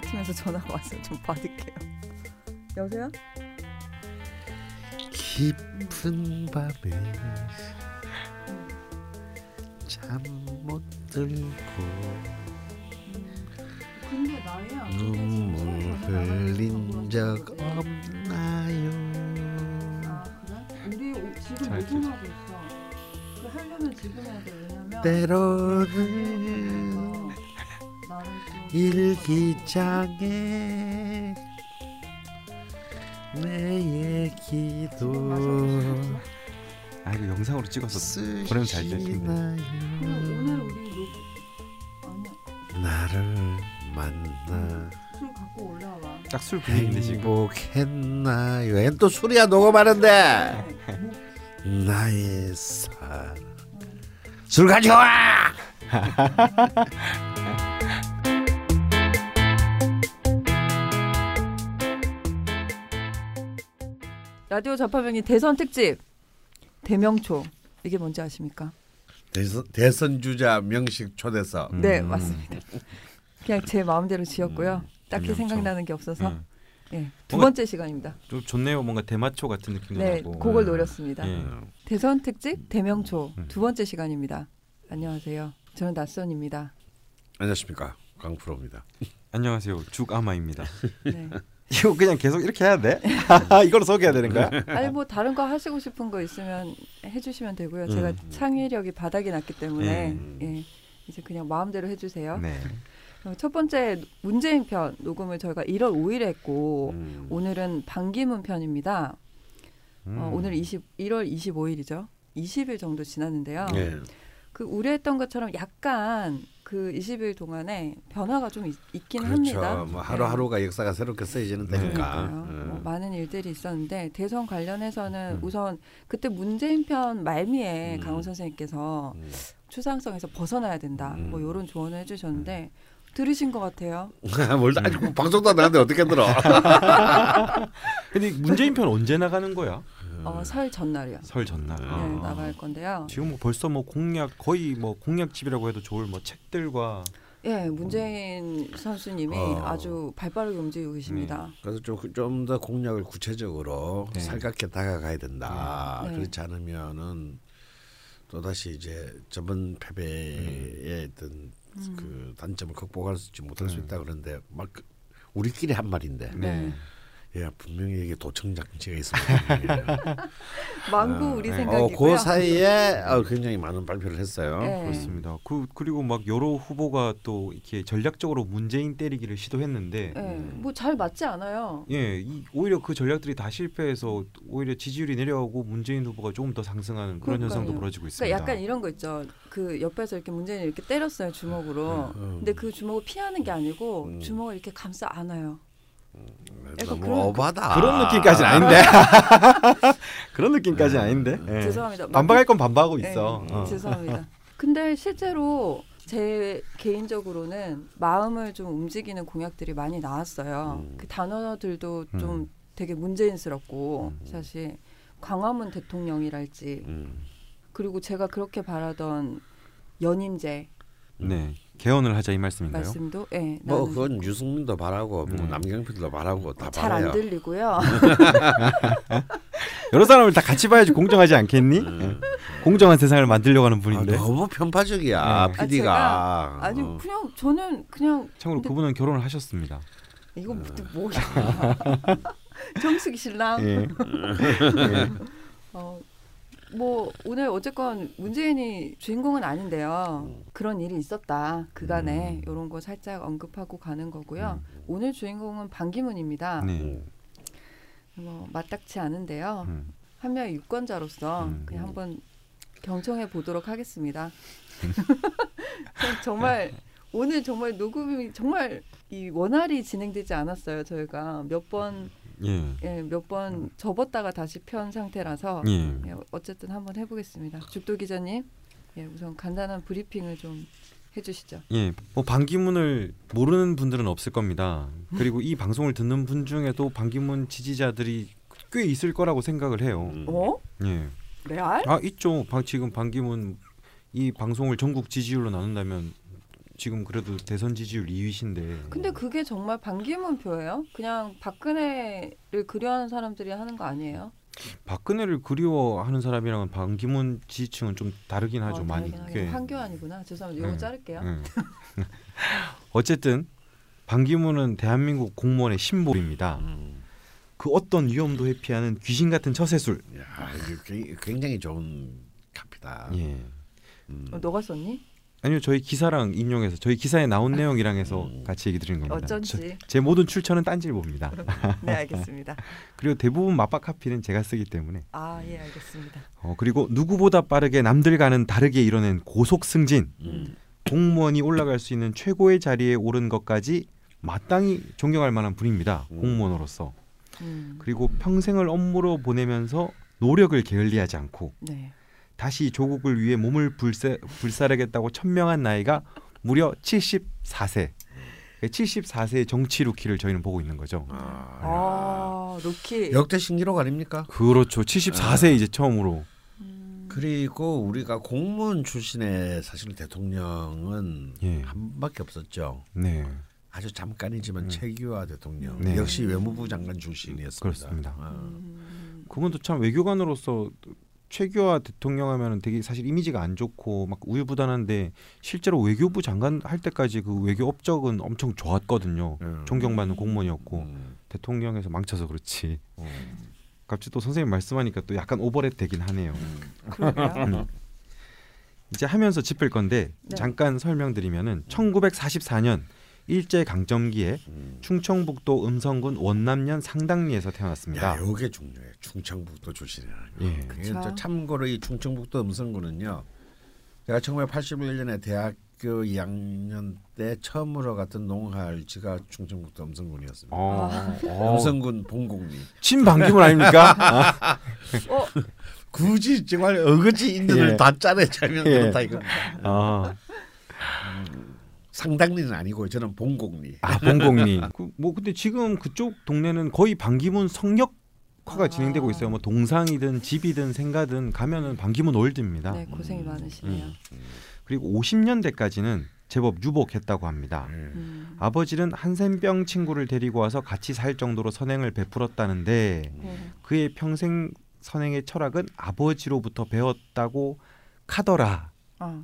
소개팅에서 전화가 왔어요. 좀 받을게요. 여보세요? 깊은 밤에 잠 못 들고 근데 나야 눈물 흘린 적 없나요? 아 그래? 우리 지금 녹음하고 있어. 그 하려면 지금 해야 돼. 왜냐면 때로는 일기장에 내 얘기도 아 이거 영상으로 찍어서 보내면 잘 될 텐데. 오늘 우리 아니야. 나를 만나. 술 갖고 올라와. 딱 술 분위기인데 지금. 행복했나? 웬 또 술이야 녹음하는데. 나의 사랑. 술 가져와. 라디오 자파병이 대선 특집. 대명초 이게 뭔지 아십니까? 대선 주자 명식 초대서. 네 맞습니다. 그냥 제 마음대로 지었고요. 딱히 대명초. 생각나는 게 없어서 네, 두 번째 시간입니다. 좀 좋네요. 뭔가 대마초 같은 느낌도 네, 나고. 그걸 노렸습니다. 네. 대선 특집 대명초 두 번째 시간입니다. 안녕하세요. 저는 낯선입니다. 안녕하십니까 강프로입니다. 안녕하세요 죽아마입니다. 네. 이거 그냥 계속 이렇게 해야 돼? 이걸로 소개해야 되는 거야? 아니 뭐 다른 거 하시고 싶은 거 있으면 해주시면 되고요. 제가 창의력이 바닥이 났기 때문에 예, 이제 그냥 마음대로 해주세요. 네. 첫 번째 문재인 편 녹음을 저희가 1월 5일에 했고 오늘은 반기문 편입니다. 오늘 1월 25일이죠. 20일 정도 지났는데요. 네. 그 우려했던 것처럼 약간 그 20일 동안에 변화가 좀 있긴 그렇죠. 합니다. 뭐 하루하루가 네. 역사가 새롭게 쓰여지는 데니까. 뭐 많은 일들이 있었는데 대선 관련해서는 우선 그때 문재인 편 말미에 강훈 선생님께서 추상성에서 벗어나야 된다. 뭐 이런 조언을 해주셨는데 들으신 것 같아요. 뭘 아니 방송도 안 나는데 어떻게 들어? 근데 문재인 편 언제 나가는 거야? 설 전날이요. 설 전날. 네, 나갈 건데요. 지금 뭐 벌써 뭐 공약 거의 뭐 공약집이라고 해도 좋을 뭐 책들과. 예, 문재인 선수님이 아주 발빠르게 움직이고 계십니다. 그래서 좀 더 공약을 구체적으로 살갑게 다가가야 된다. 그렇지 않으면은 또 다시 이제 저번 패배의 어떤 그 단점을 극복하지 못할 수 있다 그런데 막 우리끼리 한 말인데. 네. 예, 분명히 이게 도청 장치가 있습니다. 망구 우리 생각이고요. 그 사이에 굉장히 많은 발표를 했어요. 네. 그렇습니다. 그리고 막 여러 후보가 또 이렇게 전략적으로 문재인 때리기를 시도했는데, 네. 뭐 잘 맞지 않아요. 예, 오히려 그 전략들이 다 실패해서 오히려 지지율이 내려오고 문재인 후보가 조금 더 상승하는 그런 그러니까요. 현상도 벌어지고 있습니다. 그러니까 약간 이런 거 있죠. 그 옆에서 이렇게 문재인 이렇게 때렸어요 주먹으로. 근데 그 주먹을 피하는 게 아니고 주먹을 이렇게 감싸 안아요. 너무 오바다. 그런 느낌까지는 아닌데. 그런 느낌까지는 아닌데. 예. 죄송합니다. 반박할 건 반박하고 있어. 예. 죄송합니다. 근데 실제로 제 개인적으로는 마음을 좀 움직이는 공약들이 많이 나왔어요. 그 단어들도 좀 되게 문재인스럽고 사실 광화문 대통령이랄지 그리고 제가 그렇게 바라던 연임제. 네. 개헌을 하자 이 말씀인가요? 말씀도 예. 뭐 그건 유승민도 바라고 뭐 남경필도 바라고 다 잘 안 들리고요. 여러 사람을 다 같이 봐야지 공정하지 않겠니? 공정한 세상을 만들려고 하는 분인데. 너무 편파적이야. 네. PD가. 아니 그냥 저는 그냥. 참고로 그분은 결혼을 하셨습니다. 이거 뭐야? 정숙이 신랑. 예. 뭐 오늘 어쨌건 문재인이 주인공은 아닌데요. 그런 일이 있었다. 그간에 이런 거 살짝 언급하고 가는 거고요. 오늘 주인공은 반기문입니다. 네. 뭐 맞닥치 않은데요. 한 명의 유권자로서 그냥 한번 경청해 보도록 하겠습니다. 정말 오늘 정말 녹음이 정말 이 원활히 진행되지 않았어요. 저희가 몇 번 몇 번 접었다가 다시 편 상태라서 예, 어쨌든 한번 해보겠습니다. 죽도 기자님, 예, 우선 간단한 브리핑을 좀 해주시죠. 예, 뭐 반기문을 모르는 분들은 없을 겁니다. 그리고 이 방송을 듣는 분 중에도 반기문 지지자들이 꽤 있을 거라고 생각을 해요. 어? 예. 레알? 아 있죠. 지금 반기문 이 방송을 전국 지지율로 나눈다면 지금 그래도 대선 지지율 2위신데. 근데 그게 정말 반기문표예요? 그냥 박근혜를 그리워하는 사람들이 하는 거 아니에요? 박근혜를 그리워하는 사람이랑은 반기문 지지층은 좀 다르긴 하죠. 많이. 황교안이구나. 죄송합니다. 이거 자를게요. 어쨌든 반기문은 대한민국 공무원의 심볼입니다. 그 어떤 위험도 회피하는 귀신 같은 처세술. 야, 굉장히 좋은 카피다. 예. 너가 썼니? 아니요, 저희 기사랑 인용해서 저희 기사에 나온 내용이랑 해서 같이 얘기 드린 겁니다. 어쩐지. 제 모든 출처는 딴지일보입니다. 네, 알겠습니다. 그리고 대부분 맞박 카피는 제가 쓰기 때문에. 아, 예, 알겠습니다. 그리고 누구보다 빠르게 남들과는 다르게 이뤄낸 고속 승진, 공무원이 올라갈 수 있는 최고의 자리에 오른 것까지 마땅히 존경할 만한 분입니다. 공무원으로서. 그리고 평생을 업무로 보내면서 노력을 게을리하지 않고 네. 다시 조국을 위해 몸을 불살하겠다고 천명한 나이가 무려 74세. 74세의 정치 루키를 저희는 보고 있는 거죠. 아, 루키. 역대 신기록 아닙니까? 그렇죠. 74세 이제 처음으로. 그리고 우리가 공무원 출신의 사실 대통령은 예. 한 밖에 없었죠. 네. 아주 잠깐이지만 최규하 대통령 네. 역시 외무부 장관 출신이었습니다. 그렇습니다. 그분도 참 외교관으로서 최규하 대통령 하면은 되게 사실 이미지가 안 좋고 막 우유부단한데 실제로 외교부 장관 할 때까지 그 외교 업적은 엄청 좋았거든요. 존경받는 공무원이었고 대통령에서 망쳐서 그렇지. 갑자기 또 선생님 말씀하니까 또 약간 오버랩 되긴 하네요. 이제 하면서 짚을 건데 네. 잠깐 설명드리면은 1944년 일제강점기에 충청북도 음성군 원남면 상당리에서 태어났습니다. 야, 이게 중요해. 충청북도 출신이라는 거. 예. 참고로 이 충청북도 음성군은요. 제가 1981년에 대학교 2학년 때 처음으로 갔던 농활지가 충청북도 음성군이었습니다. 음성군 봉곡리. 친반기문 아닙니까? 굳이 정말 어거지 인들을 예. 다 짜내자면 예. 그렇다 이거. 상당리는 아니고 저는 봉곡리. 아, 봉곡리. 뭐 근데 지금 그쪽 동네는 거의 반기문 성역화가 진행되고 있어요. 뭐 동상이든 집이든 생가든 가면은 반기문 올드입니다. 네, 고생이 많으시네요. 그리고 50년대까지는 제법 유복했다고 합니다. 아버지는 한센병 친구를 데리고 와서 같이 살 정도로 선행을 베풀었다는데 그의 평생 선행의 철학은 아버지로부터 배웠다고 카더라.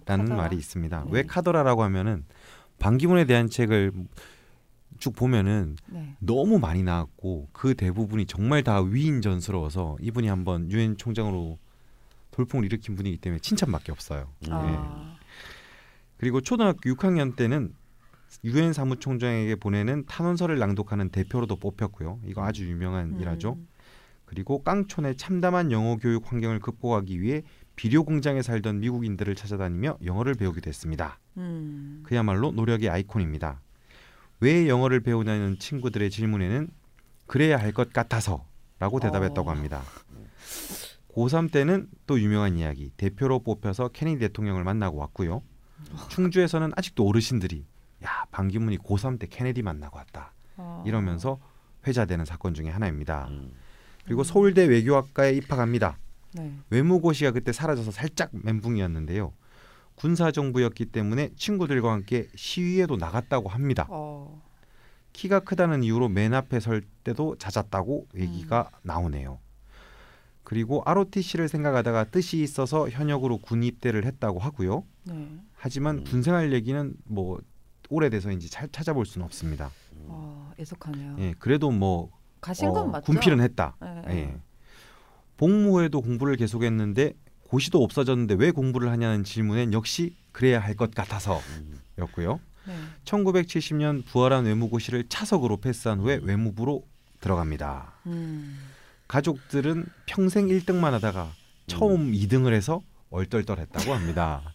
라는 말이 있습니다. 네. 왜 카더라라고 하면은 반기문에 대한 책을 쭉 보면은 네. 너무 많이 나왔고 그 대부분이 정말 다 위인전스러워서 이분이 한번 유엔 총장으로 돌풍을 일으킨 분이기 때문에 칭찬밖에 없어요. 예. 그리고 초등학교 6학년 때는 유엔 사무총장에게 보내는 탄원서를 낭독하는 대표로도 뽑혔고요. 이거 아주 유명한 일화죠. 그리고 깡촌의 참담한 영어 교육 환경을 극복하기 위해 비료 공장에 살던 미국인들을 찾아다니며 영어를 배우기도 했습니다. 그야말로 노력의 아이콘입니다. 왜 영어를 배우냐는 친구들의 질문에는 그래야 할 것 같아서 라고 대답했다고 합니다. 고3 때는 또 유명한 이야기, 대표로 뽑혀서 케네디 대통령을 만나고 왔고요. 충주에서는 아직도 어르신들이 야, 반기문이 고3 때 케네디 만나고 왔다. 이러면서 회자되는 사건 중에 하나입니다. 그리고 서울대 외교학과에 입학합니다. 네. 외무고시가 그때 사라져서 살짝 멘붕이었는데요. 군사정부였기 때문에 친구들과 함께 시위에도 나갔다고 합니다. 키가 크다는 이유로 맨 앞에 설 때도 잦았다고 얘기가 나오네요. 그리고 ROTC를 생각하다가 뜻이 있어서 현역으로 군 입대를 했다고 하고요. 네. 하지만 군생활 얘기는 뭐 오래돼서인지 잘 찾아볼 수는 없습니다. 애석하네요. 예, 그래도 뭐 가신 건 맞죠? 군필은 했다. 네. 예. 복무 후에도 공부를 계속했는데 고시도 없어졌는데 왜 공부를 하냐는 질문엔 역시 그래야 할 것 같아서였고요. 네. 1970년 부활한 외무고시를 차석으로 패스한 후에 외무부로 들어갑니다. 가족들은 평생 1등만 하다가 처음 2등을 해서 얼떨떨했다고 합니다.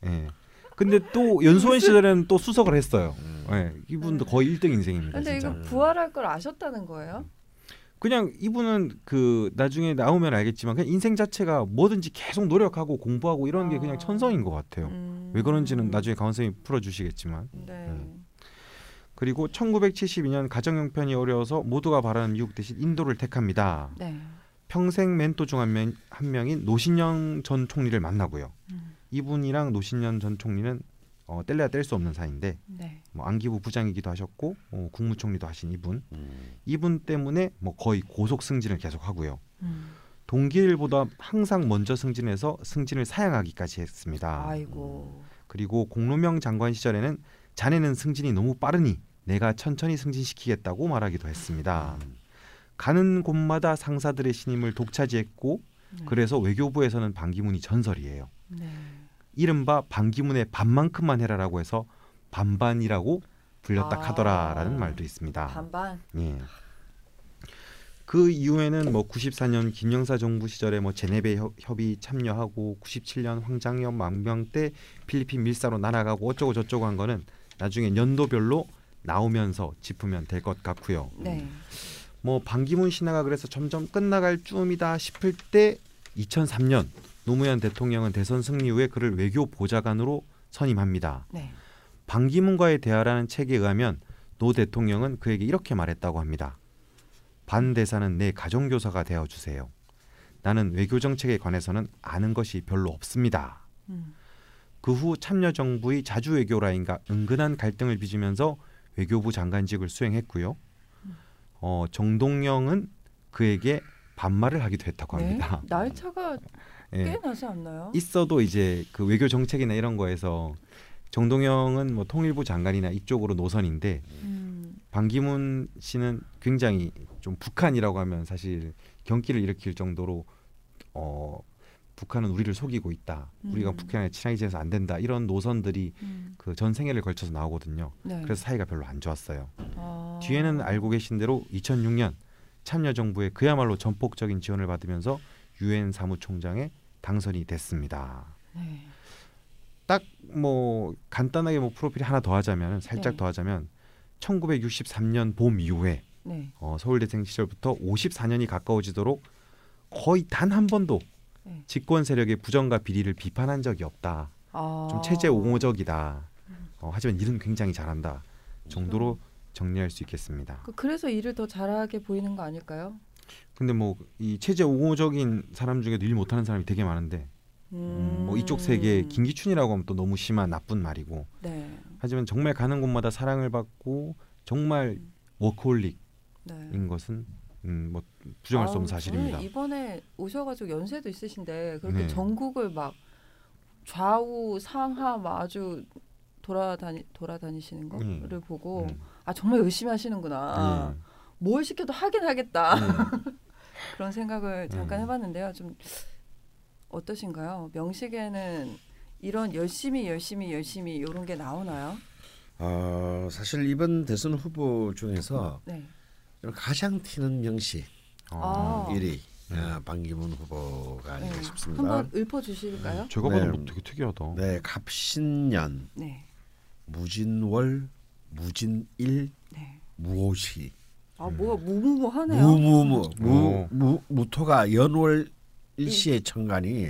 네. 근데 또 연수원 시절에는 또 수석을 했어요. 네. 이분도 거의 1등 인생입니다. 근데 진짜. 이거 부활할 걸 아셨다는 거예요? 그냥 이분은 그 나중에 나오면 알겠지만 그냥 인생 자체가 뭐든지 계속 노력하고 공부하고 이런 게 그냥 천성인 것 같아요. 왜 그런지는 나중에 강원 선생님이 풀어주시겠지만. 네. 그리고 1972년 가정 형편이 어려워서 모두가 바라는 미국 대신 인도를 택합니다. 네. 평생 멘토 중 한 명인 노신영 전 총리를 만나고요. 이분이랑 노신영 전 총리는 뗄래야 뗄 수 없는 사이인데 네. 뭐 안기부 부장이기도 하셨고 국무총리도 하신 이분 이분 때문에 뭐 거의 고속 승진을 계속하고요. 동기일보다 항상 먼저 승진해서 승진을 사양하기까지 했습니다. 아이고. 그리고 공로명 장관 시절에는 자네는 승진이 너무 빠르니 내가 천천히 승진시키겠다고 말하기도 했습니다. 가는 곳마다 상사들의 신임을 독차지했고 네. 그래서 외교부에서는 반기문이 전설이에요. 네. 이른바 반기문의 반만큼만 해라라고 해서 반반이라고 불렸다 하더라라는 말도 있습니다. 반반. 예. 그 이후에는 뭐 94년 김영사 정부 시절에 뭐 제네베 협의 참여하고 97년 황장엽 망명 때 필리핀 밀사로 날아가고 어쩌고 저쩌고 한 거는 나중에 연도별로 나오면서 짚으면 될 것 같고요. 네. 뭐 반기문 신화가 그래서 점점 끝나갈 쯤이다 싶을 때 2003년 노무현 대통령은 대선 승리 후에 그를 외교보좌관으로 선임합니다. 네. 반기문과의 대화라는 책에 의하면 노 대통령은 그에게 이렇게 말했다고 합니다. 반 대사는 내 가정교사가 되어주세요. 나는 외교정책에 관해서는 아는 것이 별로 없습니다. 그 후 참여정부의 자주외교 라인과 은근한 갈등을 빚으면서 외교부 장관직을 수행했고요. 정동영은 그에게 반말을 하기도 했다고 합니다. 네? 나이 차가 꽤 나지 않나요? 있어도 이제 그 외교 정책이나 이런 거에서 정동영은 뭐 통일부 장관이나 이쪽으로 노선인데 반기문 씨는 굉장히 좀 북한이라고 하면 사실 경기를 일으킬 정도로 북한은 우리를 속이고 있다. 우리가 북한에 친하게 지내서 안 된다. 이런 노선들이 그 전 생애를 걸쳐서 나오거든요. 네. 그래서 사이가 별로 안 좋았어요. 뒤에는 알고 계신 대로 2006년 참여정부의 그야말로 전폭적인 지원을 받으면서 유엔 사무총장에 당선이 됐습니다. 네. 딱 뭐 간단하게 뭐 프로필 하나 더 하자면 살짝 네. 더 하자면 1963년 봄 이후에 네. 서울대생 시절부터 54년이 가까워지도록 거의 단 한 번도 네. 집권 세력의 부정과 비리를 비판한 적이 없다. 좀 체제 옹호적이다. 하지만 일은 굉장히 잘한다 정도로 정리할 수 있겠습니다. 그래서 일을 더 잘하게 보이는 거 아닐까요? 근데 뭐 이 체제 옹호적인 사람 중에도 일 못하는 사람이 되게 많은데 뭐 이쪽 세계 김기춘이라고 하면 또 너무 심한 나쁜 말이고 네. 하지만 정말 가는 곳마다 사랑을 받고 정말 워크홀릭인 네. 것은 뭐 부정할 수 없는 사실입니다. 이번에 오셔가지고 연세도 있으신데 그렇게 네. 전국을 막 좌우 상하 아주 돌아다니시는 거를 보고 아 정말 열심히 하시는구나. 뭘 시켜도 하긴 하겠다. 그런 생각을 잠깐 해봤는데요. 좀 어떠신가요? 명식에는 이런 열심히 이런 게 나오나요? 사실 이번 대선 후보 중에서 네. 가장 튀는 명식 1위 반기문 후보가 아닐까 네. 싶습니다. 한번 읊어주실까요? 제가 봐도 뭐 되게 특이하다. 네, 갑신년, 네. 무진월, 무진일, 네. 무오시. 뭐가 무무무하네요. 무토가 연월 일시에 천간이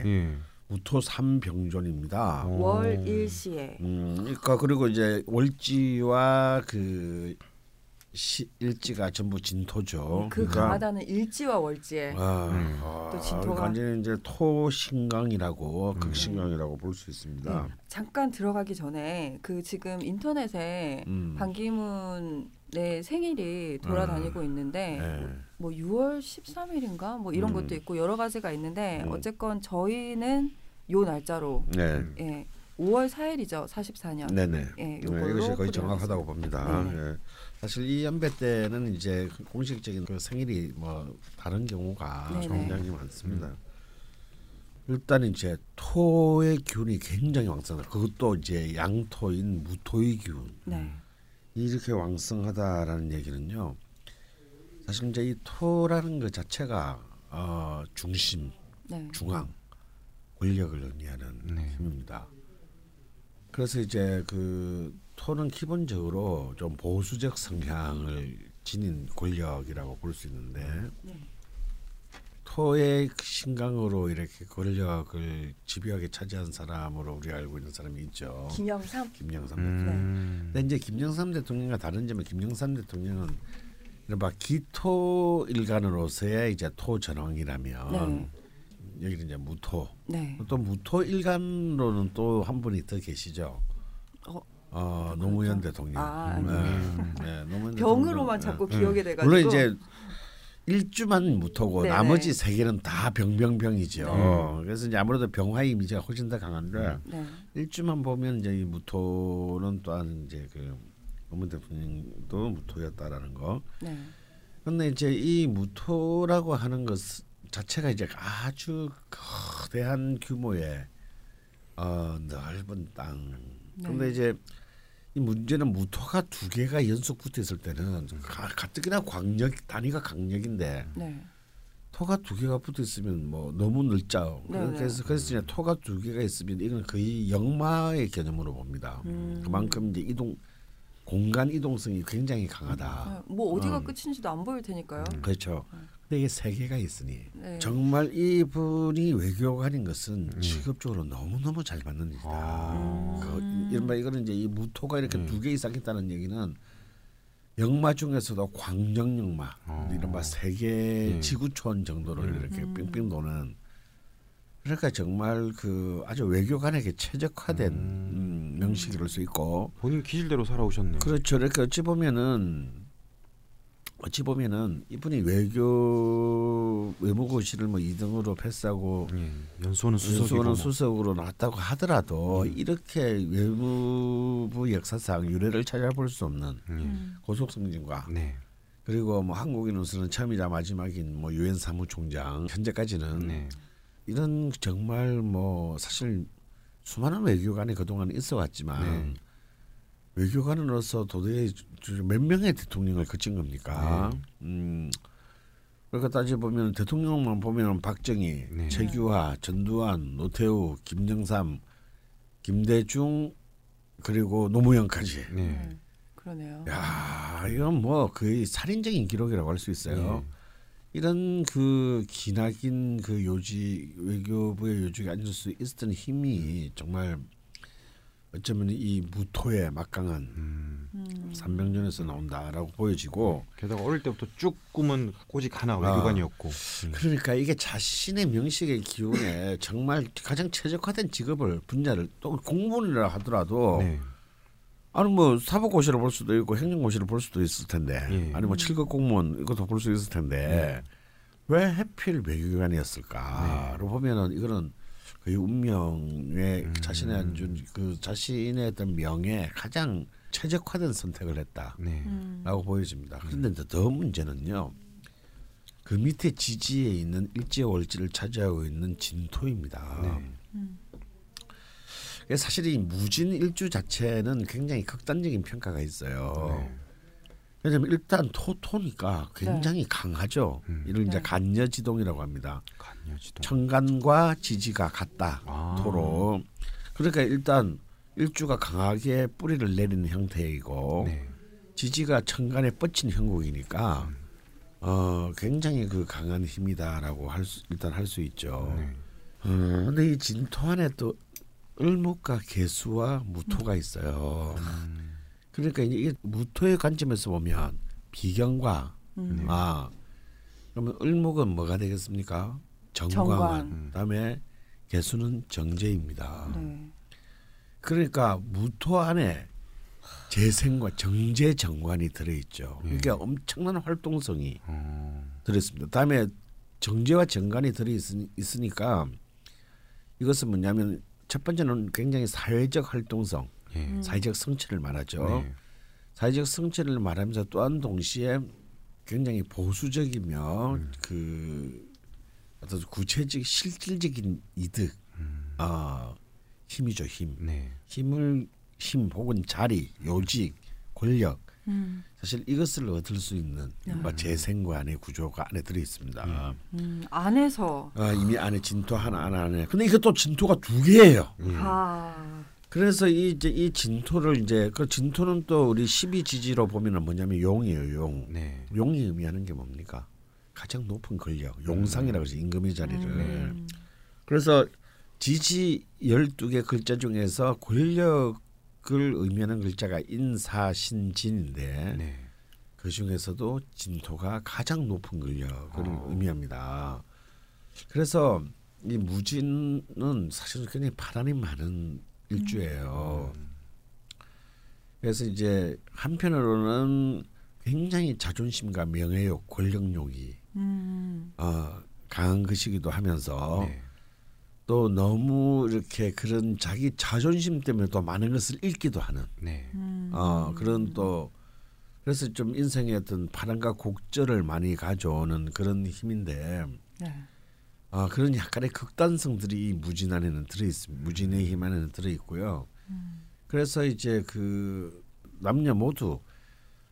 무토 3병존입니다. 월 일시에. 그러니까 그리고 이제 월지와 그 일지가 전부 진토죠. 그 강하다는 그러니까 일지와 월지에 또 진토가. 완전히 이제 토신강이라고 극신강이라고 볼 수 있습니다. 잠깐 들어가기 전에 그 지금 인터넷에 반기문 네 생일이 돌아다니고 있는데 뭐 6월 13일인가 뭐 이런 것도 있고 여러 가지가 있는데 어쨌건 저희는 요 날짜로 네. 예, 5월 4일이죠 44년. 네네. 예, 이것이 거의 정확하다고 봅니다. 예. 사실 이 연배 때는 이제 공식적인 그 생일이 뭐 다른 경우가 네네. 굉장히 많습니다. 일단 이제 토의 기운이 굉장히 왕성하다. 그것도 이제 양토인 무토의 기운. 네. 이렇게 왕성하다라는 얘기는요. 사실 이제 이 토라는 것 자체가 중심, 네. 중앙, 권력을 의미하는 힘입니다. 그래서 이제 그 토는 기본적으로 좀 보수적 성향을 지닌 권력이라고 볼 수 있는데 토의 신강으로 이렇게 권력을 집요하게 차지한 사람으로 우리가 알고 있는 사람이 있죠. 김영삼 대통령. 근데 이제 김영삼 대통령과 다른 점은 김영삼 대통령은 이른바 기토일간으로서의 이제 토전왕이라면 네. 여기는 이제 무토. 네. 또 무토일간으로는 또 한 분이 더 계시죠. 아, 노무현 대통령. 아, 네. 네, 병으로만 자꾸 기억이 돼가지고. 물론 이제 일주만 못하고 나머지 세 개는 다 병이죠. 그래서 이제 아무래도 병화의 이미지가 훨씬 더 강한데 일주만 보면 이제 이 무토는 또한 이제 그 노무현 대통령도 무토였다라는 거. 네. 근데 이제 이 무토라고 하는 것 자체가 이제 아주 거대한 규모의 넓은 땅. 근데 이제 이 문제는 무토가 두 개가 연속 붙어 있을 때는 가뜩이나 광역 단위가 강력인데 토가 두 개가 붙어 있으면 뭐 너무 넓죠. 그래서 이제 토가 두 개가 있으면 이건 거의 역마의 개념으로 봅니다. 그만큼 이제 공간 이동성이 굉장히 강하다. 뭐 어디가 끝인지도 안 보일 테니까요. 그렇죠. 근데 이게 세 개가 있으니 정말 이분이 외교관인 것은 직업적으로 너무너무 잘 맞는 일이다. 이른바 이거는 이제 이 무토가 이렇게 두 개 이상 있다는 얘기는 역마 중에서도 광역 역마, 이른바 세 개 지구촌 정도를 이렇게 빙빙 도는. 그러니까 정말 그 아주 외교관에게 최적화된 명식일 수 있고 본인 기질대로 살아오셨네요. 그렇죠. 그러니까 어찌 보면은 이분이 외무고시를 뭐 2등으로 패스하고 연수원은 수석으로 나왔다고 하더라도 이렇게 외무부 역사상 유례를 찾아볼 수 없는 고속승진과 그리고 뭐 한국인으로서는 처음이자 마지막인 뭐 유엔 사무총장 현재까지는 이런 정말 뭐 사실 수많은 외교관이 그동안 있어왔지만 외교관으로서 도대체 몇 명의 대통령을 거친 겁니까? 그러니까 따져보면 대통령만 보면 박정희, 최규하, 전두환, 노태우, 김정삼, 김대중 그리고 노무현까지. 그러네요. 야, 이건 뭐 거의 살인적인 기록이라고 할 수 있어요. 이런 그 기나긴 그 요지 외교부의 요직에 앉을 수 있었던 힘이 정말 어쩌면 이 무토의 막강한 삼병전에서 나온다라고 보여지고 게다가 어릴 때부터 쭉 꿈은 오직 하나 외교관이었고 그러니까 이게 자신의 명식의 기운에 정말 가장 최적화된 직업을 분야를 또 공무원이라 하더라도 아니 뭐 사법고시를 볼 수도 있고 행정고시를 볼 수도 있을 텐데 아니 뭐 7급 공무원 이것도 볼 수 있을 텐데 왜 하필 외교관이었을까로 보면은 이거는 거의 운명에 자신의 그 자신의 어떤 명에 가장 최적화된 선택을 했다라고 보여집니다. 그런데 이제 더 문제는요, 그 밑에 지지에 있는 일제월지를 차지하고 있는 진토입니다. 사실 이 무진일주 자체는 굉장히 극단적인 평가가 있어요. 왜냐하면 일단 토토니까 굉장히 강하죠. 이를 이제 간녀지동이라고 합니다. 간녀지동. 천간과 지지가 같다. 토로. 그러니까 일단 일주가 강하게 뿌리를 내리는 형태이고 지지가 천간에 뻗친 형국이니까 굉장히 그 강한 힘이다라고 일단 할 수 있죠. 근데 이 진토 안에 또 을목과 계수와 무토가 있어요. 그러니까 이게 무토의 관점에서 보면 비견과 그러면 을목은 뭐가 되겠습니까? 정관관. 그다음에 계수는 정제입니다. 그러니까 무토 안에 재생과 정제 정관이 들어있죠. 그러니까 엄청난 활동성이 들어있습니다. 다음에 정제와 정관이 들어있으니까 이것은 뭐냐면 첫 번째는 굉장히 사회적 활동성, 사회적 성취를 말하죠. 사회적 성취를 말하면서 또한 동시에 굉장히 보수적이며 그 어떤 구체적 실질적인 이득, 힘이죠 힘. 힘 혹은 자리, 요직, 권력. 사실 이것을 얻을 수 있는 재생관의 구조가 안에 들어 있습니다. 안에서 이미 안에 진토 하나 안에. 근데 이것도 진토가 두 개예요. 그래서 이 진토를 이제 그 진토는 또 우리 12지지로 보면은 뭐냐면 용이에요. 용. 용이 의미하는 게 뭡니까? 가장 높은 권력, 용상이라고 해서 임금의 자리를. 그래서 지지 12개 글자 중에서 권력 그걸 의미하는 글자가 인사신진인데 그 중에서도 진토가 가장 높은 권력을 의미합니다. 그래서 이 무진은 사실 굉장히 바람이 많은 일주예요. 그래서 이제 한편으로는 굉장히 자존심과 명예욕, 권력욕이 강한 것이기도 하면서 네. 또 너무 이렇게 그런 자기 자존심 때문에 또 많은 것을 잃기도 하는 네. 그런 또 그래서 좀 인생의 어떤 파란과 곡절을 많이 가져오는 그런 힘인데 네. 그런 약간의 극단성들이 이 무진 안에는 들어있습니다. 무진의 힘 안에는 들어있고요. 그래서 이제 그 남녀 모두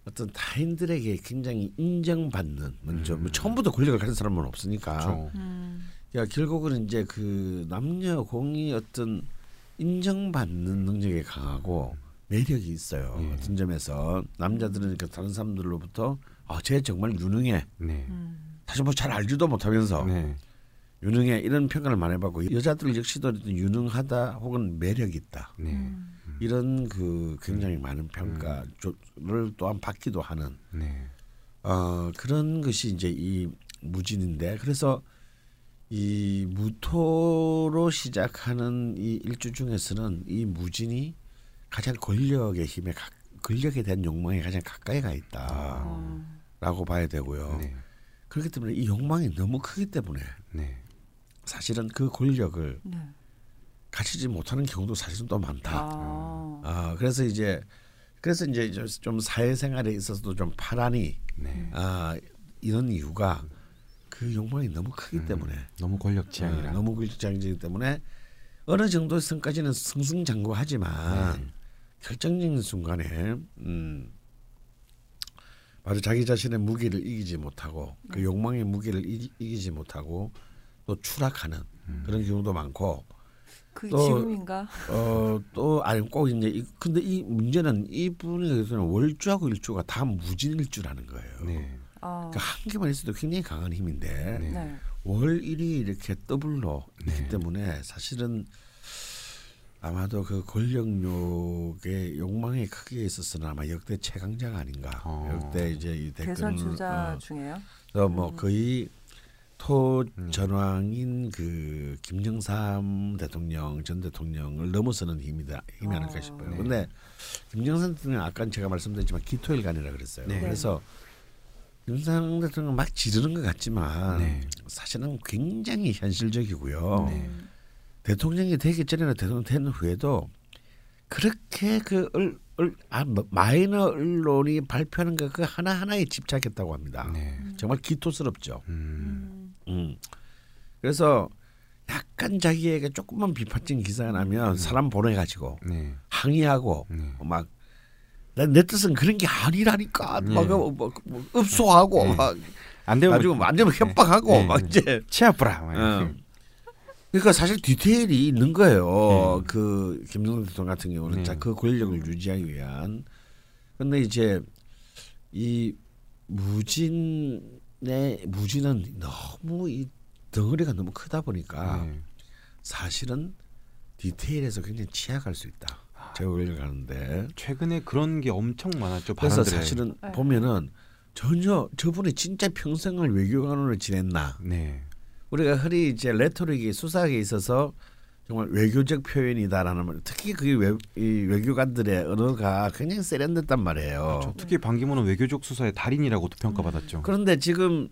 어떤 타인들에게 굉장히 인정받는 먼저 뭐 처음부터 권력을 가진 사람은 없으니까 그렇죠. 그러니까 결국은 이제 그 남녀 공이 어떤 인정받는 능력이 강하고 매력이 있어요. 네. 어떤 점에서 남자들은 그 다른 사람들로부터 쟤 정말 유능해. 네. 사실 뭐 잘 알지도 못하면서 네. 유능해 이런 평가를 많이 받고 여자들 역시도 유능하다 혹은 매력 있다. 네. 이런 그 굉장히 많은 평가를 또한 받기도 하는 네. 그런 것이 이제 이 무진인데 그래서 이 무토로 시작하는 이 일주 중에서는 이 무진이 가장 권력의 힘에 권력에 대한 욕망에 가장 가까이 가 있다라고 봐야 되고요. 네. 그렇기 때문에 이 욕망이 너무 크기 때문에 네. 사실은 그 권력을 네. 갖추지 못하는 경우도 사실은 또 많다. 그래서 이제 좀 사회생활에 있어서도 좀 파란이 네. 이런 이유가 그 욕망이 너무 크기 때문에 너무 권력지향이라 너무 권력지향이기 때문에 어느 정도 선까지는 승승장구하지만 네. 결정적인 순간에 바로 자기 자신의 무게를 이기지 못하고 그 욕망의 무게를 이기지 못하고 또 추락하는 그런 경우도 많고. 그게 또, 지금인가? 또 아니 꼭 이제 근데 이 문제는 이분에게서는 월주하고 일주가 다 무진일주라는 거예요. 네. 그러니까 한 개만 있어도 굉장히 강한 힘인데 네. 월일이 이렇게 더블로 있기 네. 때문에 사실은 아마도 그 권력욕의 욕망의 크기에 있어서는 아마 역대 최강자가 아닌가. 역대 이제 이 대선 주자 중에요. 뭐 거의 토전왕인 그 김정삼 대통령 전 대통령을 넘어서는 힘이 아닐까 싶어요. 그런데 네. 김정삼 대통령 아까 제가 말씀드렸지만 기토일간이라 그랬어요. 네. 그래서 김정삼 대통령 막 지르는 것 같지만 네. 사실은 굉장히 현실적이고요. 네. 대통령이 되기 전이나 대통령 된 후에도 그렇게 그 마이너 언론이 발표하는 그 하나하나에 집착했다고 합니다. 네. 정말 기토스럽죠. 그래서 약간 자기에게 조금만 비판적인 기사가 나면 사람 보내가지고 네. 항의하고 막 내 뜻은 그런 게 아니라니까 네. 막 읍소하고 네. 막 안 되면 협박하고 네. 막 이제 치아프라 그러니까 사실 디테일이 있는 거예요. 네. 그 김정은 대통령 같은 경우는 네. 그 권력을 유지하기 위한. 그런데 이제 이 무진은 너무 이 덩어리가 너무 크다 보니까 네. 사실은 디테일에서 굉장히 취약할 수 있다. 제가 올려가는데 최근에 그런 게 엄청 많았죠. 그래서 사실은 네. 보면은 전혀 저분이 진짜 평생을 외교관으로 지냈나. 네. 우리가 흔히 이제 레토릭이 수사에 있어서 정말 외교적 표현이다라는 말. 특히 그게 외교관들의 언어가 굉장히 세련됐단 말이에요. 그렇죠. 특히 반기문은 외교적 수사의 달인이라고도 평가받았죠. 그런데 지금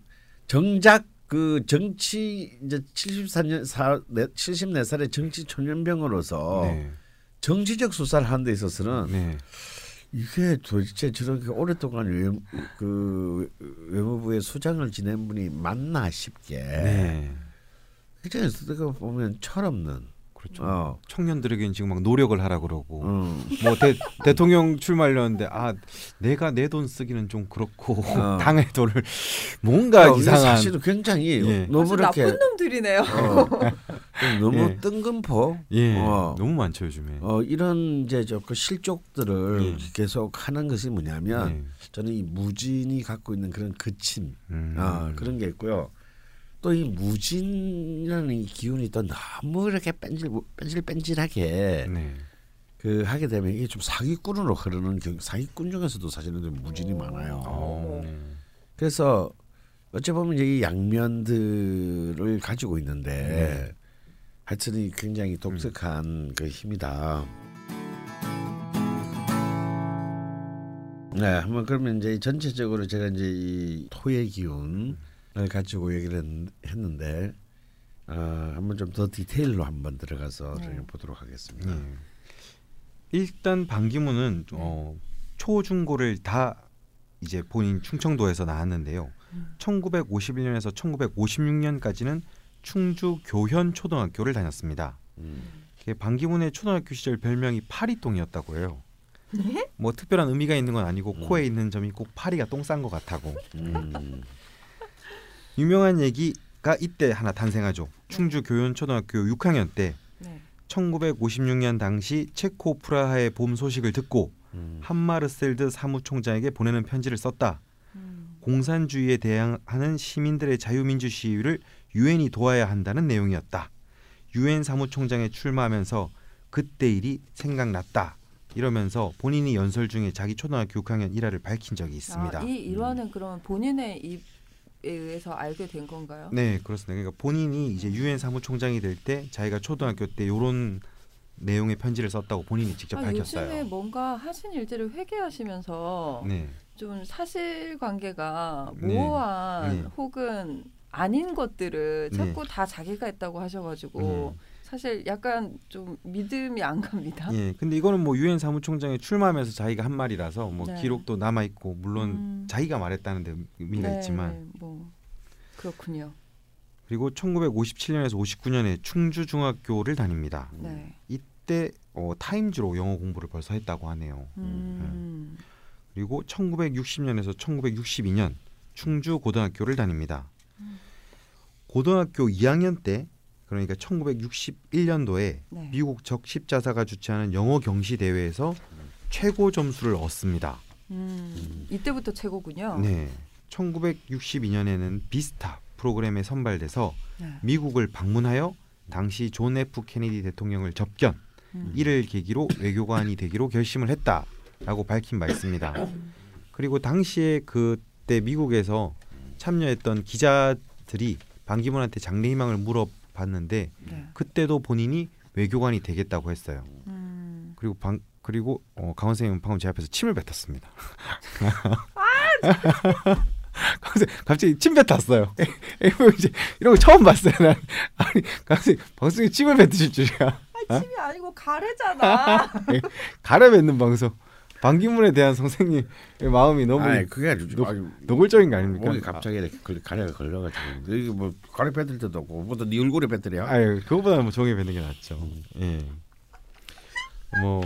정작 그 정치 이제 74살의 정치 초년병으로서 네. 정치적 수사를 하는 데 있어서는 네. 이게 도대체 저렇게 오랫동안 외무부의 수장을 지낸 분이 맞나 싶게 네. 굉장히 보면 철없는 그렇죠. 청년들에게는 지금 막 노력을 하라 그러고 뭐 대통령 출마하려는데 내가 내 돈 쓰기는 좀 그렇고 당의 돈을 뭔가 이상한 사실은 굉장히 예. 너무 이렇게 나쁜 놈들이네요. 너무 예. 뜬금포 예. 너무 많죠 요즘에. 이런 이제 그 실족들을 예. 계속 하는 것이 뭐냐면 저는 이 무진이 갖고 있는 그런 그침 그런 게 있고요. 또 이 무진이라는 이 기운이 또 너무 이렇게 뺀질뺀질하게 네. 그 하게 되면 이게 좀 사기꾼으로 흐르는 사기꾼 중에서도 사실은 좀 무진이 많아요. 그래서 어찌 보면 이제 이 양면들을 가지고 있는데 하여튼 이 굉장히 독특한 그 힘이다. 네, 뭐 그러면 이제 전체적으로 제가 이제 이 토의 기운을 가지고 얘기를 했는데 한번 좀 더 디테일로 한번 들어가서 보도록 하겠습니다. 일단 반기문은 초중고를 다 이제 본인 충청도에서 나왔는데요. 1951년에서 1956년까지는 충주 교현 초등학교를 다녔습니다. 반기문의 초등학교 시절 별명이 파리똥이었다고 해요. 네? 뭐 특별한 의미가 있는 건 아니고 코에 있는 점이 꼭 파리가 똥 싼 것 같다고. 유명한 얘기가 이때 하나 탄생하죠. 충주 교현 초등학교 6학년 때 1956년 당시 체코 프라하의 봄 소식을 듣고 한마르셀드 사무총장에게 보내는 편지를 썼다. 공산주의에 대항하는 시민들의 자유민주 시위를 유엔이 도와야 한다는 내용이었다. 유엔 사무총장에 출마하면서 그때 일이 생각났다. 이러면서 본인이 연설 중에 자기 초등학교 6학년 일화를 밝힌 적이 있습니다. 이 일화는 그러면 본인의 입에 의해서 알게 된 건가요? 네, 그렇습니다. 그러니까 본인이 이제 유엔 사무총장이 될 때 자기가 초등학교 때 이런 내용의 편지를 썼다고 본인이 직접 밝혔어요. 요즘에 뭔가 하신 일들을 회개하시면서 좀 사실관계가 모호한 혹은 아닌 것들을 자꾸 다 자기가 했다고 하셔가지고 사실 약간 좀 믿음이 안 갑니다. 예, 근데 이거는 뭐 유엔 사무총장에 출마하면서 자기가 한 말이라서 뭐 기록도 남아 있고 물론 자기가 말했다는데 의미가 있지만 뭐 그렇군요. 그리고 1957년에서 59년에 충주 중학교를 다닙니다. 이때 타임즈로 영어 공부를 벌써 했다고 하네요. 그리고 1960년에서 1962년 충주 고등학교를 다닙니다. 고등학교 2학년 때 그러니까 1961년도에 미국 적십자사가 주최하는 영어 경시 대회에서 최고 점수를 얻습니다. 이때부터 최고군요. 네, 1962년에는 비스타 프로그램에 선발돼서 미국을 방문하여 당시 존 F. 케네디 대통령을 접견, 이를 계기로 외교관이 되기로 결심을 했다라고 밝힌 바 있습니다. 그리고 당시에 그때 미국에서 참여했던 기자들이 반기문한테 장래희망을 물어봤는데 그때도 본인이 외교관이 되겠다고 했어요. 그리고 강원 선생님은 방금 제 앞에서 침을 뱉었습니다. 갑자기 침 뱉었어요. 이런 거 처음 봤어요. 난. 아니, 갑자기 방송에 침을 뱉으실 줄이야. 아니, 침이 아니고 가래잖아. 가래 뱉는 방송. 반기문에 대한 선생님의 마음이 너무 노골적인 거 아닙니까? 목이 갑자기 이렇게 가래가 걸려가지고 이게 뭐 가래 뱉을 때도 없고 그보다 네 얼굴에 뱉으래요. 아유, 그거보다는 뭐 종이에 뱉는 게 낫죠. 예. 뭐.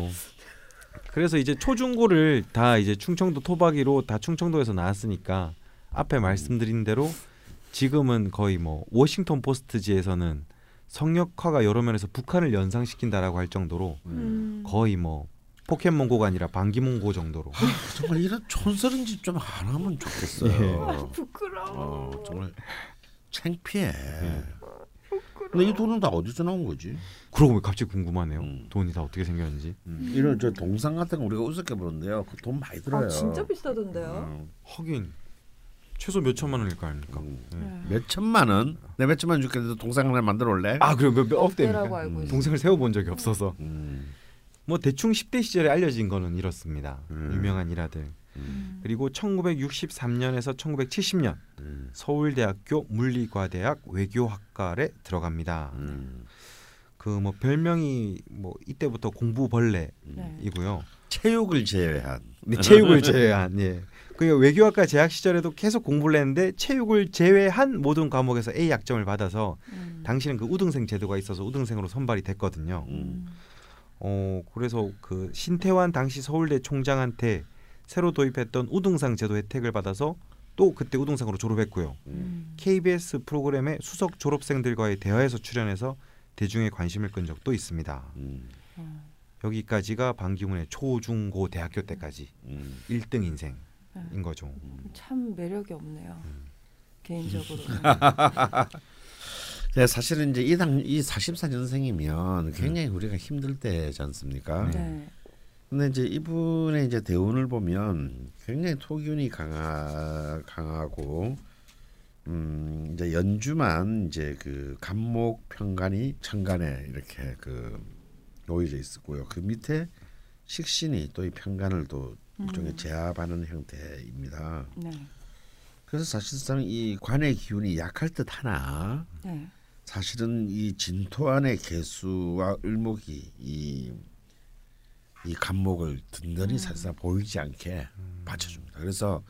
그래서 이제 초중고를 다 이제 충청도 토박이로 다 충청도에서 나왔으니까 앞에 말씀드린 대로 지금은 거의 뭐 워싱턴 포스트지에서는 성역화가 여러 면에서 북한을 연상시킨다라고 할 정도로 거의 뭐 포켓몬고가 아니라 반기문고 정도로 정말 이런 촌스러운 짓 좀 안 하면 좋겠어요. 부끄러워. 정말 창피해. 근데 이 돈은 다 어디서 나온 거지? 그러고 갑자기 궁금하네요. 돈이 다 어떻게 생겼는지. 이런 저 동상 같은 거 우리가 우습게 보는데요. 그 돈 많이 들어요. 아, 진짜 비싸던데요. 하긴 최소 몇 천만 원일 거 아닙니까? 몇 천만 원? 내 몇 천만 원 줄게 동상 하나 만들어 올래? 아, 그럼 몇 억대입니까? 동상을 세워본 적이 없어서. 뭐 대충 10대 시절에 알려진 거는 이렇습니다. 유명한 일화들. 그리고 1963년에서 1970년 서울대학교 물리과대학 외교학과에 들어갑니다. 그 뭐 별명이 뭐 이때부터 공부벌레이고요. 체육을 제외한. 네, 체육을 제외한. 예. 그러니까 외교학과 재학 시절에도 계속 공부를 했는데 체육을 제외한 모든 과목에서 A 약점을 받아서 당시는 그 우등생 제도가 있어서 우등생으로 선발이 됐거든요. 그래서 그 신태환 당시 서울대 총장한테 새로 도입했던 우등상 제도 혜택을 받아서 또 그때 우등상으로 졸업했고요. KBS 프로그램의 수석 졸업생들과의 대화에서 출연해서 대중의 관심을 끈 적도 있습니다. 여기까지가 반기문의 초중고 대학교 때까지 1등 인생인 거죠. 참 매력이 없네요. 개인적으로. 네, 사실은 이제 이 44년생이면 굉장히 우리가 힘들 때지 않습니까? 네. 근데 이제 이분의 이제 대운을 보면 굉장히 토기운이 강하고 이제 연주만 이제 그 간목 편간이 천간에 이렇게 그 놓여져 있었고요. 그 밑에 식신이 또 이 편간을 또 일종의 제압하는 형태입니다. 네. 그래서 사실상 이 관의 기운이 약할 듯 하나 네. 사실은 이 진토안의 개수와 을목이 이 간목을 든든히 사실상 보이지 않게 받쳐줍니다. 그래서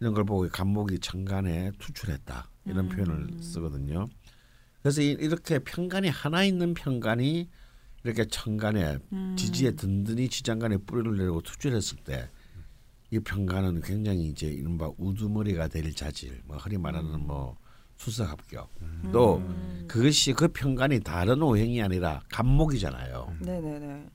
이런 걸 보고 간목이 천간에 투출했다 이런 표현을 쓰거든요. 그래서 이렇게 편간이 하나 있는 편간이 이렇게 천간에 지지에 든든히 지장간에 뿌리를 내리고 투출했을 때 이 편간은 굉장히 이제 이른바 우두머리가 될 자질, 뭐 흔히 말하는 뭐 수석합격. 또 그것이 그 편간이 다른 오행이 아니라 간목이잖아요. 네네네.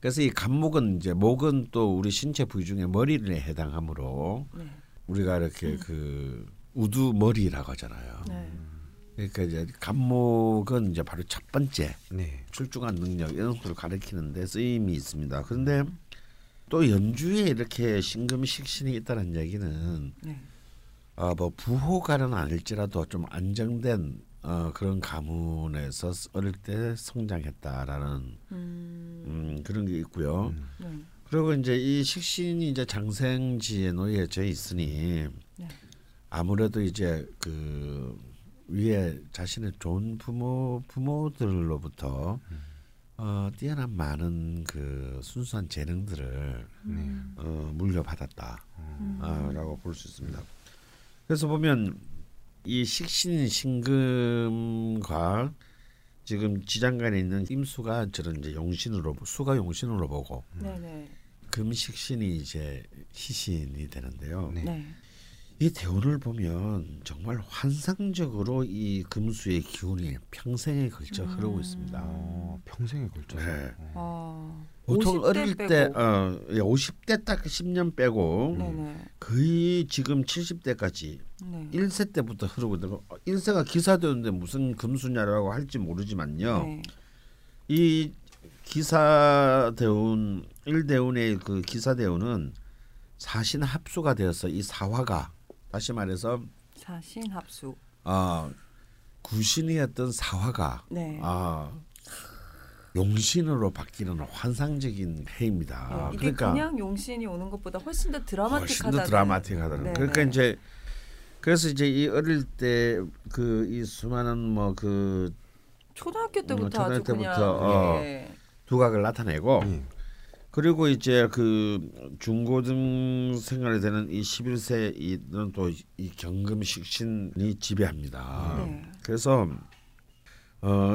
그래서 이 간목은 이제 목은 또 우리 신체 부위 중에 머리를 해당하므로 네. 우리가 이렇게 그 우두머리라고 하잖아요. 네. 그러니까 이제 간목은 이제 바로 첫 번째 네. 출중한 능력 이런 것을 가리키는데 쓰임이 있습니다. 그런데 또 연주에 이렇게 신금식신이 있다는 얘기는 네. 뭐 부호가는 아닐지라도 좀 안정된 그런 가문에서 어릴 때 성장했다라는 그런 게 있고요. 그리고 이제 이 식신이 이제 장생지에 놓여져 있으니 네. 아무래도 이제 그 위에 자신의 좋은 부모들로부터 뛰어난 많은 그 순수한 재능들을 물려받았다라고 볼 수 있습니다. 그래서 보면 이 식신 신금과 지금 지장간에 있는 임수가 저런 이제 용신으로 수가 용신으로 보고 금식신이 이제 희신이 되는데요. 네. 네. 이 대운을 보면 정말 환상적으로 이 금수의 기운이 평생에 걸쳐 흐르고 있습니다. 평생에 걸쳐. 네. 보통 어릴 빼고. 때 50대 딱 10년 빼고 거의 지금 70대까지 1세 때부터 흐르고 있다고 1세가 기사되는데 무슨 금수냐라고 할지 모르지만요. 네. 이 기사대운 1대운의 그 기사대운은 사신 합수가 되어서 이 사화가 다시 말해서 사신 합수. 구신이었던 사화가 네. 용신으로 바뀌는 환상적인 해입니다. 네, 이게 그러니까 그냥 용신이 오는 것보다 훨씬 더 드라마틱하다는. 네, 그러니까 네. 이제 그래서 이제 이 어릴 때 그 이 수많은 뭐 그 초등학교 때부터 아주 그냥 예. 두각을 나타내고. 그리고 이제 그 중고등생활이 되는 이 11세는 또 이 경금식신이 지배합니다. 네. 그래서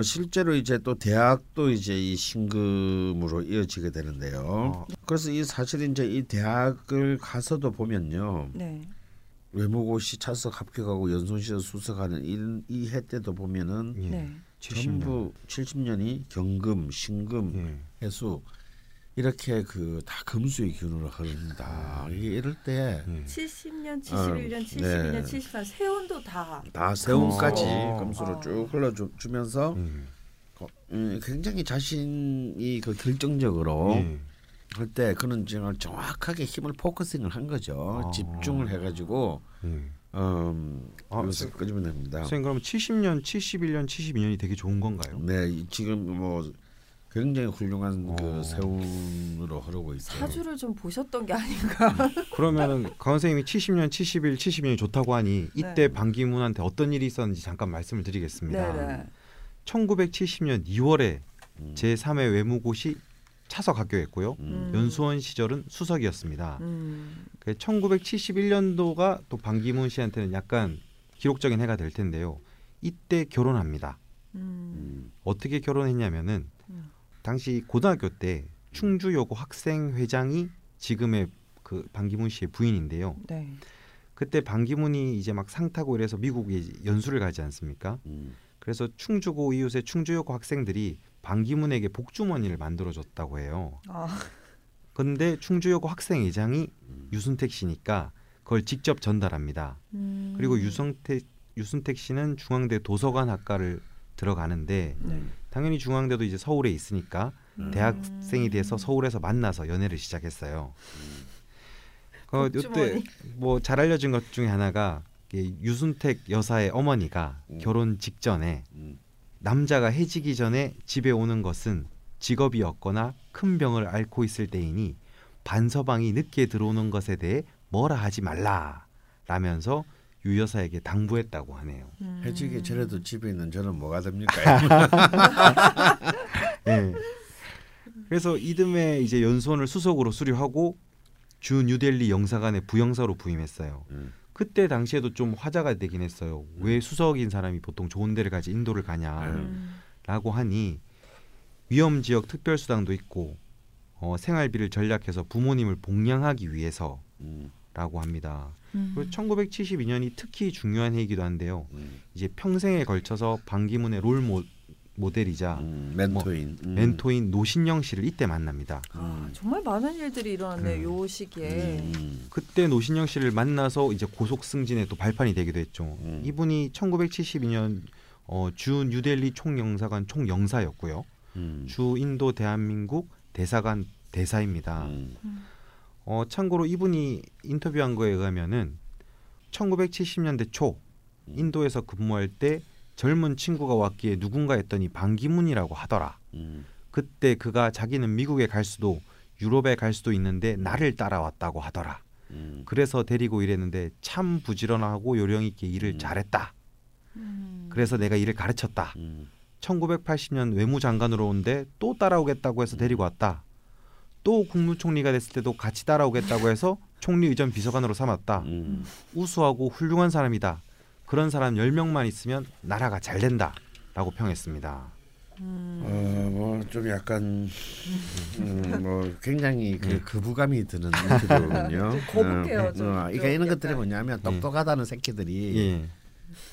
실제로 이제 또 대학도 이제 이 신금으로 이어지게 되는데요. 그래서 이 사실 이제 이 대학을 가서도 보면요. 네. 외무고시 차석 합격하고 연송시에 수석하는 이 해 때도 보면은 네. 전부 70년이 경금, 신금, 해수 이렇게 그 다 금수의 기운으로 흐른다. 이럴 때 70년, 71년, 72년, 74년 세운도 다 세운까지 금수로 쭉 흘러주면서 굉장히 자신이 그 결정적으로 할 때 그런 정말 정확하게 힘을 포커싱을 한 거죠. 집중을 해가지고 그래서 끄집어 냅니다. 선생님 그럼 70년, 71년, 72년이 되게 좋은 건가요? 네, 지금 뭐. 굉장히 훌륭한 그 세운으로 흐르고 있어요. 사주를 좀 보셨던 게 아닌가. 그러면은 강 선생님이 70년, 71, 72년이 좋다고 하니 이때 네. 반기문한테 어떤 일이 있었는지 잠깐 말씀을 드리겠습니다. 네네. 1970년 2월에 제3회 외무고시 차석 합격했고요. 연수원 시절은 수석이었습니다. 1971년도가 또 반기문 씨한테는 약간 기록적인 해가 될 텐데요. 이때 결혼합니다. 어떻게 결혼했냐면은 당시 고등학교 때 충주여고 학생회장이 지금의 그 반기문 씨의 부인인데요. 네. 그때 반기문이 이제 막 상 타고 이래서 미국에 연수를 가지 않습니까? 그래서 충주고 이웃의 충주여고 학생들이 반기문에게 복주머니를 만들어줬다고 해요. 그런데 충주여고 학생회장이 유순택 씨니까 그걸 직접 전달합니다. 그리고 유순택 씨는 중앙대 도서관학과를 들어가는데 당연히 중앙대도 이제 서울에 있으니까 대학생이 돼서 서울에서 만나서 연애를 시작했어요. 이때 뭐 잘 알려진 것 중에 하나가 유순택 여사의 어머니가 결혼 직전에 남자가 해지기 전에 집에 오는 것은 직업이었거나 큰 병을 앓고 있을 때이니 반서방이 늦게 들어오는 것에 대해 뭐라 하지 말라라면서 유 여사에게 당부했다고 하네요. 해지기 전에도 집에 있는 저는 뭐가 됩니까? 네. 그래서 이듬해 이제 연수원을 수석으로 수료하고 주 뉴델리 영사관의 부영사로 부임했어요. 그때 당시에도 좀 화제가 되긴 했어요. 왜 수석인 사람이 보통 좋은 데를 가지 인도를 가냐라고 하니 위험지역 특별수당도 있고 생활비를 절약해서 부모님을 봉양하기 위해서라고 합니다. 그리고 1972년이 특히 중요한 해이기도 한데요. 이제 평생에 걸쳐서 반기문의 롤모델이자 멘토인 멘토인 노신영 씨를 이때 만납니다. 아, 정말 많은 일들이 일어났네요. 요 시기에. 그때 노신영 씨를 만나서 이제 고속 승진에 또 발판이 되기도 했죠. 이분이 1972년 주 뉴델리 총영사관 총영사였고요. 주 인도 대한민국 대사관 대사입니다. 참고로 이분이 인터뷰한 거에 의하면은 1970년대 초 인도에서 근무할 때 젊은 친구가 왔기에 누군가 했더니 반기문이라고 하더라. 그때 그가 자기는 미국에 갈 수도 유럽에 갈 수도 있는데 나를 따라왔다고 하더라. 그래서 데리고 일했는데 참 부지런하고 요령 있게 일을 잘했다. 그래서 내가 일을 가르쳤다. 1980년 외무장관으로 온데 또 따라오겠다고 해서 데리고 왔다. 또 국무총리가 됐을 때도 같이 따라오겠다고 해서 총리 의전 비서관으로 삼았다. 우수하고 훌륭한 사람이다. 그런 사람 10명만 있으면 나라가 잘 된다라고 평했습니다. 뭐 좀 약간 뭐 굉장히 그 거부감이 드는 느낌이거든요. 거북해요. 그러니까 이런 것들이 뭐냐면 똑똑하다는 새끼들이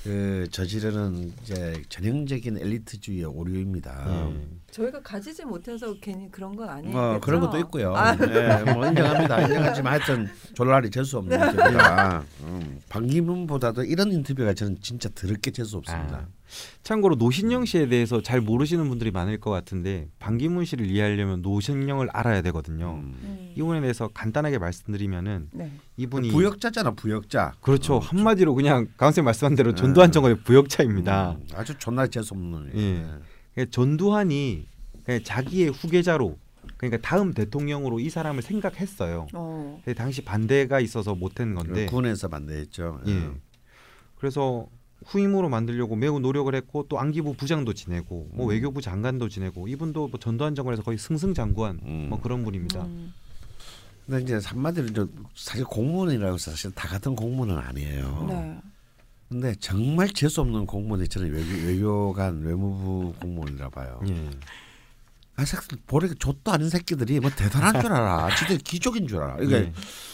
그 저지르는 이제 전형적인 엘리트주의의 오류입니다. 저희가 가지지 못해서 괜히 그런 건 아니에요. 그런 것도 있고요. 네, 뭐 인정합니다. 인정하지만 하여튼 졸라리 재수 없는 겁니다. 반기문보다도 이런 인터뷰가 저는 진짜 더럽게 재수 없습니다. 참고로 노신영 씨에 대해서 잘 모르시는 분들이 많을 것 같은데 반기문 씨를 이해하려면 노신영을 알아야 되거든요. 이분에 대해서 간단하게 말씀드리면은 이분이 부역자잖아, 부역자. 그렇죠. 한마디로 그냥 강선생님 말씀한 대로 전두환 정권의 부역자입니다. 아주 존나 재수없는. 전두환이 자기의 후계자로 그러니까 다음 대통령으로 이 사람을 생각했어요. 근데 당시 반대가 있어서 못한 건데 군에서 반대했죠. 그래서 후임으로 만들려고 매우 노력을 했고 또 안기부 부장도 지내고 뭐 외교부 장관도 지내고 이분도 뭐 전두환 정권에서 거의 승승장구한 뭐 그런 분입니다. 근데 이제 한마디로 사실 공무원이라고 해서 사실 다 같은 공무원은 아니에요. 근데 정말 재수 없는 공무원이 저는 외교관 외무부 공무원이라 봐요. 아 새끼들 보니까 좆도 아닌 새끼들이 뭐 대단한 줄 알아. 진짜 기적인 줄 알아. 그러니까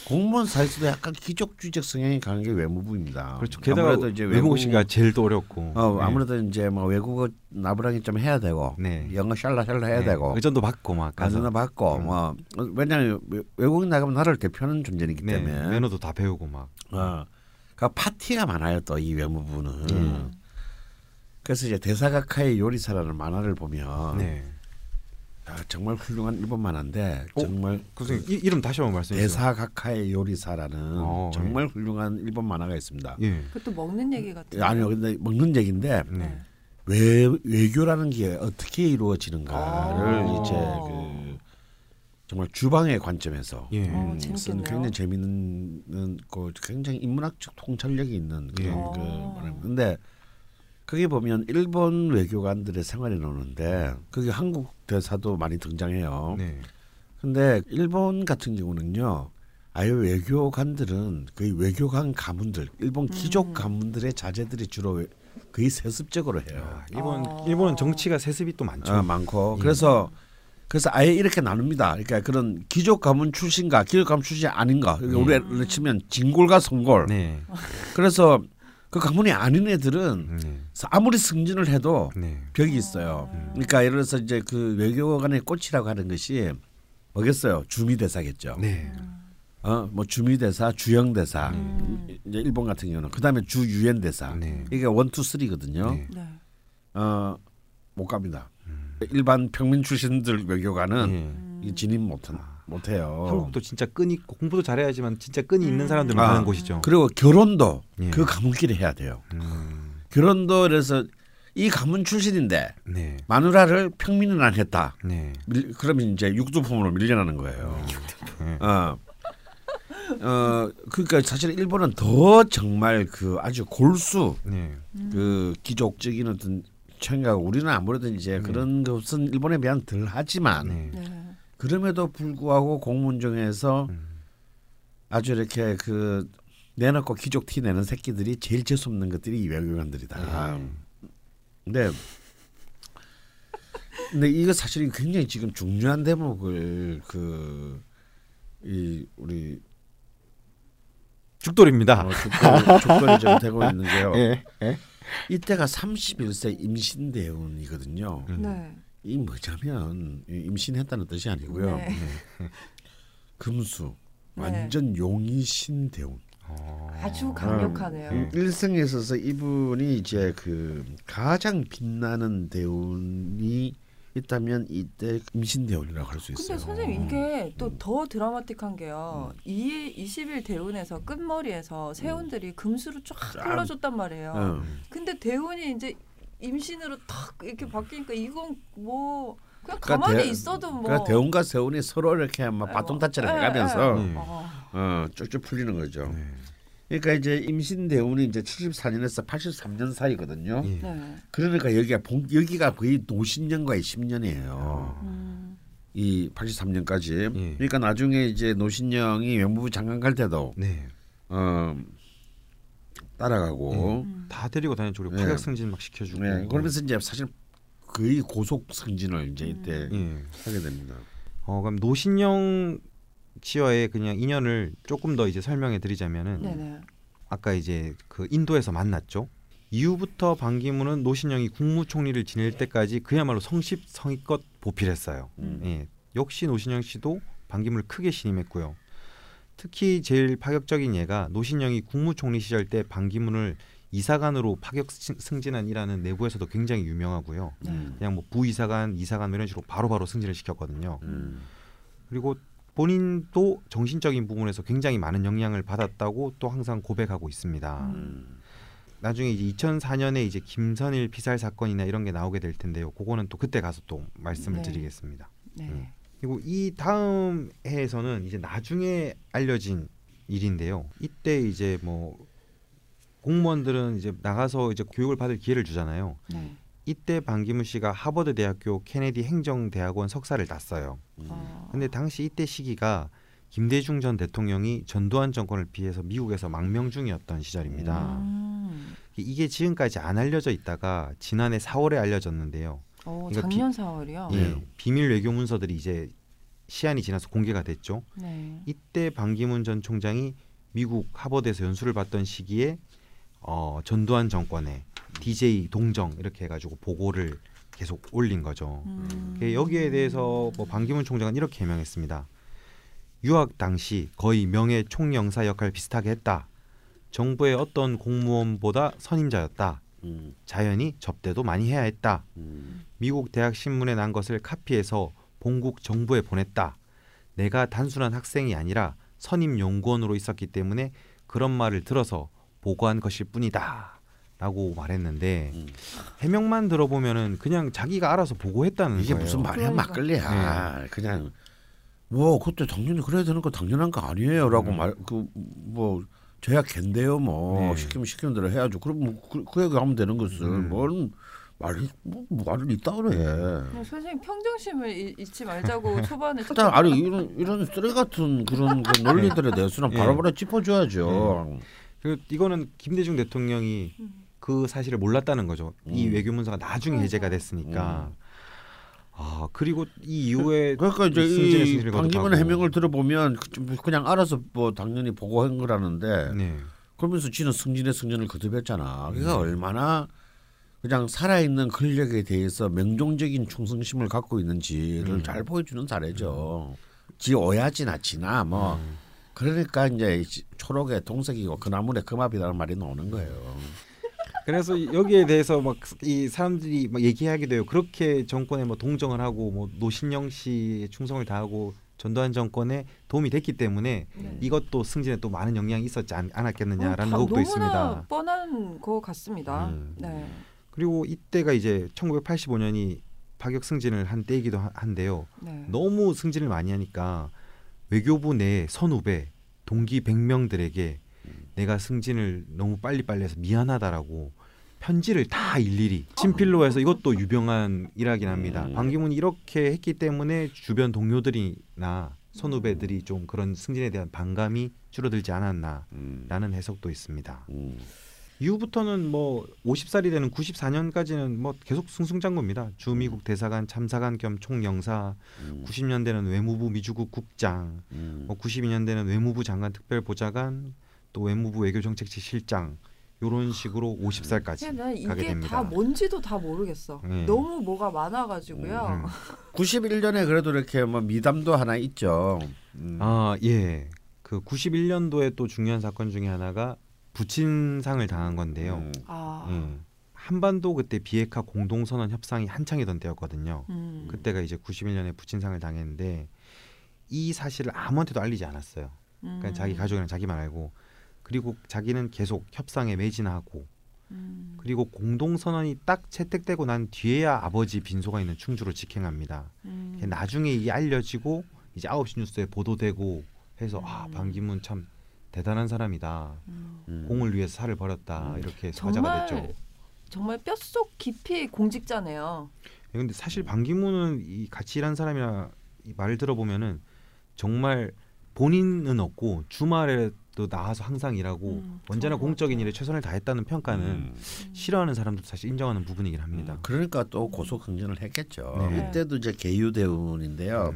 공무원 사이에서도 약간 기적주의적 성향이 강한 게 외무부입니다. 그렇죠. 게다가 외국어가 제일 또 어렵고. 아무래도 이제 뭐 외국어 나부랑이 좀 해야 되고, 영어 샬라샬라 해야 되고, 의전도 받고 막. 가서도 받고 뭐 왜냐면 외국인 나가면 나라를 대표하는 존재이기 때문에. 매너도 다 배우고 막. 그러니까 파티가 많아요 또 이 외무부는. 그래서 이제 대사가카의 요리사라는 만화를 보면. 정말 훌륭한 일본 만화인데 정말 이름 다시 한번 말씀해 주세요. 대사가카의 요리사라는 정말 훌륭한 일본 만화가 있습니다. 그것도 먹는 얘기 같아요. 아니요, 근데 먹는 얘기인데 외교라는 게 어떻게 이루어지는가를 이제 그 정말 주방의 관점에서 쓴 굉장히 재미있는 굉장히 인문학적 통찰력이 있는 그런 그 만화인데. 그게 보면 일본 외교관들의 생활이 나오는데 그게 한국 대사도 많이 등장해요. 근데 일본 같은 경우는요. 아예 외교관들은 거의 외교관 가문들, 일본 귀족 가문들의 자제들이 주로 거의 세습적으로 해요. 일본은 정치가 세습이 또 많죠. 많고. 그래서 아예 이렇게 나눕니다. 그러니까 그런 귀족 가문 출신과 귀족 가문 출신이 아닌가. 우리로 치면 진골과 성골. 그래서 그 가문이 아닌 애들은 아무리 승진을 해도 벽이 있어요. 그러니까 예를 들어서 이제 그 외교관의 꽃이라고 하는 것이 뭐겠어요? 주미대사겠죠. 뭐 주미대사, 주영대사, 이제 일본 같은 경우는 그 다음에 주유엔대사. 이게 1, 2, 3거든요. 못 갑니다. 일반 평민 출신들 외교관은 진입 못해요. 한국도 진짜 끈이 있고 공부도 잘해야지만 진짜 끈이 있는 사람들 많은 곳이죠. 그리고 결혼도 그 가문끼리 해야 돼요. 결혼도 그래서 이 가문 출신인데 마누라를 평민은 안 했다. 그러면 이제 육두품으로 밀려나는 거예요. 그러니까 사실 일본은 더 정말 그 아주 골수 그 기족적인 어떤 생각, 우리는 아무래도 이제 그런 것은 일본에 비하면 덜 하지만 그럼에도 불구하고 공문정에서 아주 이렇게 그 내놓고 기족 티 내는 새끼들이 제일 재수없는 것들이 이 외교관들이다. 근데 이거 사실은 굉장히 지금 중요한 대목을 그 이 우리 죽돌입니다. 죽돌이 지금 되고 있는 게요. 이때가 31세 임신 대운이거든요. 이 뭐냐면 임신했다는 뜻이 아니고요. 금수 완전 용의신 대운. 아주 강력하네요. 일생에 있어서 이분이 이제 그 가장 빛나는 대운이 있다면 이때 임신 대운이라고 할 수 있어요. 근데 선생님 이게 또 더 드라마틱한 게요. 20일 대운에서 끝머리에서 세운들이 금수로 쫙 흘러줬단 말이에요. 근데 대운이 이제 임신으로 탁 이렇게 바뀌니까 이건 뭐 그냥 가만히 그러니까 있어도 뭐. 그러니까 대운과 세운이 서로 이렇게 막 바통 타치를 해가면서 쭉쭉 풀리는 거죠. 그러니까 이제 임신 대운이 이제 74년에서 83년 사이거든요. 그러니까 여기가 거의 노신년과의 10년이에요. 이 83년까지. 그러니까 나중에 이제 노신령이 외무부 장관 갈 때도 따라가고 다 데리고 다니는 쪽으로 파격 승진 막 시켜주고. 그러면서 이제 사실 거의 고속 승진을 이제 이때 하게 됩니다. 그럼 노신령 치어의 그냥 인연을 조금 더 이제 설명해 드리자면은 아까 이제 그 인도에서 만났죠. 이후부터 반기문은 노신영이 국무총리를 지낼 때까지 그야말로 성실성의껏 보필했어요. 역시 노신영 씨도 반기문을 크게 신임했고요. 특히 제일 파격적인 예가 노신영이 국무총리 시절 때 반기문을 이사관으로 파격 승진한 이라는 내부에서도 굉장히 유명하고요. 그냥 뭐 부이사관, 이사관 이런 식으로 바로바로 승진을 시켰거든요. 그리고 본인도 정신적인 부분에서 굉장히 많은 영향을 받았다고 또 항상 고백하고 있습니다. 나중에 이제 2004년에 이제 김선일 피살 사건이나 이런 게 나오게 될 텐데요. 그거는 또 그때 가서 또 말씀을 드리겠습니다. 그리고 이 다음 해에서는 이제 나중에 알려진 일인데요. 이때 이제 뭐 공무원들은 이제 나가서 이제 교육을 받을 기회를 주잖아요. 이때 반기문 씨가 하버드 대학교 케네디 행정대학원 석사를 땄어요. 근데 당시 이때 시기가 김대중 전 대통령이 전두환 정권을 피해서 미국에서 망명 중이었던 시절입니다. 이게 지금까지 안 알려져 있다가 지난해 4월에 알려졌는데요. 그러니까 작년 4월이요? 비밀 외교 문서들이 이제 시한이 지나서 공개가 됐죠. 이때 반기문 전 총장이 미국 하버드에서 연수를 받던 시기에 전두환 정권에 DJ 동정 이렇게 해가지고 보고를 계속 올린 거죠. 여기에 대해서 뭐 반기문 총장은 이렇게 해명했습니다. 유학 당시 거의 명예 총영사 역할 비슷하게 했다. 정부의 어떤 공무원보다 선임자였다. 자연히 접대도 많이 해야 했다. 미국 대학 신문에 난 것을 카피해서 본국 정부에 보냈다. 내가 단순한 학생이 아니라 선임 연구원으로 있었기 때문에 그런 말을 들어서 보고한 것일 뿐이다. 라고 말했는데 해명만 들어보면은 그냥 자기가 알아서 보고했다는 이게 거예요. 무슨 말이야 막걸리야. 그냥 뭐 그때 당연히 그래야 되는 거 당연한 거 아니에요라고 말 그 뭐 저야 갠데요 뭐 시키면 시키는 대로 해야죠. 그럼 뭐 그 얘기 하면 되는 것을 뭘 말을 있다 그래. 선생님 평정심을 잊지 말자고 초반에. 아니 이런 쓰레기 같은 그런 그 논리들에 대해서는 바로바로 짚어줘야죠. 그리고 이거는 김대중 대통령이 그 사실을 몰랐다는 거죠. 이 외교 문서가 나중에 해제가 됐으니까. 그리고 이 이후에 그러니까 이제 이 반기문 해명을 들어보면 그냥 알아서 뭐 당연히 보고한 거라는데 그러면서 지는 승진을 거듭했잖아. 그러니까 얼마나 그냥 살아있는 권력에 대해서 명종적인 충성심을 갖고 있는지를 잘 보여주는 사례죠. 지 오야지나 지나 뭐. 그러니까 이제 초록에 동색이고 그 나물에 금압이라는 말이 나오는 거예요. 그래서 여기에 대해서 막 이 사람들이 막 얘기하게 돼요. 그렇게 정권에 뭐 동정을 하고 뭐 노신영 씨의 충성을 다하고 전두환 정권에 도움이 됐기 때문에 이것도 승진에 또 많은 영향이 있었지 않았겠느냐라는 의혹도 있습니다. 너무나 뻔한 거 같습니다. 그리고 이때가 이제 1985년이 파격 승진을 한 때이기도 한데요. 너무 승진을 많이 하니까 외교부 내 선후배 동기 100명들에게 내가 승진을 너무 빨리빨리 해서 미안하다라고 편지를 다 일일이 친필로 해서, 이것도 유명한 일화긴 합니다. 반기문이 이렇게 했기 때문에 주변 동료들이나 선후배들이 좀 그런 승진에 대한 반감이 줄어들지 않았나라는 해석도 있습니다. 이후부터는 뭐 50살이 되는 94년까지는 뭐 계속 승승장구입니다. 주미국 대사관, 참사관 겸 총영사, 90년대는 외무부 미주국 국장, 뭐 92년대는 외무부 장관 특별보좌관, 또 외무부 외교정책실 실장, 이런 식으로 50살까지 가게 됩니다. 이게 다 뭔지도 다 모르겠어. 너무 뭐가 많아가지고요. 91년에 그래도 이렇게 뭐 미담도 하나 있죠. 아 예, 그 91년도에 또 중요한 사건 중에 하나가 부친상을 당한 건데요. 한반도 그때 비핵화 공동선언 협상이 한창이던 때였거든요. 그때가 이제 91년에 부친상을 당했는데 이 사실을 아무한테도 알리지 않았어요. 그러니까 자기 가족이랑 자기만 알고, 그리고 자기는 계속 협상에 매진하고, 그리고 공동선언이 딱 채택되고 난 뒤에야 아버지 빈소가 있는 충주로 직행합니다. 나중에 이게 알려지고 이제 9시 뉴스에 보도되고 해서 아, 반기문 참 대단한 사람이다. 공을 위해서 살을 버렸다. 이렇게 서자가 됐죠. 정말 뼛속 깊이 공직자네요. 그런데 네, 사실 반기문은 이 같이 일한 사람이라 이 말을 들어보면은 정말 본인은 없고 주말에 또 나와서 항상 일하고 언제나 공적인 일에 최선을 다했다는 평가는 싫어하는 사람들도 사실 인정하는 부분이긴 합니다. 그러니까 또 고소강진을 했겠죠. 네. 그때도 이제 계유대운인데요.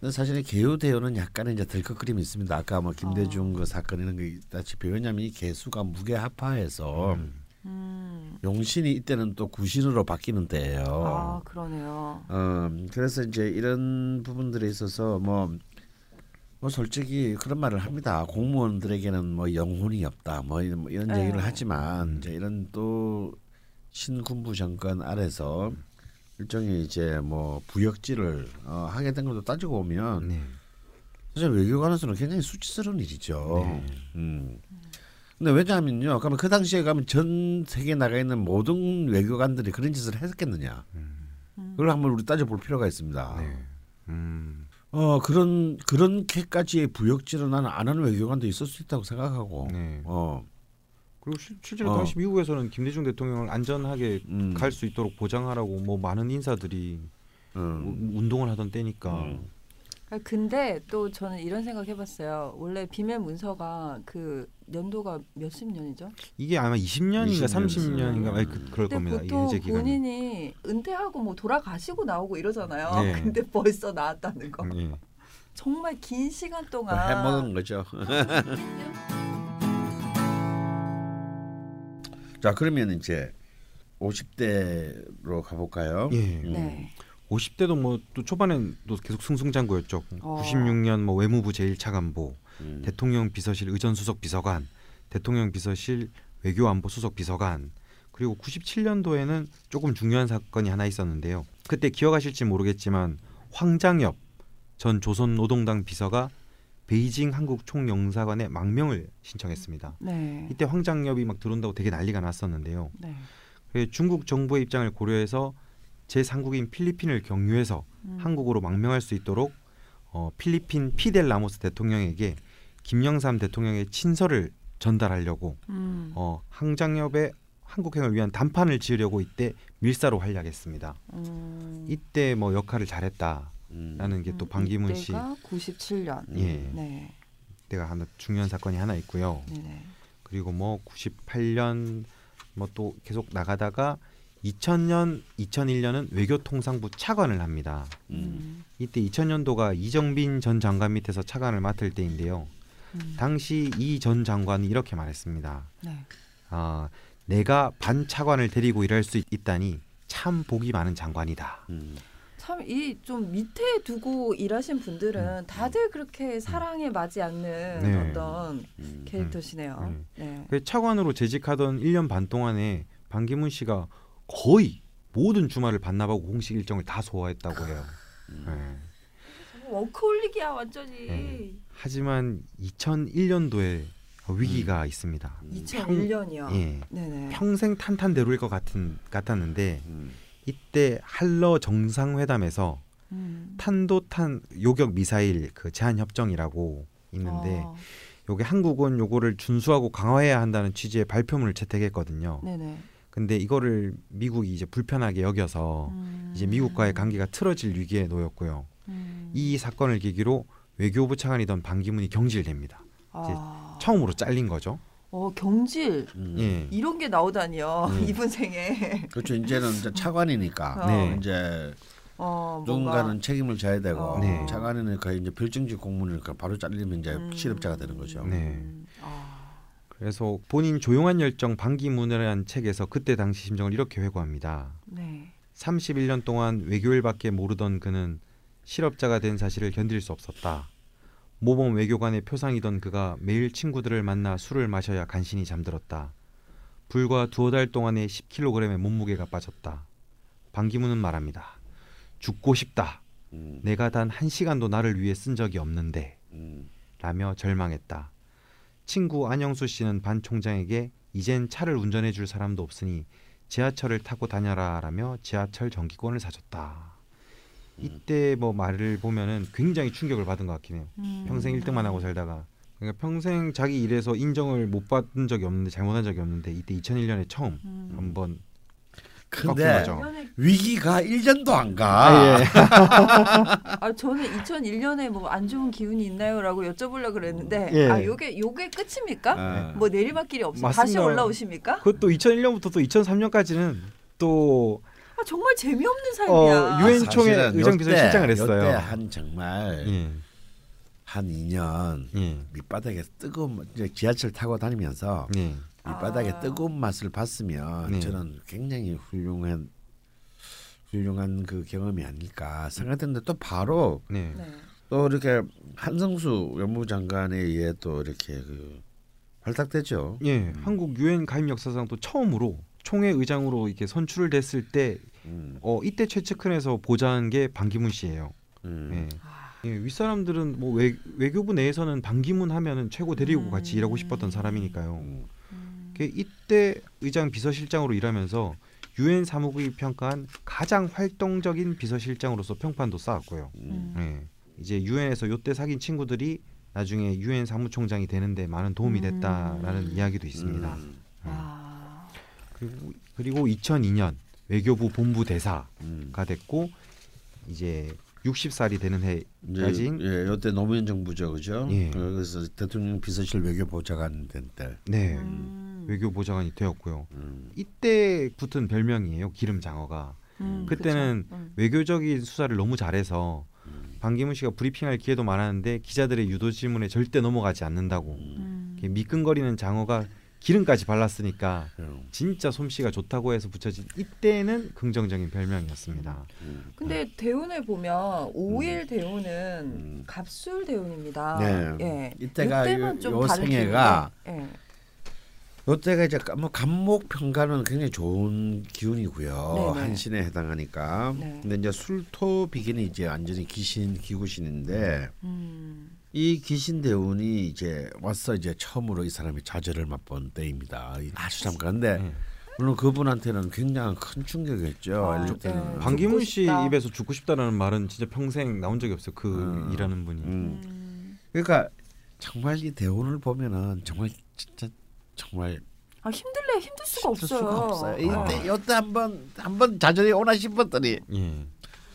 근데 사실 계유대운은 약간의 이제 들컥거림이 있습니다. 아까 뭐 김대중 그 사건 이런 거 있다시피, 왜냐하면 이 계수가 무게합파해서 용신이 이때는 또 구신으로 바뀌는 때예요. 아 그러네요. 그래서 이제 이런 부분들에 있어서 뭐 솔직히 그런 말을 합니다. 공무원들에게는 뭐 영혼이 없다, 뭐 이런 얘기를 하지만 이제 이런 또 신군부 정권 아래서 일종의 이제 뭐 부역질을 하게 된 것도 따지고 보면 사실 외교관으로서는 굉장히 수치스러운 일이죠. 근데 왜냐하면요, 그러면 그 당시에 가면 전 세계 나가 있는 모든 외교관들이 그런 짓을 했겠느냐? 그걸 한번 우리 따져볼 필요가 있습니다. 네. 그런 캐까지의 부역질은 나는 안 하는 외교관도 있을 수 있다고 생각하고. 그리고 실제로 당시 미국에서는 김대중 대통령을 안전하게 갈 수 있도록 보장하라고 뭐 많은 인사들이 운동을 하던 때니까. 근데 또 저는 이런 생각해봤어요. 원래 비밀 문서가 그 연도가 몇십 년이죠? 이게 아마 20년인가 30년인가 그럴 겁니다. 보통 본인이 은퇴하고 뭐 돌아가시고 나오고 이러잖아요. 네. 근데 벌써 나왔다는 거. 네. 정말 긴 시간 동안 해먹은 거죠. 자 그러면 이제 50대로 가볼까요? 예. 네. 50대도 뭐 또 초반엔 또 계속 승승장구였죠. 96년 뭐 외무부 제1차관보, 대통령 비서실 의전수석 비서관, 대통령 비서실 외교안보 수석 비서관, 그리고 97년도에는 조금 중요한 사건이 하나 있었는데요. 그때 기억하실지 모르겠지만 황장엽 전 조선노동당 비서가 베이징 한국 총영사관에 망명을 신청했습니다. 네. 이때 황장엽이 막 들어온다고 되게 난리가 났었는데요. 네. 중국 정부의 입장을 고려해서 제3국인 필리핀을 경유해서 한국으로 망명할 수 있도록 필리핀 피델 라모스 대통령에게 김영삼 대통령의 친서를 전달하려고 황장엽의 한국행을 위한 단판을 지으려고 이때 밀사로 활약했습니다. 이때 뭐 역할을 잘했다라는 게 또 반기문 씨. 이때가 97년. 예. 네. 이때가 하나 중요한 사건이 하나 있고요. 네네. 그리고 뭐 98년 뭐 또 계속 나가다가 2000년, 2001년은 외교통상부 차관을 합니다. 이때 2000년도가 이정빈 전 장관 밑에서 차관을 맡을 때인데요. 당시 이 전 장관이 이렇게 말했습니다. 네. 내가 반 차관을 데리고 일할 수 있다니 참 복이 많은 장관이다. 참 이 좀 밑에 두고 일하신 분들은 다들 그렇게 사랑에 맞지 않는 어떤 캐릭터시네요. 네. 차관으로 재직하던 1년 반 동안에 반기문 씨가 거의 모든 주말을 반납하고 공식 일정을 다 소화했다고 해요. 워크홀릭이야 완전히. 하지만 2001년도에 위기가 있습니다. 2001년이요? 예. 네네. 평생 탄탄대로일 것 같았는데 이때 할러 정상회담에서 탄도탄 요격 미사일 그 제한 협정이라고 있는데 요게 한국은 요거를 준수하고 강화해야 한다는 취지의 발표문을 채택했거든요. 네네. 근데 이거를 미국이 이제 불편하게 여겨서 이제 미국과의 관계가 틀어질 위기에 놓였고요. 이 사건을 계기로 외교부 차관이던 반기문이 경질됩니다. 아. 이제 처음으로 잘린 거죠. 경질. 이런 게 나오다니요. 이분 생에. 그렇죠. 이제는 이제 차관이니까 이제 누군가는 책임을 져야 되고 차관에는 거의 이제 별정직 공무원을 바로 잘리면 이제 실업자가 되는 거죠. 그래서 본인 조용한 열정 반기문이라는 책에서 그때 당시 심정을 이렇게 회고합니다. 31년 동안 외교일밖에 모르던 그는 실업자가 된 사실을 견딜 수 없었다. 모범 외교관의 표상이던 그가 매일 친구들을 만나 술을 마셔야 간신히 잠들었다. 불과 2달 동안에 10kg의 몸무게가 빠졌다. 반기문은 말합니다. 죽고 싶다. 내가 단 1시간도 나를 위해 쓴 적이 없는데. 라며 절망했다. 친구 안영수 씨는 반 총장에게 이젠 차를 운전해 줄 사람도 없으니 지하철을 타고 다녀라 라며 지하철 정기권을 사줬다. 이때 뭐 말을 보면은 굉장히 충격을 받은 것 같긴 해요. 평생 1등만 하고 살다가 그러니까 평생 자기 일에서 인정을 못 받은 적이 없는데 잘못한 적이 없는데 이때 2001년에 처음 한번 근데 위기가 1년도 안 가. 아, 저는 2001년에 뭐 안 좋은 기운이 있나요라고 여쭤보려고 그랬는데 아, 요게 끝입니까? 뭐 내리막길이 없어 다시 올라오십니까? 그것도 2001년부터 또 2003년까지는 또 아, 정말 재미없는 삶이야. 유엔 총회 의장 비서 실장을 했어요. 그때 한 정말 한 2년 밑바닥에 뜨거운 지하철 타고 다니면서 밑바닥에 뜨거운 맛을 봤으면 저는 굉장히 훌륭한 그 경험이 아닐까 생각했는데 또 바로 또 이렇게 한성수 외무장관에 의해 또 이렇게 그 발탁되죠. 한국 유엔 가입 역사상 또 처음으로 총회 의장으로 이렇게 선출을 됐을 때 이때 최측근에서 보좌한 게 반기문 씨예요. 윗사람들은 뭐 외교부 내에서는 반기문 하면은 최고 데리고 같이 일하고 싶었던 사람이니까요. 이때 의장 비서실장으로 일하면서 유엔 사무국이 평가한 가장 활동적인 비서실장으로서 평판도 쌓았고요. 이제 유엔에서 이때 사귄 친구들이 나중에 유엔 사무총장이 되는데 많은 도움이 됐다라는 이야기도 있습니다. 그리고 2002년 외교부 본부 대사가 됐고 이제 60살이 되는 해까지 이때 노무현 정부죠, 그죠? 그래서 대통령 비서실 외교보좌관 된 때. 외교보좌관이 되었고요. 이때 붙은 별명이에요, 기름장어가. 그때는 외교적인 수사를 너무 잘해서 반기문 씨가 브리핑할 기회도 많았는데 기자들의 유도 질문에 절대 넘어가지 않는다고. 미끈거리는 장어가 기름까지 발랐으니까 진짜 솜씨가 좋다고 해서 붙여진 이때는 긍정적인 별명이었습니다. 근데 대운을 보면 5일 대운은 갑술 대운입니다. 이때가 요 생애가 이때가 이제 뭐 갑목 평가는 굉장히 좋은 기운이고요. 한신에 해당하니까. 근데 이제 술토 비견이 이제 완전히 기구신인데. 이 귀신 대운이 이제 와서 이제 처음으로 이 사람이 좌절을 맛본 때입니다. 아주 잠깐. 근데 물론 그분한테는 굉장히 큰 충격이었죠. 반기문 씨 입에서 죽고 싶다라는 말은 진짜 평생 나온 적이 없어요. 그 일하는 분이. 그러니까 정말 이 대운을 보면은 정말 진짜 정말 힘들 수가 없어요. 이때 한번 좌절이 오나 싶었더니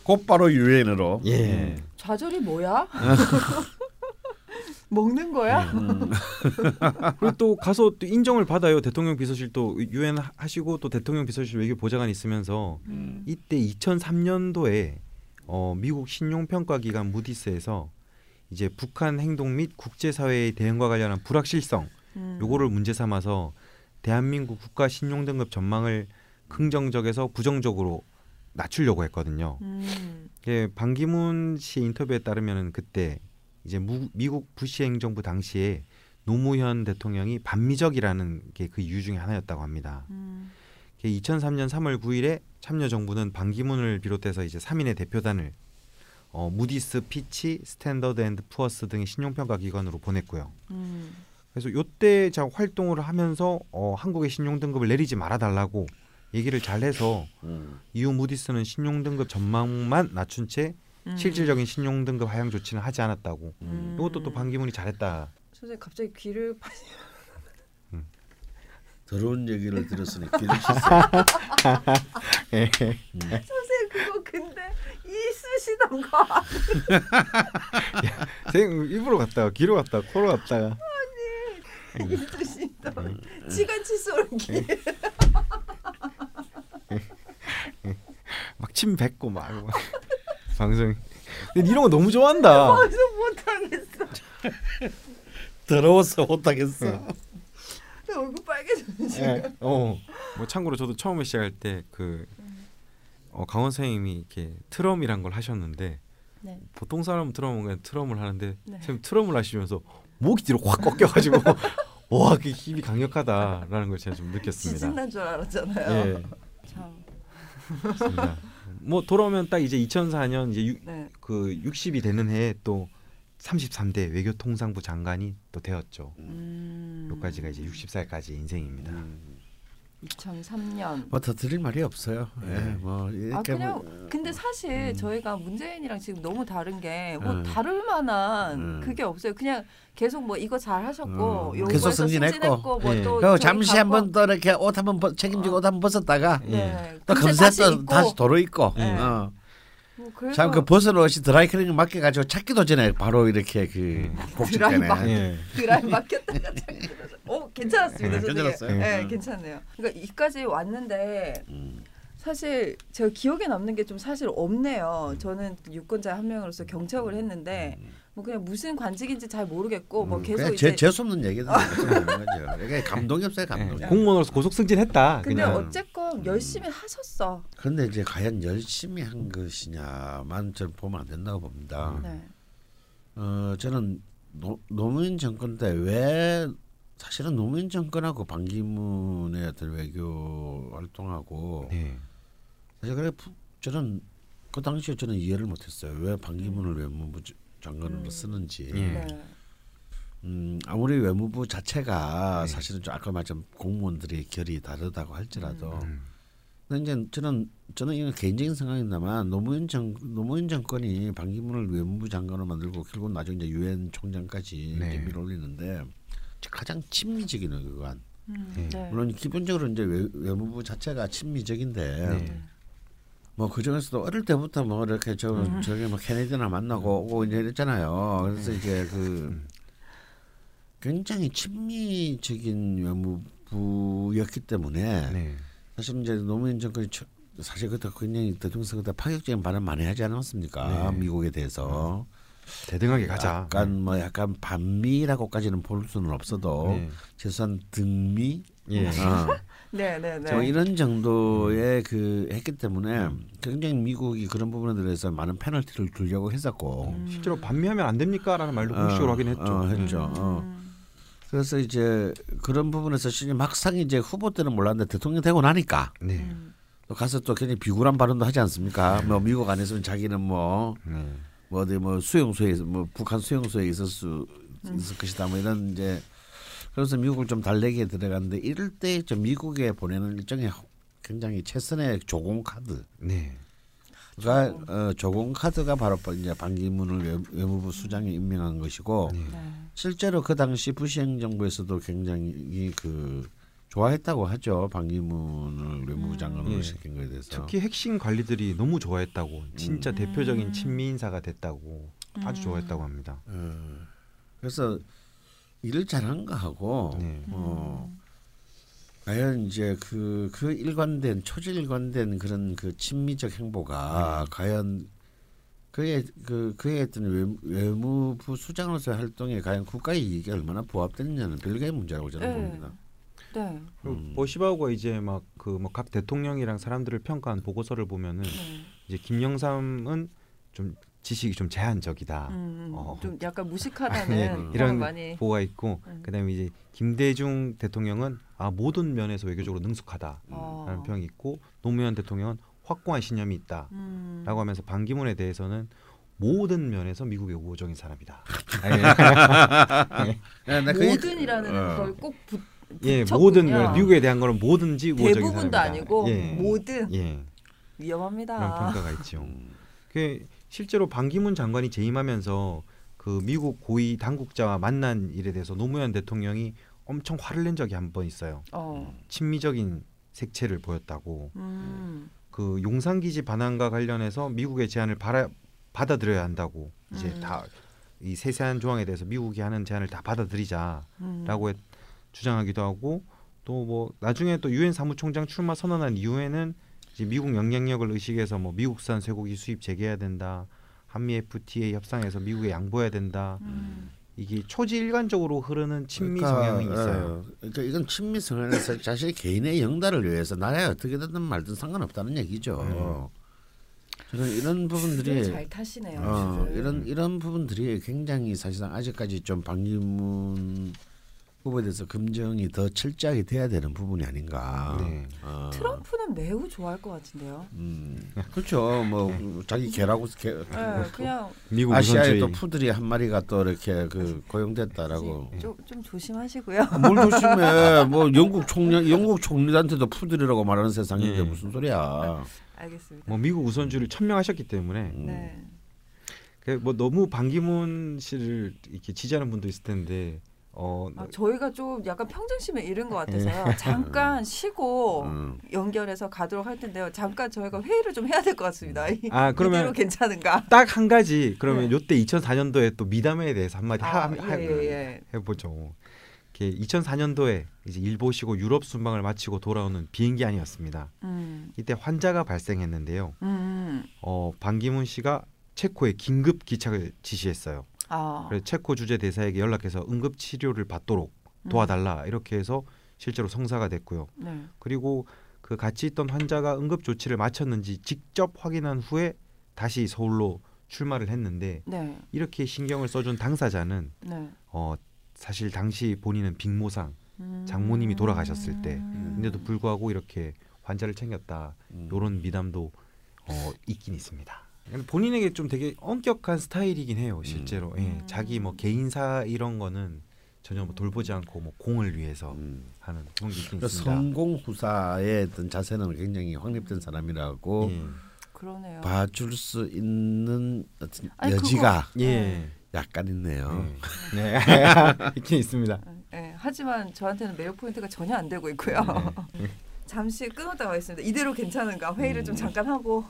곧바로 유엔으로. 좌절이 뭐야? 먹는 거야? 그리고 또 가서 또 인정을 받아요. 대통령 비서실도 유엔 하시고 또 대통령 비서실 외교 보좌관 있으면서 이때 2003년도에 미국 신용평가기관 무디스에서 이제 북한 행동 및 국제사회의 대응과 관련한 불확실성 요거를 문제 삼아서 대한민국 국가 신용등급 전망을 긍정적에서 부정적으로 낮추려고 했거든요. 반기문 씨 인터뷰에 따르면은 그때 이제 미국 부시 행정부 당시에 노무현 대통령이 반미적이라는 게 그 이유 중에 하나였다고 합니다. 2003년 3월 9일에 참여정부는 반기문을 비롯해서 이제 3인의 대표단을 무디스, 피치, 스탠더드 앤드 푸어스 등의 신용평가 기관으로 보냈고요. 그래서 이때 활동을 하면서 한국의 신용등급을 내리지 말아달라고 얘기를 잘해서 이후 무디스는 신용등급 전망만 낮춘 채 실질적인 신용등급 하향 조치는 하지 않았다고. 이것도 또 반기문이 잘했다. 선생님 갑자기 귀를 파시. 더러운 얘기를 들었으니 귀를 씻어요. 선생님 그거 근데 이쑤시던가. 선생님 입으로 갔다가 귀로 갔다가 코로 갔다가. 아니 이쑤시던. 지가 칫솔을 귀. 막 침 뱉고 막. 방송. 근데 이런 거 너무 좋아한다. 방송 못하겠어. 더러워서 못하겠어. 얼굴 빨개졌네 지금. 뭐 참고로 저도 처음에 시작할 때 그 강원 선생님이 이렇게 트럼이란 걸 하셨는데 네. 보통 사람은 트럼은 그냥 트럼을 하는데 네. 선생님 트럼을 하시면서 목이 뒤로 확 꺾여가지고 와 그 힘이 강력하다라는 걸 제가 좀 느꼈습니다. 지진난 줄 알았잖아요. 예. 참. 맞습니다. 뭐 돌아오면 딱 이제 2004년 이제 네. 그 60이 되는 해에 또 33대 외교통상부 장관이 또 되었죠. 여기까지가 이제 60살까지 인생입니다. 2003년. 뭐 더 드릴 말이 없어요. 네. 네, 뭐 이렇게 그냥 뭐, 근데 사실 저희가 문재인이랑 지금 너무 다른 게 뭐 다룰 만한 그게 없어요. 그냥 계속 뭐 이거 잘 하셨고 계속 승진했고 뭐 예. 또 잠시 한번 또 이렇게 옷 한번 책임지고 옷 한번 벗었다가 예. 또 검사 또 다시 도로 입고. 예. 참 그 벗은 옷이 드라이클리닝 맡겨가지고 찾기도 전에 바로 이렇게 그 복직되네. 드라이 맡겼다가 찾기도 전에. 오 괜찮았습니다. 괜찮았어요. 네, 괜찮네요. 그러니까 이까지 왔는데 사실 제가 기억에 남는 게 좀 사실 없네요. 저는 유권자 한 명으로서 경청을 했는데 뭐 그냥 무슨 관직인지 잘 모르겠고 뭐 계속 이제 재수없는 얘기도 하는 거죠. 그러니까 감동이 없어요, 감동. 공무원으로서 고속 승진했다. 근데 그냥. 어쨌건 열심히 하셨어. 그런데 이제 과연 열심히 한 것이냐만 저는 보면 안 된다고 봅니다. 네. 저는 노무현 정권 때 왜 사실은 노무현 정권하고 반기문의 어떤 외교 활동하고 네. 사실 그래 저는 그 당시에 저는 이해를 못했어요. 왜 반기문을 외무부 장관으로 쓰는지. 예. 아무리 외무부 자체가 네. 사실은 좀 아까 말했던 공무원들의 결이 다르다고 할지라도 근데 이제 저는 이건 개인적인 생각입니다만 노무현 정권이 반기문을 외무부 장관으로 만들고 결국은 나중에 이제 유엔 총장까지 네. 밀어올리는데 가장 친미적인 의관. 네. 물론 기본적으로 이제 외무부 자체가 친미적인데. 네. 뭐 그중에서도 어릴 때부터 뭐 이렇게 저기 뭐 케네디나 만나고 오고 이제 이랬잖아요. 그래서 이제 그 굉장히 친미적인 외무부였기 때문에 네. 사실 이제 노무현 정권이 사실 그때 굉장히 대통령 그때 파격적인 발언 많이 하지 않았습니까? 네. 미국에 대해서 대등하게 가자. 약간 뭐 약간 반미라고까지는 볼 수는 없어도 네. 최소한 등미. 예. 네. 저 이런 정도의 그 했기 때문에 굉장히 미국이 그런 부분에 대해서 많은 페널티를 주려고 했었고 실제로 반미하면 안 됩니까라는 말도 공식으로 하긴 했죠. 그래서 이제 그런 부분에서 막상 이제 후보 때는 몰랐는데 대통령 되고 나니까 네. 또 가서 또 굉장히 비굴한 발언도 하지 않습니까? 뭐 미국 안에서는 자기는 뭐 어디 뭐 수용소에 뭐 북한 수용소에 있을 것이다 뭐 이런 이제. 그래서 미국을 좀 달래기에 들어갔는데 이럴 때 좀 미국에 보내는 일종의 굉장히 최선의 조공 카드. 네. 그러니까 조공 카드가 바로 이제 반기문을 외무부 수장에 임명한 것이고 네. 실제로 그 당시 부시 행정부에서도 굉장히 그 좋아했다고 하죠. 반기문을 외무부 장관으로 시킨 거에 대해서. 특히 핵심 관리들이 너무 좋아했다고. 진짜 대표적인 친미 인사가 됐다고 아주 좋아했다고 합니다. 그래서. 일을 잘한 거 하고 네. 과연 이제 그 일관된 초질일관된 그런 그 친미적 행보가 네. 과연 그의 어떤 외무부 수장으로서의 활동에 과연 국가의 이익이 얼마나 부합되느냐는 별개의 문제라고 저는 네. 봅니다. 네. 버시바우가 이제 막 그 뭐 각 대통령이랑 사람들을 평가한 보고서를 보면은 이제 김영삼은 좀 지식이 좀 제한적이다. 좀 약간 무식하다는 이런 많이 보고가 있고 그다음에 이제 김대중 대통령은 모든 면에서 외교적으로 능숙하다라는 평이 있고 노무현 대통령은 확고한 신념이 있다라고 하면서 반기문에 대해서는 모든 면에서 미국의 우호적인 사람이다. 모든이라는 걸 꼭 붙였군요. 모든 미국에 대한 거는 뭐든지 우호적인 사람이다. 대부분도 아니고 모든 위험합니다. 그런 평가가 있죠. 실제로 반기문 장관이 재임하면서 그 미국 고위 당국자와 만난 일에 대해서 노무현 대통령이 엄청 화를 낸 적이 한 번 있어요. 친미적인 색채를 보였다고. 그 용산기지 반환과 관련해서 미국의 제안을 받아들여야 한다고. 이제 다 이 세세한 조항에 대해서 미국이 하는 제안을 다 받아들이자라고 주장하기도 하고, 또 뭐 나중에 또 유엔 사무총장 출마 선언한 이후에는 이제 미국 영향력을 의식해서 뭐 미국산 쇠고기 수입 재개해야 된다, 한미 FTA 협상에서 미국에 양보해야 된다. 이게 초지일관적으로 흐르는 친미 성향이 있어요. 그러니까 이건 친미 성향에서 자신 개인의 영달을 위해서 나라에 어떻게 되든 말든 상관없다는 얘기죠. 저는 이런 부분들이 잘 타시네요. 이런 부분들이 굉장히 사실상 아직까지 좀 반기문 후보에 대해서 검증이 더 철저하게 돼야 되는 부분이 아닌가. 네. 트럼프는 매우 좋아할 것 같은데요. 그렇죠. 뭐 자기 개라고 네, 그냥 미국 아시아에 또 푸들이 한 마리가 또 이렇게 그 고용됐다라고. 좀 조심하시고요. 뭘 조심해? 뭐 영국 총리한테도 푸들이라고 말하는 세상인데 무슨 소리야? 알겠습니다. 뭐 미국 우선주의를 천명하셨기 때문에. 네. 뭐 너무 반기문 씨를 이렇게 지지하는 분도 있을 텐데. 저희가 좀 약간 평정심에 이른 것 같아서요. 잠깐 쉬고 연결해서 가도록 할 텐데요. 잠깐 저희가 회의를 좀 해야 될 것 같습니다. 그러면 괜찮은가? 딱 한 가지 그러면 요때 2004년도에 또 미담회에 대해서 한마디 해보죠. 2004년도에 이제 일보시고 유럽 순방을 마치고 돌아오는 비행기 안이었습니다. 이때 환자가 발생했는데요. 반기문 씨가 체코에 긴급 기착을 지시했어요. 그래서 체코 주재 대사에게 연락해서 응급 치료를 받도록 도와달라 이렇게 해서 실제로 성사가 됐고요. 네. 그리고 그 같이 있던 환자가 응급 조치를 마쳤는지 직접 확인한 후에 다시 서울로 출마를 했는데 네. 이렇게 신경을 써준 당사자는 네. 사실 당시 본인은 빅모상 장모님이 돌아가셨을 때 근데도 불구하고 이렇게 환자를 챙겼다 이런 미담도 있긴 있습니다. 본인에게 좀 되게 엄격한 스타일이긴 해요, 실제로. 예, 자기 뭐 개인사 이런 거는 전혀 뭐 돌보지 않고 뭐 공을 위해서 하는 그런 게 있습니다. 성공 후사의 어떤 자세는 굉장히 확립된 사람이라고 그러네요. 봐줄 수 있는 어떤 여지가 약간 있네요. 네, 있긴 있습니다. 네, 하지만 저한테는 매력 포인트가 전혀 안 되고 있고요. 네. 잠시 끊었다 가겠습니다. 이대로 괜찮은가? 회의를 좀 잠깐 하고.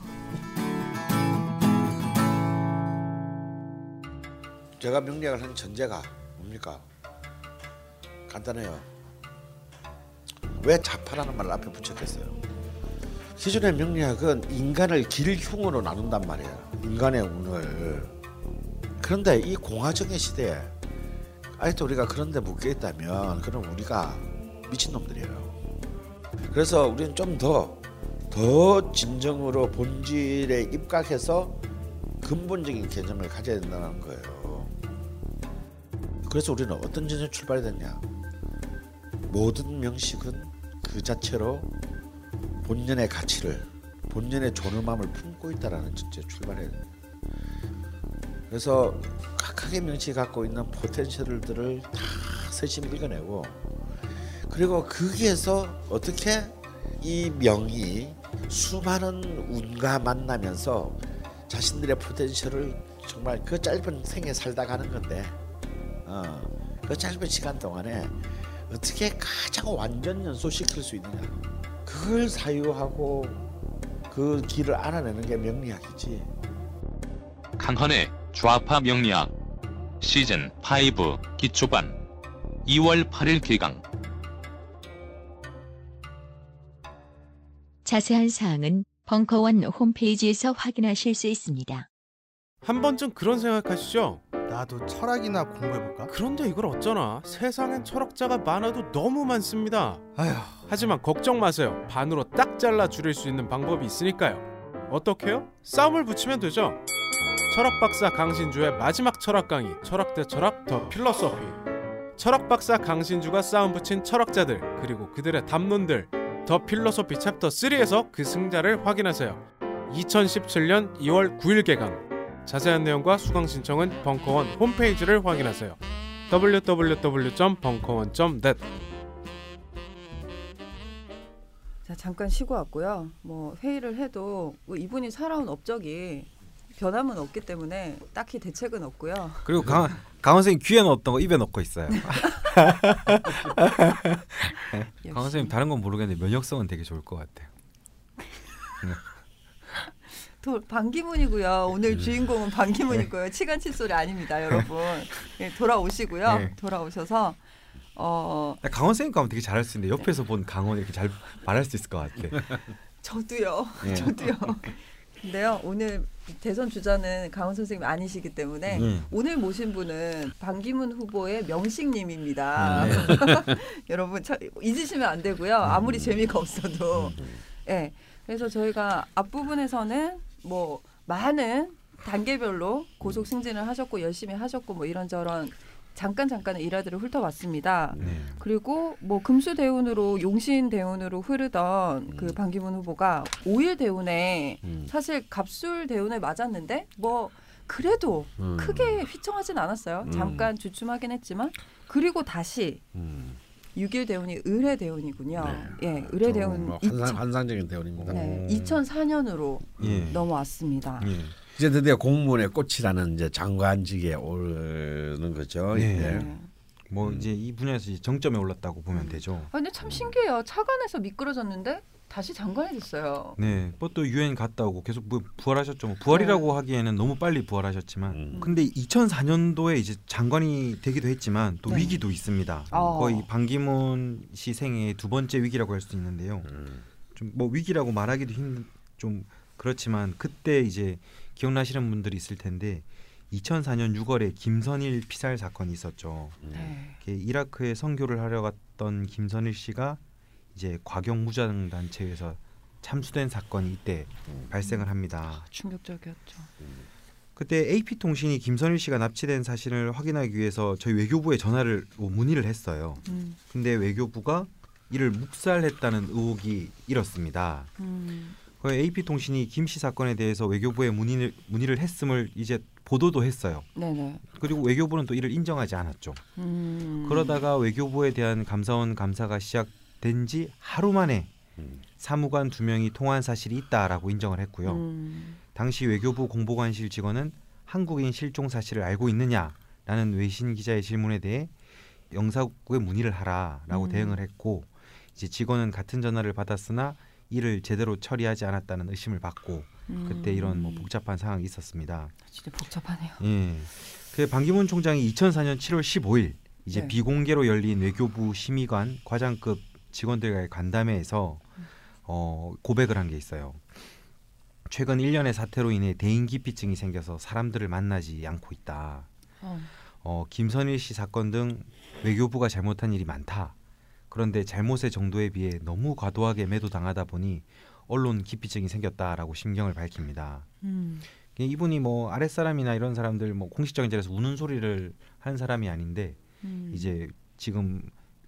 제가 명리학을 한 전제가 뭡니까? 간단해요. 왜 자파라는 말을 앞에 붙였겠어요? 기존의 명리학은 인간을 길흉으로 나눈단 말이에요. 인간의 운을. 그런데 이 공화정의 시대에 아직도 우리가 그런 데 묶여있다면 그럼 우리가 미친놈들이에요. 그래서 우리는 좀 더 진정으로 본질에 입각해서 근본적인 개념을 가져야 된다는 거예요. 그래서 우리는 어떤 전제 출발이 됐냐? 모든 명식은 그 자체로 본연의 가치를, 본연의 존엄함을 품고 있다라는 전제 출발해야 돼요. 그래서 각각의 명식이 갖고 있는 포텐셜들을 다 세심히 읽어내고, 그리고 거기에서 어떻게 이 명이 수많은 운과 만나면서 자신들의 포텐셜을 정말 그 짧은 생에 살다 가는 건데, 그 짧은 시간 동안에 어떻게 가장 완전 연소시킬 수 있느냐, 그걸 사유하고 그 길을 알아내는 게 명리학이지. 강헌의 좌파 명리학 시즌 5 기초반 2월 8일 개강. 자세한 사항은 벙커원 홈페이지에서 확인하실 수 있습니다. 한 번쯤 그런 생각하시죠? 나도 철학이나 공부해볼까? 그런데 이걸 어쩌나? 세상엔 철학자가 많아도 너무 많습니다. 아휴. 하지만 걱정 마세요. 반으로 딱 잘라 줄일 수 있는 방법이 있으니까요. 어떻게요? 싸움을 붙이면 되죠. 철학박사 강신주의 마지막 철학 강의, 철학 대 철학 더 필러서피. 철학박사 강신주가 싸움 붙인 철학자들, 그리고 그들의 담론들, 더 필러서피 챕터 3에서 그 승자를 확인하세요. 2017년 2월 9일 개강. 자세한 내용과 수강 신청은 벙커원 홈페이지를 확인하세요. www.벙커원.net. 자, 잠깐 쉬고 왔고요. 뭐 회의를 해도 이분이 살아온 업적이 변함은 없기 때문에 딱히 대책은 없고요. 그리고 강원 선생님 귀에는 어떤 거 입에 넣고 있어요. 강원 선생님 다른 건 모르겠는데 면역성은 되게 좋을 것 같아요. 반기문이고요. 오늘 주인공은 반기문이고요. 치간치 소리 아닙니다, 여러분. 네, 돌아오시고요. 네. 돌아오셔서 강원 선생님 가면 되게 잘할 수 있는데 옆에서 본 강원 이렇게 잘 말할 수 있을 것 같아. 저도요. 네. 저도요. 근데요, 오늘 대선 주자는 강원 선생님 아니시기 때문에 오늘 모신 분은 반기문 후보의 명식님입니다. 네. 여러분 잊으시면 안 되고요. 아무리 재미가 없어도. 네. 그래서 저희가 앞부분에서는 뭐 많은 단계별로 고속 승진을 하셨고 열심히 하셨고 뭐 이런저런 잠깐의 일화들을 훑어봤습니다. 네. 그리고 뭐 금수 대운으로 용신 대운으로 흐르던 그 반기문 후보가 5일 대운에 사실 갑술 대운에 맞았는데 뭐 그래도 크게 휘청하진 않았어요. 잠깐 주춤하긴 했지만 그리고 다시 6일 대운이 을의 대운이군요. 네. 예, 을의 대운 환상적인 대운입니다. 네, 2004년으로 넘어왔습니다. 예. 이제 드디어 공무원의 꽃이라는 이제 장관직에 오르는 거죠. 예. 네. 뭐 이제 이 분야에서 이제 정점에 올랐다고 보면 되죠. 아, 근데 참 신기해요. 차관에서 미끄러졌는데 다시 장관이 됐어요. 네, 뭐 또 유엔 갔다 오고 계속 부활하셨죠. 뭐 부활이라고 하기에는 너무 빨리 부활하셨지만, 근데 2004년도에 이제 장관이 되기도 했지만 또 위기도 있습니다. 거의 반기문 씨 생애의 두 번째 위기라고 할 수 있는데요. 좀 뭐 위기라고 말하기도 좀 그렇지만 그때 이제 기억나시는 분들이 있을 텐데 2004년 6월에 김선일 피살 사건이 있었죠. 이라크에 선교를 하러 갔던 김선일 씨가 이제 과격무장 단체에서 참수된 사건이 이때 발생을 합니다. 충격적이었죠. 그때 AP 통신이 김선일 씨가 납치된 사실을 확인하기 위해서 저희 외교부에 전화를 문의를 했어요. 근데 외교부가 이를 묵살했다는 의혹이 일었습니다. AP 통신이 김 씨 사건에 대해서 외교부에 문의를 했음을 이제 보도도 했어요. 네네. 그리고 외교부는 또 이를 인정하지 않았죠. 그러다가 외교부에 대한 감사원 감사가 시작된 지 하루 만에 사무관 2명이 통화한 사실이 있다라고 인정을 했고요. 당시 외교부 공보관실 직원은 한국인 실종 사실을 알고 있느냐라는 외신 기자의 질문에 대해 영사국에 문의를 하라라고 대응을 했고, 이제 직원은 같은 전화를 받았으나 이를 제대로 처리하지 않았다는 의심을 받고 그때 이런 뭐 복잡한 상황이 있었습니다. 진짜 복잡하네요. 예. 그 반기문 총장이 2004년 7월 15일 이제 비공개로 열린 외교부 심의관 과장급 직원들과의 간담회에서 고백을 한 게 있어요. 최근 1년의 사태로 인해 대인기피증이 생겨서 사람들을 만나지 않고 있다. 김선일 씨 사건 등 외교부가 잘못한 일이 많다. 그런데 잘못의 정도에 비해 너무 과도하게 매도당하다 보니 언론 기피증이 생겼다라고 심경을 밝힙니다. 이분이 뭐 아랫사람이나 이런 사람들 뭐 공식적인 자리에서 우는 소리를 한 사람이 아닌데 이제 지금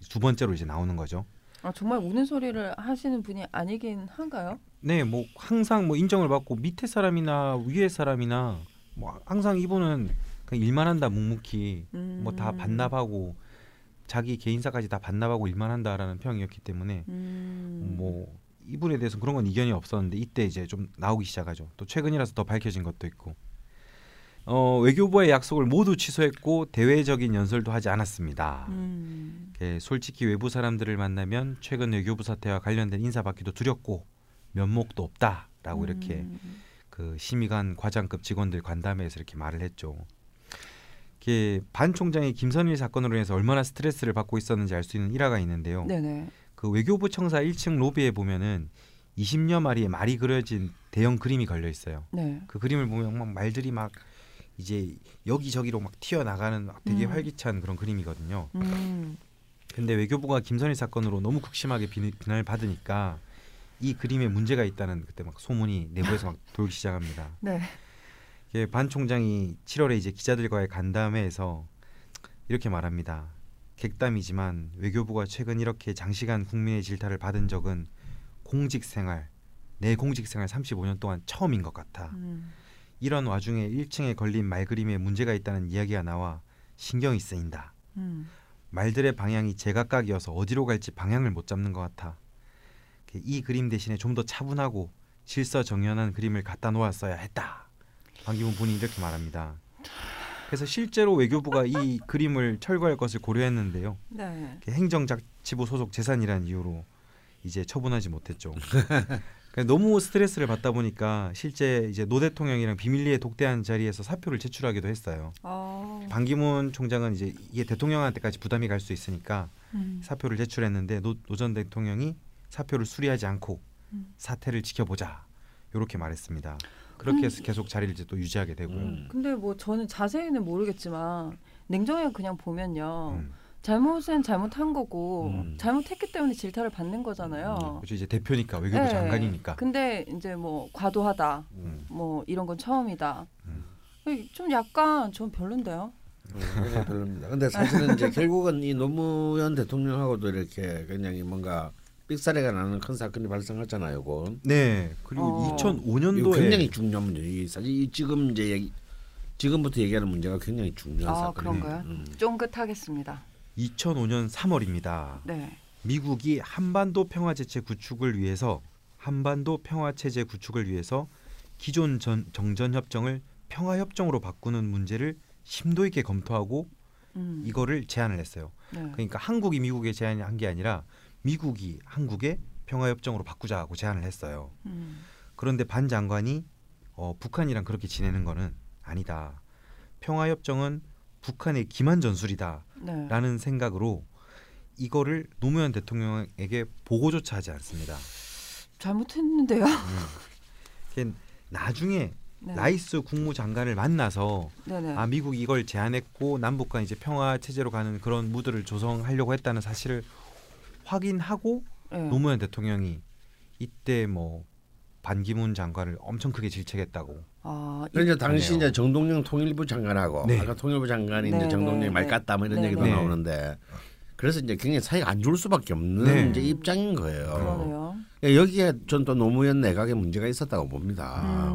두 번째로 이제 나오는 거죠. 아, 정말 우는 소리를 하시는 분이 아니긴 한가요? 네, 뭐 항상 뭐 인정을 받고 밑에 사람이나 위에 사람이나 뭐 항상 이분은 그냥 일만 한다 묵묵히 뭐 다 반납하고 자기 개인사까지 다 반납하고 일만 한다라는 평이었기 때문에 뭐 이분에 대해서 그런 건 이견이 없었는데 이때 이제 좀 나오기 시작하죠. 또 최근이라서 더 밝혀진 것도 있고, 외교부의 약속을 모두 취소했고 대외적인 연설도 하지 않았습니다. 솔직히 외부 사람들을 만나면 최근 외교부 사태와 관련된 인사받기도 두렵고 면목도 없다라고 이렇게 그 심의관 과장급 직원들 간담회에서 이렇게 말을 했죠. 반 총장이 김선일 사건으로 인해서 얼마나 스트레스를 받고 있었는지 알 수 있는 일화가 있는데요. 네네. 그 외교부 청사 1층 로비에 보면은 20여 마리의 말이 그려진 대형 그림이 걸려 있어요. 네. 그 그림을 보면 막 말들이 막 이제 여기저기로 막 튀어나가는 막 되게 활기찬 그런 그림이거든요. 근데 외교부가 김선일 사건으로 너무 극심하게 비난을 받으니까 이 그림에 문제가 있다는 그때 막 소문이 내부에서 막 돌기 시작합니다. 네. 반 총장이 7월에 이제 기자들과의 간담회에서 이렇게 말합니다. 객담이지만 외교부가 최근 이렇게 장시간 국민의 질타를 받은 적은 내 공직생활 35년 동안 처음인 것 같아. 이런 와중에 1층에 걸린 말그림에 문제가 있다는 이야기가 나와 신경이 쓰인다. 말들의 방향이 제각각이어서 어디로 갈지 방향을 못 잡는 것 같아. 이 그림 대신에 좀 더 차분하고 질서정연한 그림을 갖다 놓았어야 했다. 반기문 본인이 이렇게 말합니다. 그래서 실제로 외교부가 이 그림을 철거할 것을 고려했는데요. 네. 행정자치부 소속 재산이라는 이유로 이제 처분하지 못했죠. 너무 스트레스를 받다 보니까 실제 이제 노 대통령이랑 비밀리에 독대한 자리에서 사표를 제출하기도 했어요. 반기문 총장은 이제 이게 대통령한테까지 부담이 갈 수 있으니까 사표를 제출했는데 노 전 대통령이 사표를 수리하지 않고 사태를 지켜보자 이렇게 말했습니다. 그렇게 해서 계속 자리를 이제 또 유지하게 되고요. 근데 뭐 저는 자세히는 모르겠지만 냉정하게 그냥 보면요. 잘못은 잘못한 거고 잘못했기 때문에 질타를 받는 거잖아요. 그렇죠. 이제 대표니까 외교부 네. 장관이니까. 근데 이제 뭐 과도하다, 뭐 이런 건 처음이다. 좀 약간 좀 별론데요. 별로입니다. 근데 사실은 이제 결국은 이 노무현 대통령하고도 이렇게 그냥 뭔가 삑사리가 나는 큰 사건이 발생했잖아요. 이건. 네. 그리고 2005년도에 굉장히 중요한 문제. 사실 지금 이제 지금부터 얘기하는 문제가 굉장히 중요한 사건이에요. 그런가요? 쫑긋하겠습니다. 2005년 3월입니다. 네. 미국이 한반도 평화 체제 구축을 위해서 기존 정전 협정을 평화 협정으로 바꾸는 문제를 심도 있게 검토하고 이거를 제안을 했어요. 네. 그러니까 한국이 미국에 제안한 게 아니라 미국이 한국의 평화 협정으로 바꾸자고 제안을 했어요. 그런데 반 장관이 북한이랑 그렇게 지내는 거는 아니다. 평화 협정은 북한의 기만 전술이다라는 네. 생각으로 이거를 노무현 대통령에게 보고조차 하지 않습니다. 잘못했는데요. 나중에 네. 라이스 국무장관을 만나서 네네. 아 미국이 이걸 제안했고 남북 간 이제 평화 체제로 가는 그런 무드를 조성하려고 했다는 사실을 확인하고 네. 노무현 대통령이 이때 뭐 반기문 장관을 엄청 크게 질책했다고. 그러니까 당시 이제 정동영 통일부 장관하고 네. 아까 통일부 장관이 네, 이제 정동영이 말깠다 뭐 이런 얘기도 나오는데 그래서 이제 굉장히 사이가 안 좋을 수밖에 없는 이제 입장인 거예요. 그러니까 여기에 전 또 노무현 내각에 문제가 있었다고 봅니다.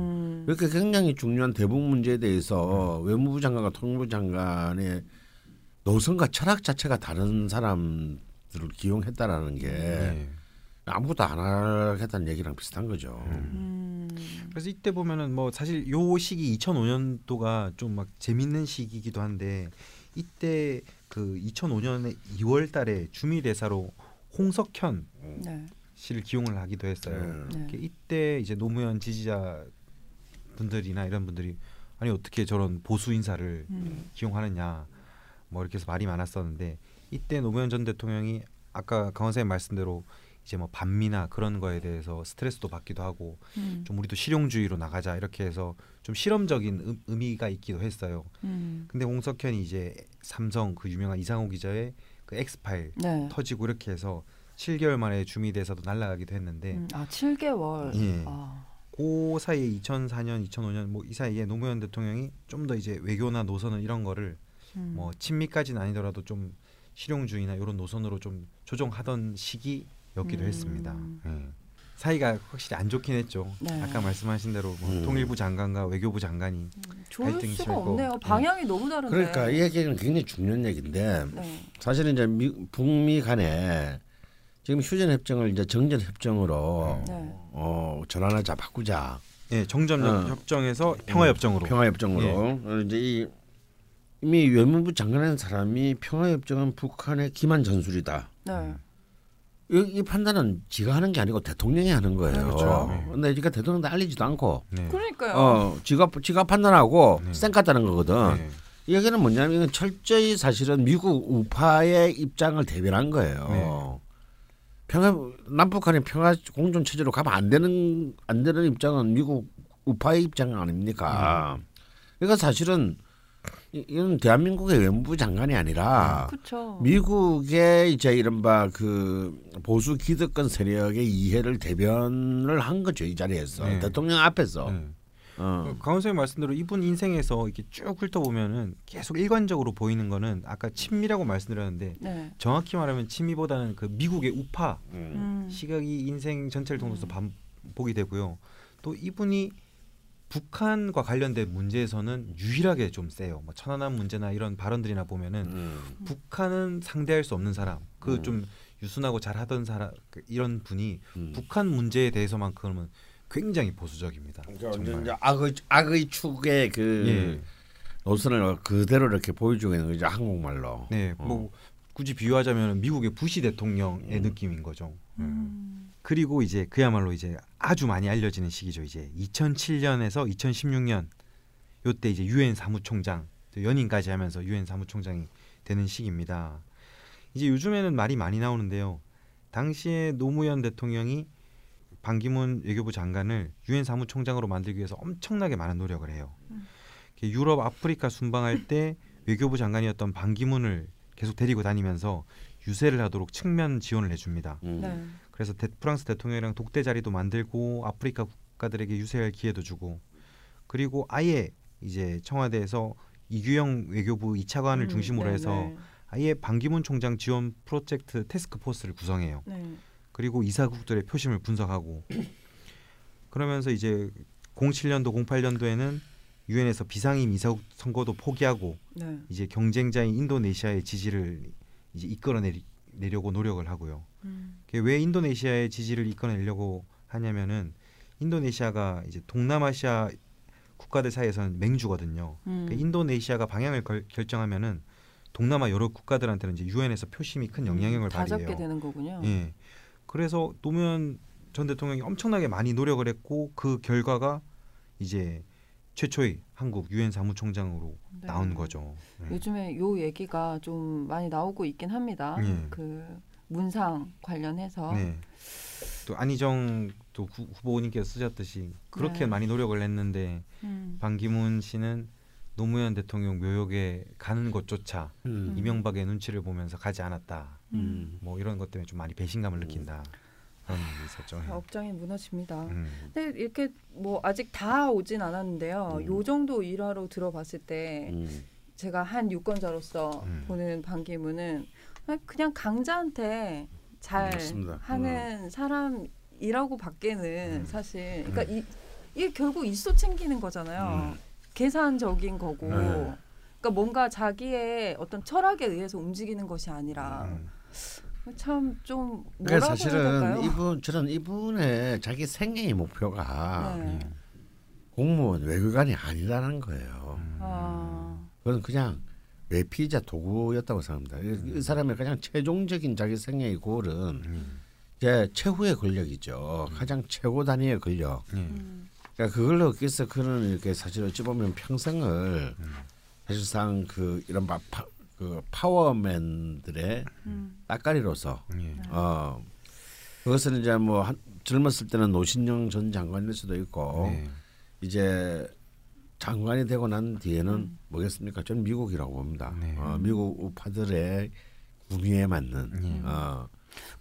이렇게 굉장히 중요한 대북 문제에 대해서 외무부 장관과 통일부 장관의 노선과 철학 자체가 다른 사람들을 기용했다라는 게. 아무것도 안 하겠다는 얘기랑 비슷한 거죠. 그래서 이때 보면은 뭐 사실 요 시기 2005년도가 좀 막 재밌는 시기이기도 한데 이때 그 2005년 2월달에 주미 대사로 홍석현 씨를 기용을 하기도 했어요. 이때 이제 노무현 지지자 분들이나 이런 분들이 아니 어떻게 저런 보수 인사를 기용하느냐 뭐 이렇게 해서 말이 많았었는데 이때 노무현 전 대통령이 아까 강원 선생님 말씀대로 이제 뭐 반미나 그런 거에 대해서 스트레스도 받기도 하고 좀 우리도 실용주의로 나가자 이렇게 해서 좀 실험적인 의미가 있기도 했어요. 근데 홍석현이 이제 삼성 그 유명한 이상호 기자의 그 엑스파일 터지고 이렇게 해서 7개월 만에 주미 대사도 날아가기도 했는데 7개월. 예. 그 사이에 2004년, 2005년 뭐 이 사이에 노무현 대통령이 좀 더 이제 외교나 노선은 이런 거를 뭐 친미까지는 아니더라도 좀 실용주의나 이런 노선으로 좀 조정하던 시기 였기도 했습니다. 사이가 확실히 안 좋긴 했죠. 아까 말씀하신 대로 뭐 통일부 장관과 외교부 장관이 갈등이 심했고 방향이 너무 다른데. 그러니까 이 얘기는 굉장히 중요한 얘기인데 사실은 이제 북미 간에 지금 휴전협정을 이제 정전협정으로 전환하자 바꾸자. 네, 정전협정에서 평화협정으로. 평화협정으로. 이제 이미 외무부 장관이라는 사람이 평화협정은 북한의 기만 전술이다. 이 판단은 지가 하는 게 아니고 대통령이 하는 거예요. 그렇죠. 근데 그러니까 대통령도 알리지도 않고. 그러니까요. 지가 판단하고 쌩 같다는 거거든. 이 얘기는 뭐냐면 이건 철저히 사실은 미국 우파의 입장을 대변한 거예요. 남북한이 평화 공존 체제로 가면 안 되는 입장은 미국 우파의 입장 아닙니까? 그러니까 사실은. 이건 대한민국의 외무부 장관이 아니라 미국의 이제 이른바 그 보수 기득권 세력의 이해를 대변을 한 거죠. 이 자리에서 대통령 앞에서. 강원 선생님 말씀대로 이분 인생에서 이렇게 쭉 훑어보면은 계속 일관적으로 보이는 거는 아까 친미라고 말씀드렸는데 정확히 말하면 친미보다는 그 미국의 우파 시각이 인생 전체를 통해서 반복이 되고요. 또 이분이 북한과 관련된 문제에서는 유일하게 좀 세요. 뭐 천안함 문제나 이런 발언들이나 보면은 북한은 상대할 수 없는 사람, 그 좀 유순하고 잘하던 사람 이런 분이 북한 문제에 대해서만 그러면 굉장히 보수적입니다. 정말. 악의 축의 그 노선을 그대로 이렇게 보여주고 있는 거죠, 한국말로. 네, 뭐 굳이 비유하자면 미국의 부시 대통령의 느낌인 거죠. 그리고 이제 그야말로 이제 아주 많이 알려지는 시기죠. 이제 2007년에서 2016년 요때 이제 유엔 사무총장 연임까지 하면서 유엔 사무총장이 되는 시기입니다. 이제 요즘에는 말이 많이 나오는데요. 당시에 노무현 대통령이 반기문 외교부 장관을 유엔 사무총장으로 만들기 위해서 엄청나게 많은 노력을 해요. 유럽, 아프리카 순방할 때 외교부 장관이었던 반기문을 계속 데리고 다니면서 유세를 하도록 측면 지원을 해줍니다. 네. 그래서 프랑스 대통령이랑 독대 자리도 만들고 아프리카 국가들에게 유세할 기회도 주고, 그리고 아예 이제 청와대에서 이규영 외교부 2차관을 중심으로 네네. 해서 아예 반기문 총장 지원 프로젝트 태스크포스를 구성해요. 네. 그리고 이사국들의 표심을 분석하고 그러면서 이제 07년도 08년도에는 유엔에서 비상임 이사국 선거도 포기하고 네. 이제 경쟁자인 인도네시아의 지지를 이제 이끌어내려고 노력을 하고요. 왜 인도네시아의 지지를 이끌어내려고 하냐면은 인도네시아가 이제 동남아시아 국가들 사이에서는 맹주거든요. 그러니까 인도네시아가 방향을 결정하면은 동남아 여러 국가들한테는 이제 유엔에서 표심이 큰 영향력을 발휘해요. 다 잡게 되는 거군요. 예. 그래서 노무현 전 대통령이 엄청나게 많이 노력을 했고 그 결과가 이제 최초의 한국 유엔 사무총장으로 네. 나온 거죠. 예. 요즘에 요 얘기가 좀 많이 나오고 있긴 합니다. 예. 그 문상 관련해서 네. 또 안희정 또 후보님께서 쓰셨듯이 그렇게 네. 많이 노력을 했는데 반기문 씨는 노무현 대통령 묘역에 가는 것조차 이명박의 눈치를 보면서 가지 않았다. 뭐 이런 것 때문에 좀 많이 배신감을 느낀다. 그런 일이 있었죠. 업장이 무너집니다. 근데 이렇게 뭐 아직 다 오진 않았는데요. 요 정도 일화로 들어봤을 때 제가 한 유권자로서 보는 반기문은 그냥 강자한테 잘 맞습니다. 하는 사람이라고 밖에는 사실 그러니까 이게 결국 입소 챙기는 거잖아요. 계산적인 거고 그러니까 뭔가 자기의 어떤 철학에 의해서 움직이는 것이 아니라 참 좀 뭐라고 해야 될까요? 사실은 이분의 자기 생애의 목표가 공무원 외교관이 아니라는 거예요. 그건 그냥 외피자 도구였다고 생각합니다. 이 사람의 가장 최종적인 자기 생애의 골은 이제 최후의 권력이죠. 가장 최고 단위의 권력. 그러니까 그걸로 얻기서 그는 이렇게 사실 어찌 보면 평생을 사실상 그 이런 그 파워맨들의 따까리로서 그것은 이제 뭐 젊었을 때는 노신영 전 장관일 수도 있고 이제 장관이 되고 난 뒤에는 뭐겠습니까? 저는 미국이라고 봅니다. 네. 미국 우파들의 구미에 맞는.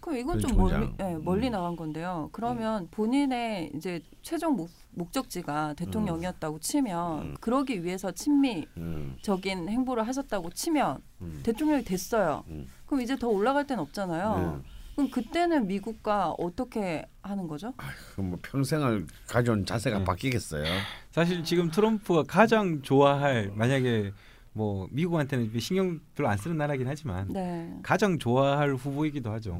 그럼 이건 좀 멀리 나간 건데요. 그러면 본인의 이제 최종 목적지가 대통령이었다고 치면 그러기 위해서 친미적인 행보를 하셨다고 치면 대통령이 됐어요. 그럼 이제 더 올라갈 데는 없잖아요. 그럼 그때는 미국과 어떻게 하는 거죠? 아이고, 뭐 평생을 가져온 자세가 바뀌겠어요. 사실 지금 트럼프가 가장 좋아할 만약에 뭐 미국한테는 신경 별로 안 쓰는 나라긴 하지만 가장 좋아할 후보이기도 하죠.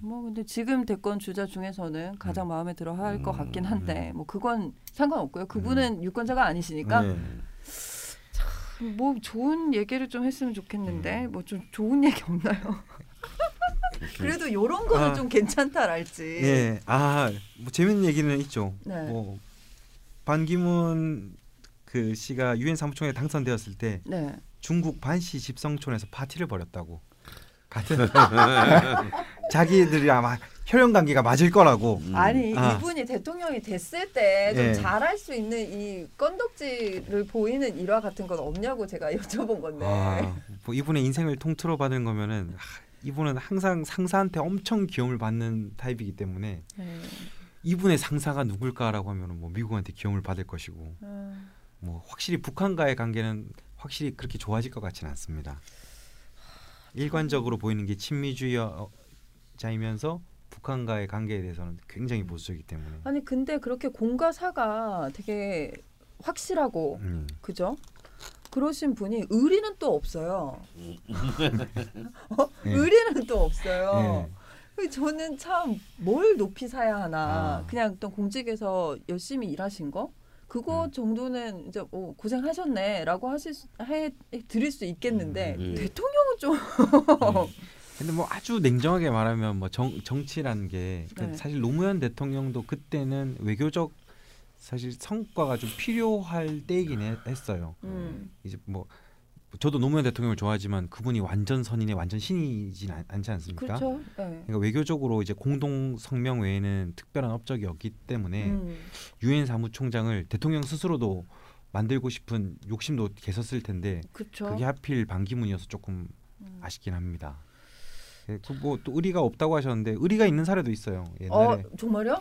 뭐 근데 지금 대권 주자 중에서는 가장 마음에 들어할 것 같긴 한데 뭐 그건 상관없고요. 그분은 유권자가 아니시니까. 참 뭐 좋은 얘기를 좀 했으면 좋겠는데 뭐 좀 좋은 얘기 없나요? 그래도 이런 거는 좀 괜찮다랄지. 네, 뭐 재밌는 얘기는 있죠. 뭐 반기문 그 씨가 유엔 사무총장에 당선되었을 때 중국 반시 집성촌에서 파티를 벌였다고. 같은 자기들이 아마 혈연 관계가 맞을 거라고. 아니 이분이 대통령이 됐을 때 좀 잘할 수 있는 이 건덕지를 보이는 일화 같은 건 없냐고 제가 여쭤본 건데. 뭐 이분의 인생을 통틀어 받은 거면은. 이분은 항상 상사한테 엄청 귀염을 받는 타입이기 때문에 이분의 상사가 누굴까라고 하면은 뭐 미국한테 귀염을 받을 것이고 뭐 확실히 북한과의 관계는 확실히 그렇게 좋아질 것 같지는 않습니다. 일관적으로 보이는 게 친미주의자이면서 북한과의 관계에 대해서는 굉장히 보수적이기 때문에. 아니 근데 그렇게 공과 사가 되게 확실하고 그죠? 그러신 분이 의리는 또 없어요. 의리는 또 없어요. 저는 참 뭘 높이 사야 하나. 그냥 어떤 공직에서 열심히 일하신 거? 그거 정도는 이제 뭐 고생하셨네라고 드릴 수 있겠는데 대통령은 좀. 근데 뭐 아주 냉정하게 말하면 뭐 정치란 게 사실 노무현 대통령도 그때는 외교적 사실 성과가 좀 필요할 때이긴 했어요. 이제 뭐 저도 노무현 대통령을 좋아하지만 그분이 완전 선인의 완전 신이진 않지 않습니까? 그렇죠. 네. 그러니까 외교적으로 이제 공동 성명 외에는 특별한 업적이 없기 때문에 유엔 사무총장을 대통령 스스로도 만들고 싶은 욕심도 계셨을 텐데 그쵸? 그게 하필 반기문이어서 조금 아쉽긴 합니다. 뭐 또 의리가 없다고 하셨는데 의리가 있는 사례도 있어요. 옛날에 정말요?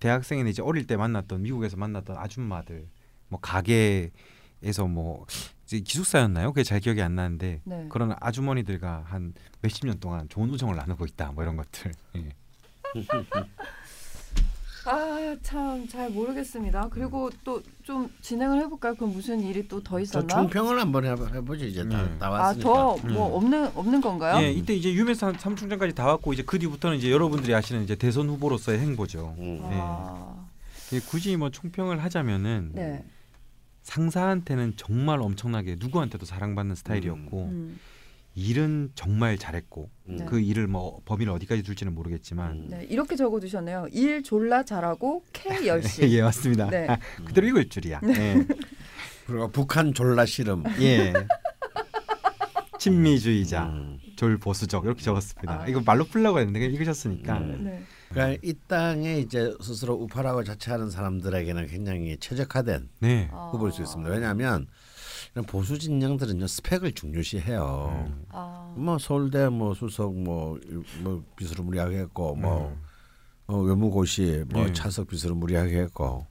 대학생인데 이제 어릴 때 만났던 미국에서 만났던 아줌마들 뭐 가게에서 뭐 기숙사였나요? 그게 잘 기억이 안 나는데 네. 그런 아주머니들과 한 몇십 년 동안 좋은 우정을 나누고 있다 뭐 이런 것들. 예. 아 참 잘 모르겠습니다. 그리고 또 좀 진행을 해볼까요? 그럼 무슨 일이 또 더 있었나? 총평을 한번 해보죠. 이제 다 왔으니까. 아, 더 뭐 없는 건가요? 예, 이때 이제 유명한 삼총장까지 다 왔고 이제 그 뒤부터는 이제 여러분들이 아시는 이제 대선 후보로서의 행보죠. 예. 아. 예, 굳이 뭐 총평을 하자면은. 네. 상사한테는 정말 엄청나게 누구한테도 사랑받는 스타일이었고 일은 정말 잘했고 그 일을 뭐 범위를 어디까지 둘지는 모르겠지만 네, 이렇게 적어두셨네요. 일 졸라 잘하고 K 열심. 예 맞습니다. 네. 아, 그대로 읽을 줄이야. 네. 그리고 북한 졸라 씨름. 예. 친미주의자 졸보수적 이렇게 적었습니다. 아. 이거 말로 풀려고 했는데 읽으셨으니까. 네. 그러니까 이 땅에 이제 스스로 우파라고 자처하는 사람들에게는 굉장히 최적화된 네. 후보일 수 있습니다. 왜냐하면 이런 보수 진영들은요 스펙을 중요시해요. 뭐 서울대 뭐 수석 뭐 비수를 무리하게 했고 뭐 외무고시 뭐 차석 비수를 무리하게 했고.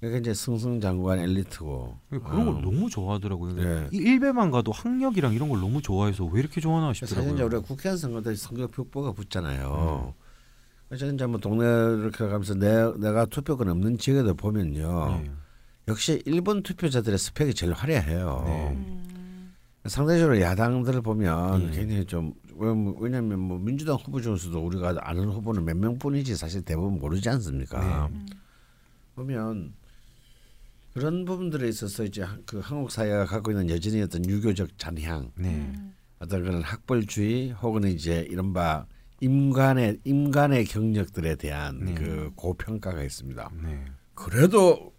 그러니까 이제 승승장구한 엘리트고 그런 걸 너무 좋아하더라고요. 네. 일베만 가도 학력이랑 이런 걸 너무 좋아해서 왜 이렇게 좋아하나 싶더라고요. 사실 우리가 국회의원 선거 때 성적 벽보가 붙잖아요. 그래서 이제 뭐 동네를 가면서 내가 투표권 없는 지역에도 보면요, 네. 역시 일본 투표자들의 스펙이 제일 화려해요. 네. 상대적으로 야당들을 보면 굉장히 좀 왜냐하면 뭐 민주당 후보 중에서도 우리가 아는 후보는 몇 명뿐이지 사실 대부분 모르지 않습니까? 네. 보면. 그런 부분들에 있어서 이제 그 한국 사회가 갖고 있는 여전히 어떤 유교적 잔향, 네. 어떤 그런 학벌주의 혹은 이제 이른바 임관의 경력들에 대한 그 고평가가 있습니다. 네. 그래도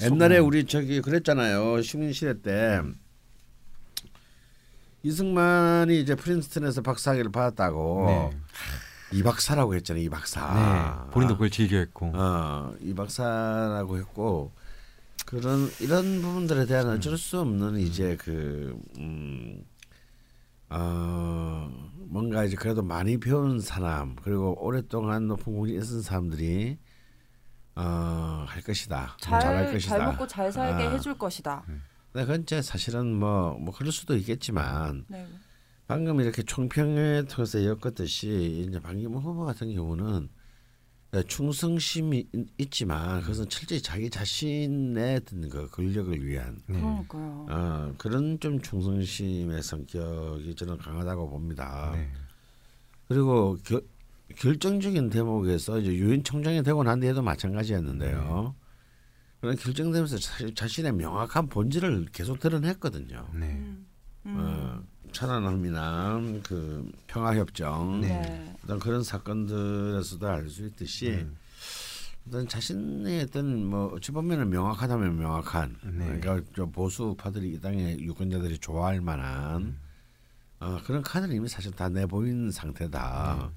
옛날에 우리 저기 그랬잖아요. 식민시대 때 이승만이 이제 프린스턴에서 박사학위를 받았다고. 네. 이 박사라고 했잖아요. 이 박사. 네, 본인도 그걸 즐겨했고. 이 박사라고 했고 그런 이런 부분들에 대한 어쩔 수 없는 이제 그 뭔가 이제 그래도 많이 배운 사람 그리고 오랫동안 높은 공직에 있은 사람들이 할 것이다. 잘할 것이다. 잘 먹고 잘 살게 해줄 것이다. 근데 그건 이제 사실은 뭐 그럴 수도 있겠지만. 네. 방금 이렇게 총평에 통해서 엮었듯이 이제 반기문 후보 같은 경우는 충성심이 있지만 그것은 철저히 자기 자신의 그 권력을 위한 그런 좀 충성심의 성격이 저는 강하다고 봅니다. 네. 그리고 결정적인 대목에서 이제 유엔 총장이 되고 난 뒤에도 마찬가지였는데요. 그런 결정되면서 자신의 명확한 본질을 계속 드러냈거든요. 네. 천안함이나 그 평화협정 네. 어떤 그런 사건들에서도 알 수 있듯이 어떤 자신의 어떤 뭐 어찌 보면은 명확하다면 명확한 네. 그러니까 좀 보수파들이 이 땅의 유권자들이 좋아할 만한 그런 카드를 이미 사실 다 내보인 상태다.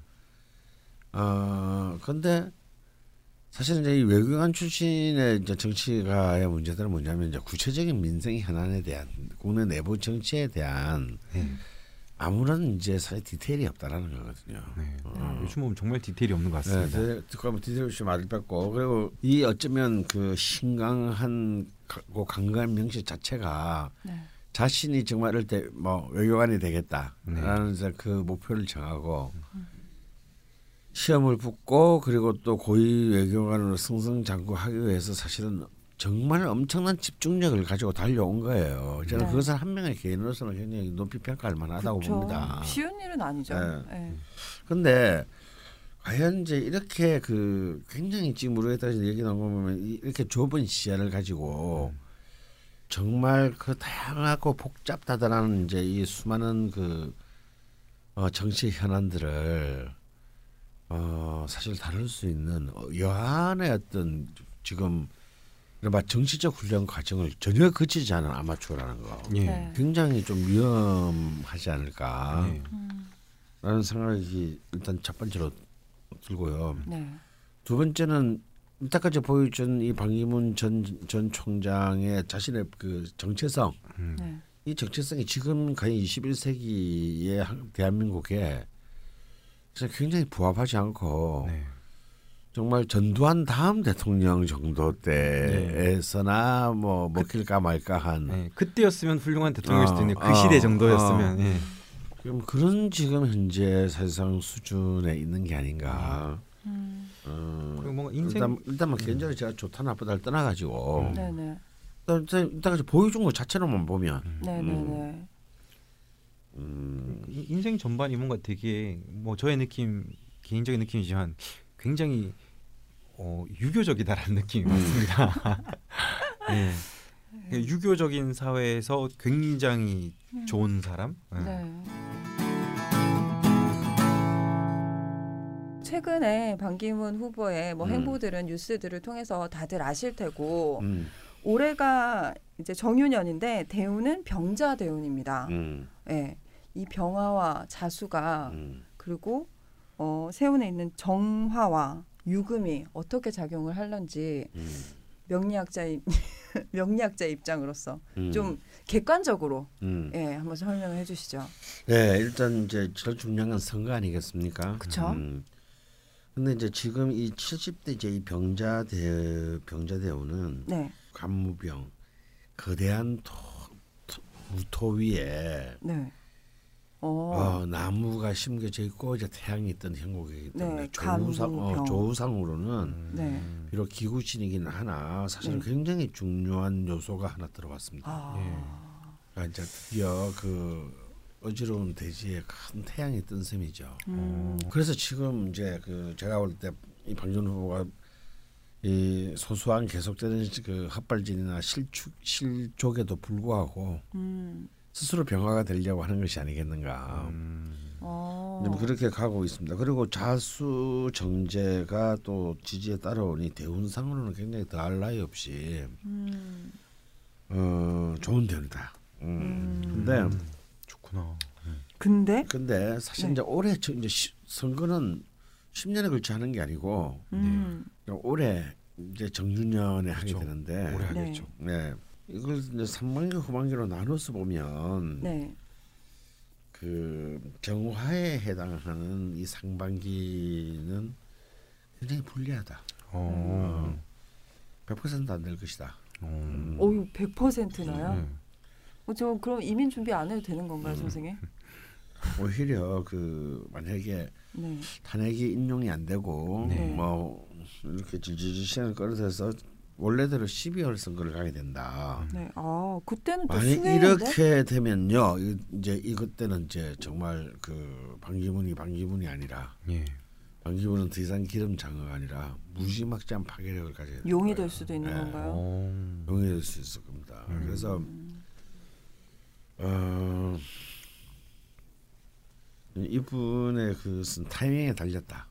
그런데 사실은 이제 이 외교관 출신의 이제 정치가의 문제들은 뭐냐면 이제 구체적인 민생 현안에 대한 국내 내부 정치에 대한 아무런 이제 사실 디테일이 없다라는 거거든요. 네. 요즘 보면 정말 디테일이 없는 것 같습니다. 네, 그러면 디테일 없이 말을 뺐고 그리고 이 어쩌면 그 신강한 그 강간 명식 자체가 자신이 정말 이럴 때 뭐 외교관이 되겠다라는 그 목표를 정하고. 시험을 붙고 그리고 또 고위 외교관으로 승승장구하기 위해서 사실은 정말 엄청난 집중력을 가지고 달려온 거예요. 저는 네. 그것을 한 명의 개인으로서는 굉장히 높이 평가할 만하다고 그렇죠. 봅니다. 쉬운 일은 아니죠. 그런데 네. 네. 과연 이제 이렇게 그 굉장히 지금 우리가 따라서 얘기 나눠보면 이렇게 좁은 시야를 가지고 정말 그 다양하고 복잡하다라는 이제 이 수많은 그 정치 현안들을 사실 다룰 수 있는 여한의 어떤 지금 막 정치적 훈련 과정을 전혀 거치지 않은 아마추어라는 거 네. 굉장히 좀 위험하지 않을까 라는 생각이 일단 첫 번째로 들고요. 네. 두 번째는 이때까지 보여준 이 반기문 전 총장의 자신의 그 정체성 네. 이 정체성이 지금 거의 21세기의 대한민국에 굉장히 부합하지 않고 네. 정말 전두환 다음 대통령 정도 때에서나 뭐 먹힐까 말까한 네. 그때였으면 훌륭한 대통령일 수도 있는데 그 시대 정도였으면 네. 그럼 그런 지금 현재 사실상 수준에 있는 게 아닌가. 그리고 뭔가 인생 일단 막 개인적으로 제가 좋다 나쁘다를 떠나가지고 일단까지 보여준 거 자체로만 보면 인생 전반이 뭔가 되게 뭐 저의 느낌 개인적인 느낌이지만 굉장히 유교적이다라는 느낌이 맞습니다. 네. 유교적인 사회에서 굉장히 좋은 사람. 최근에 반기문 후보의 뭐 행보들은 뉴스들을 통해서 다들 아실 테고 올해가 이제 정유년인데 대운은 병자 대운입니다. 네. 이 병화와 자수가 그리고 세운에 있는 정화와 유금이 어떻게 작용을 할런지 명리학자 입장으로서 좀 객관적으로 예, 한번 설명을 해주시죠. 네, 일단 이제 제일 중요한 건 선거 아니겠습니까? 그렇죠. 근데 이제 지금 이 70대 이제 이 병자대운은 네. 관무병 거대한 무토 위에 네. 나무가 심겨져 있고 이제 태양이 있던 형국이기 때문에 네, 조우상으로는 네. 비록 기구신이긴 하나 사실은 굉장히 중요한 요소가 하나 들어왔습니다. 그러니까 이제 드디어 그 어지러운 대지에 큰 태양이 뜬 셈이죠. 그래서 지금 이제 그 제가 볼 때 이 박전 후보가 이 소소한 계속되는 그 헛발질이나 실족에도 불구하고. 스스로 병화가 되려고 하는 것이 아니겠는가. 그렇게 가고 있습니다. 그리고 자수 정제가 또 지지에 따라오니 대운상으로는 굉장히 더할 나위 없이 좋은 대운이다. 근데 좋구나. 근데 사실 네. 이제 올해 이제 선거는 10년에 걸쳐 하는 게 아니고 올해 이제 정유년에 하게 되는데 올해 하겠죠. 네. 이걸 이제 3반기 후반기로 나눠서 보면 네. 그 정화에 해당하는 이 상반기는 굉장히 불리하다. 100% 안 될 것이다. 100%나요? 저 그럼 이민 준비 안 해도 되는 건가요, 선생님? 오히려 그 만약에 네. 탄핵이 인용이 안 되고 네. 뭐 이렇게 질질 시간을 끌어대서 원래대로 12월 선거를 가게 된다. 네, 그때는 또 승인인데 이렇게 되면요, 이제 이때는 이제 정말 그 반기문이 아니라, 예, 반기문은 더 이상 기름장어가 아니라 무지막지한 파괴력을 가져야 돼요. 용이 될 수도 있는 건가요? 용이 될 수 있을 겁니다. 그래서 이분의 그 타이밍에 달렸다.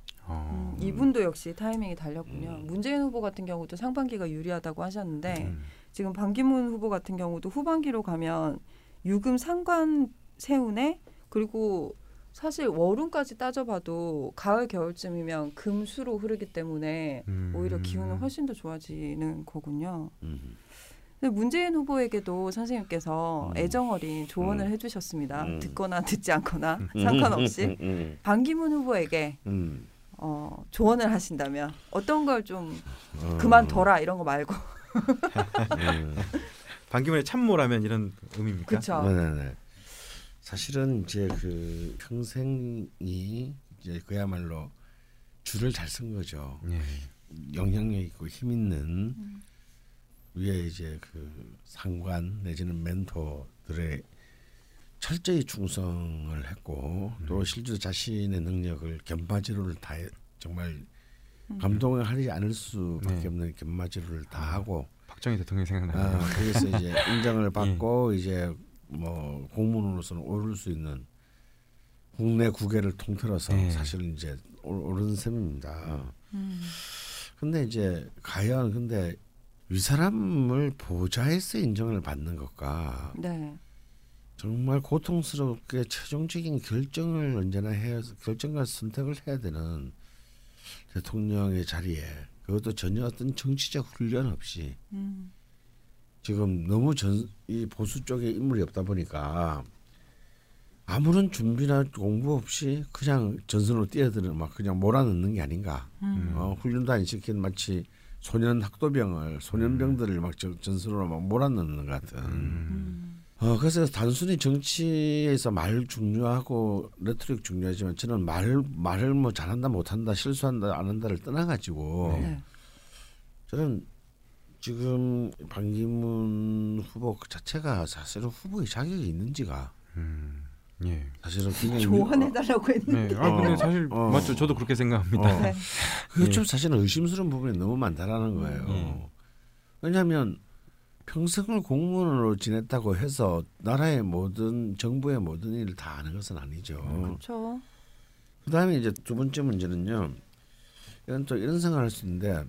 이분도 역시 타이밍이 달렸군요. 문재인 후보 같은 경우도 상반기가 유리하다고 하셨는데 지금 반기문 후보 같은 경우도 후반기로 가면 유금 상관 세운에 그리고 사실 월운까지 따져봐도 가을 겨울쯤이면 금수로 흐르기 때문에 오히려 기운은 훨씬 더 좋아지는 거군요. 근데 문재인 후보에게도 선생님께서 애정어린 조언을 해주셨습니다. 듣거나 듣지 않거나 상관없이 반기문 후보에게 조언을 하신다면 어떤 걸 좀 그만둬라 이런 거 말고 반기문의 참모라면 이런 의미입니까? 그렇죠. 네네. 사실은 이제 그 평생이 이제 그야말로 줄을 잘 쓴 거죠. 영향력 있고 힘 있는 위에 이제 그 상관 내지는 멘토들의 철저히 충성을 했고 또 실제로 자신의 능력을 견마지로를 다 정말 감동을 하지 않을 수밖에 없는 견마지로를 다 하고 박정희 대통령이 생각나요. 그래서 이제 인정을 받고 이제 뭐 공무원으로서는 오를 수 있는 국내 국외를 통틀어서 사실은 이제 오른 셈입니다. 근데 이제 과연 근데 이 사람을 보좌에서 인정을 받는 것과 정말 고통스럽게 최종적인 결정을 언제나 해야 결정과 선택을 해야 되는 대통령의 자리에 그것도 전혀 어떤 정치적 훈련 없이 지금 너무 이 보수 쪽에 인물이 없다 보니까 아무런 준비나 공부 없이 그냥 전선으로 뛰어드는 막 그냥 몰아넣는 게 아닌가. 훈련도 안 시킨 마치 소년 학도병을 소년병들을 막 전선으로 막 몰아넣는 것 같은. 그래서 단순히 정치에서 말 중요하고 레토릭 중요하지만 저는 말을 뭐 잘한다 못한다 실수한다 안 한다를 떠나가지고 저는 지금 반기문 후보 그 자체가 사실은 후보의 자격이 있는지가 사실은 조언해달라고 했는데 근데 사실 맞죠. 저도 그렇게 생각합니다. 그게 좀 사실은 의심스러운 부분이 너무 많다라는 거예요. 왜냐하면 평생을 공무원으로 지냈다고 해서 나라의 모든 정부의 모든 일을 다 아는 것은 아니죠. 그렇죠. 그다음에 이제 두 번째 문제는요. 이건 또 이런 생각을 할 수 있는데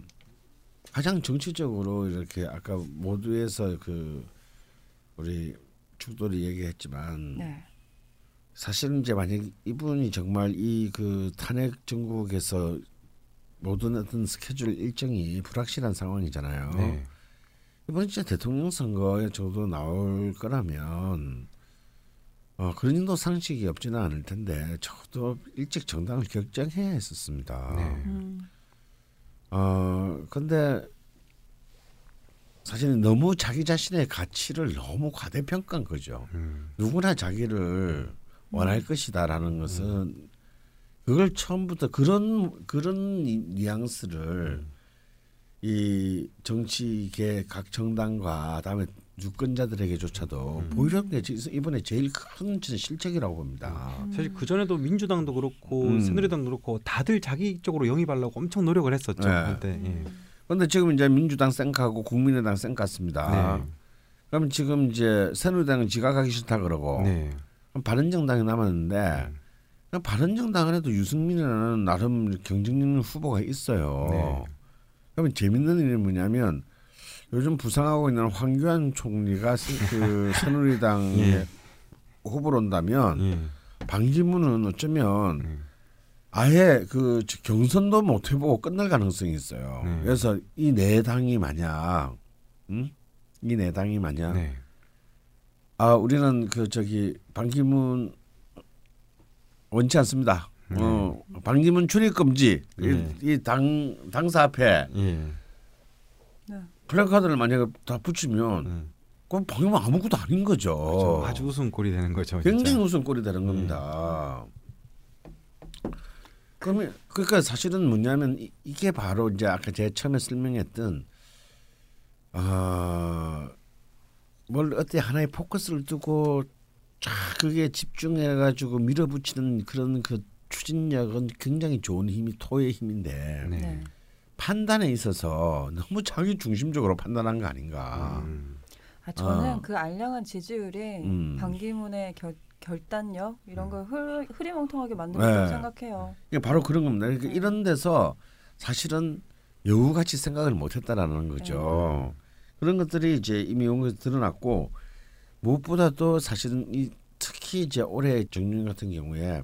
가장 정치적으로 이렇게 아까 모두에서 그 우리 축돌이 얘기했지만 사실은 이제 만약 이분이 정말 이 그 탄핵 정국에서 모든 어떤 스케줄 일정이 불확실한 상황이잖아요. 이번 진짜 대통령 선거에 저도 나올 거라면 그런 정도 상식이 없지는 않을 텐데 저도 일찍 정당을 결정해야 했었습니다. 근데 사실은 너무 자기 자신의 가치를 너무 과대평가한 거죠. 누구나 자기를 원할 것이다라는 것은 그걸 처음부터 그런 뉘앙스를 이 정치계 각 정당과 다음에 유권자들에게조차도 보이려는 게 이번에 제일 큰 실책이라고 봅니다. 사실 그 전에도 민주당도 그렇고 새누리당도 그렇고 다들 자기 쪽으로 영입하려고 엄청 노력을 했었죠. 그런데 지금 이제 민주당 쌩까고 국민의당 쌩깠습니다. 그럼 지금 이제 새누리당은 지가 가기 싫다 그러고 그럼 바른정당이 남았는데 바른정당 안에도 유승민이라는 나름 경쟁력 있는 후보가 있어요. 그러면 재밌는 일이 뭐냐면 요즘 부상하고 있는 황교안 총리가 그 새누리당에 후보로 온다면 반기문은 어쩌면 아예 그 경선도 못 해보고 끝날 가능성이 있어요. 그래서 이 네 당이 만약 이 네 당이 만약 우리는 그 반기문 원치 않습니다. 반기문 출입 금지 이 당사 앞에 플래카드를 만약에 다 붙이면 그건 반기문 아무것도 아닌 거죠. 그렇죠. 아주 웃음꼴이 되는 거죠. 굉장히 진짜. 웃음꼴이 되는 겁니다. 그러니까 사실은 뭐냐면 이게 바로 이제 아까 제가 처음에 설명했던 뭘 어때 하나의 포커스를 두고 그게 집중해가지고 밀어붙이는 그런 그 추진력은 굉장히 좋은 힘이 토의 힘인데 판단에 있어서 너무 자기 중심적으로 판단한 거 아닌가. 저는 그 알량한 지지율이 반기문의 결단력 이런 걸 흐리멍텅하게 만든 거라고 생각해요. 바로 그런 겁니다. 그러니까 이런 데서 사실은 여우같이 생각을 못했다라는 거죠. 그런 것들이 이제 이미 온 것이 드러났고 무엇보다도 사실은 특히 이제 올해 정윤 같은 경우에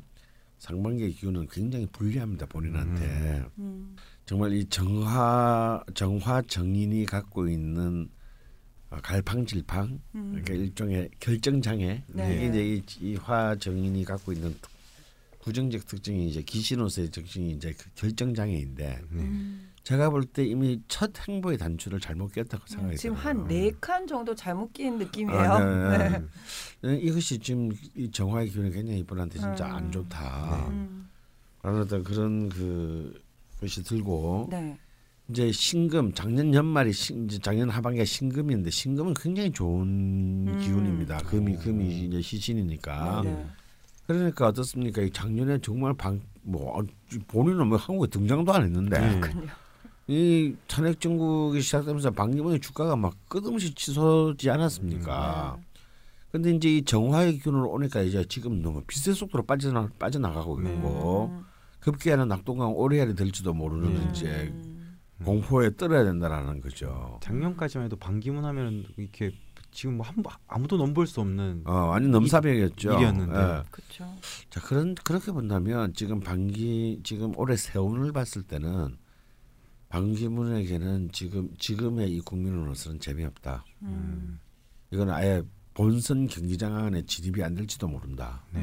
상반기의 기운은 굉장히 불리합니다. 본인한테. 정말 이 정화 정인이 갖고 있는 갈팡질팡 그러니까 일종의 결정장애 이게 이제 이 화 정인이 갖고 있는 부정적 특징이 이제 기신호세의 특징이 이제 그 결정장애인데 제가 볼 때 이미 첫 행보의 단추를 잘못 꼈다고 생각해요. 지금 한 4칸 정도 잘못 낀 느낌이에요. 이것이 지금 이 정화의 기운이 굉장히 이분한테 진짜 안 좋다. 그런 것이 들고 이제 신금 작년 연말이 이제 작년 하반기가 신금인데 신금은 굉장히 좋은 기운입니다. 금이 이제 시신이니까. 네. 그러니까 어떻습니까? 작년에 정말 본인은 뭐 한국에 등장도 안 했는데. 그렇군요. 이 탄핵 정국이 시작되면서 방기문의 주가가 막 끝없이 치솟지 않았습니까? 그런데 이제 이 정화의 기운으로 오니까 이제 지금 너무 빛의 속도로 빠져나가고 있고 급기야는 낙동강 오리알이 될지도 모르는 이제 공포에 떨어야 된다라는 거죠. 작년까지만 해도 방기문 하면은 이렇게 지금 뭐 아무도 넘볼 수 없는 아니 넘사벽이었죠. 일이었는데. 네. 그렇죠. 자 그렇게 본다면 지금 지금 올해 세운을 봤을 때는. 방기문에게는 지금의 이 국민으로서는 재미없다. 이건 아예 본선 경기장 안에 진입이 안 될지도 모른다. 네.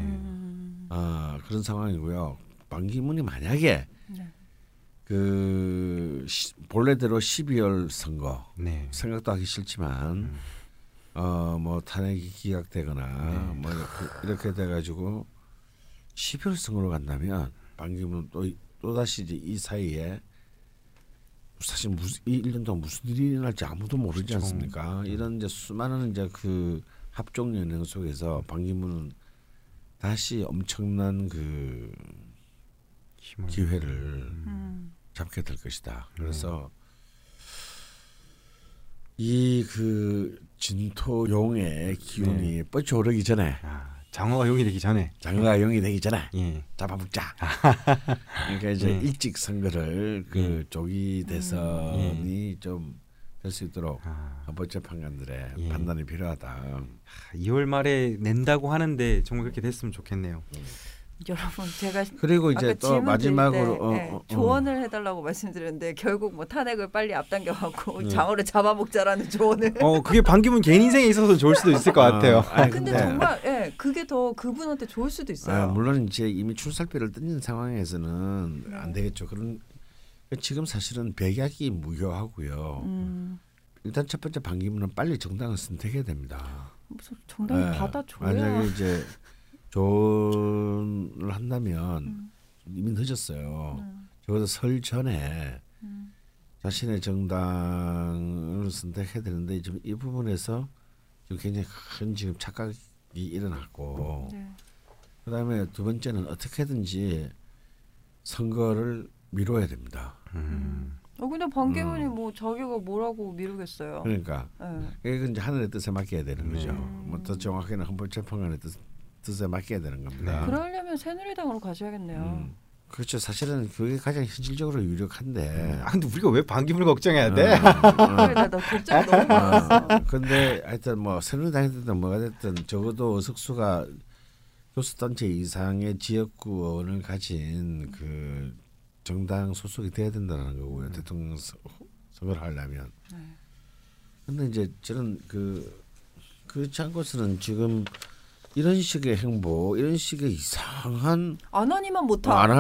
그런 상황이고요. 방기문이 만약에 그 본래대로 12월 선거 생각도 하기 싫지만 뭐 탄핵이 기각되거나 뭐 이렇게 돼가지고 12월 선거로 간다면 방기문 또 다시 이제 이 사이에 사실 이 1년 동안 무슨 일이 일어날지 아무도 모르지 않습니까? 이런 이제 수많은 이제 그 합종 연행 속에서 방기문은 다시 엄청난 그 기회를 잡게 될 것이다. 그래서 이 그 진토 용의 기운이 뻗쳐 오르기 전에 장어가 용이 되기 전에 예. 잡아먹자. 그러니까 이제 일찍 선거를 그 조기 대선이 좀 될 수 있도록 헌법재판관들의 판단이 필요하다. 2월 말에 낸다고 하는데 정말 그렇게 됐으면 좋겠네요. 여러분 제가 그리고 이제 또 마지막으로 조언을 해달라고 말씀드렸는데 결국 뭐 탄핵을 빨리 앞당겨갖고 장어를 잡아먹자라는 조언을 그게 방기문 개인 인생에 있어서 좋을 수도 있을 것 같아요. 근데 정말 그게 더 그분한테 좋을 수도 있어요. 물론 이제 이미 출살비를 뜯는 상황에서는 안 되겠죠. 그런 지금 사실은 백약이 무효하고요. 일단 첫 번째 방기문은 빨리 정당을 선택해야 됩니다. 무슨 정당을 받아줘야 만약에 이제 조언을 한다면 이미 늦었어요. 적어도 설 전에 자신의 정당을 선택해야 되는데 지금 이 부분에서 지금 굉장히 큰 지금 착각이 일어났고 그다음에 두 번째는 어떻게든지 선거를 미뤄야 됩니다. 근데 방기문이 뭐 자기가 뭐라고 미루겠어요. 그러니까 이건 이제 하늘의 뜻에 맡겨야 되는 거죠. 뭐 더 정확히는 헌법재판관의 뜻에 맡겨야 되는 겁니다. 그러려면 새누리당으로 가셔야겠네요. 그렇죠. 사실은 그게 가장 현실적으로 유력한데. 근데 우리가 왜 방기문을 걱정해야 돼? 그래, 나 걱정이 너무 많았어. 근데 하여튼 뭐 새누리당이든 뭐가 됐든 적어도 어석수가 교수단체 이상의 지역구원을 가진 그 정당 소속이 돼야 된다는 거고요. 대통령 선거를 하려면. 근데 이제 저는 그렇지 않고서는 지금 이런 식의 행보, 이런 식의 이상한 안 하니만 못한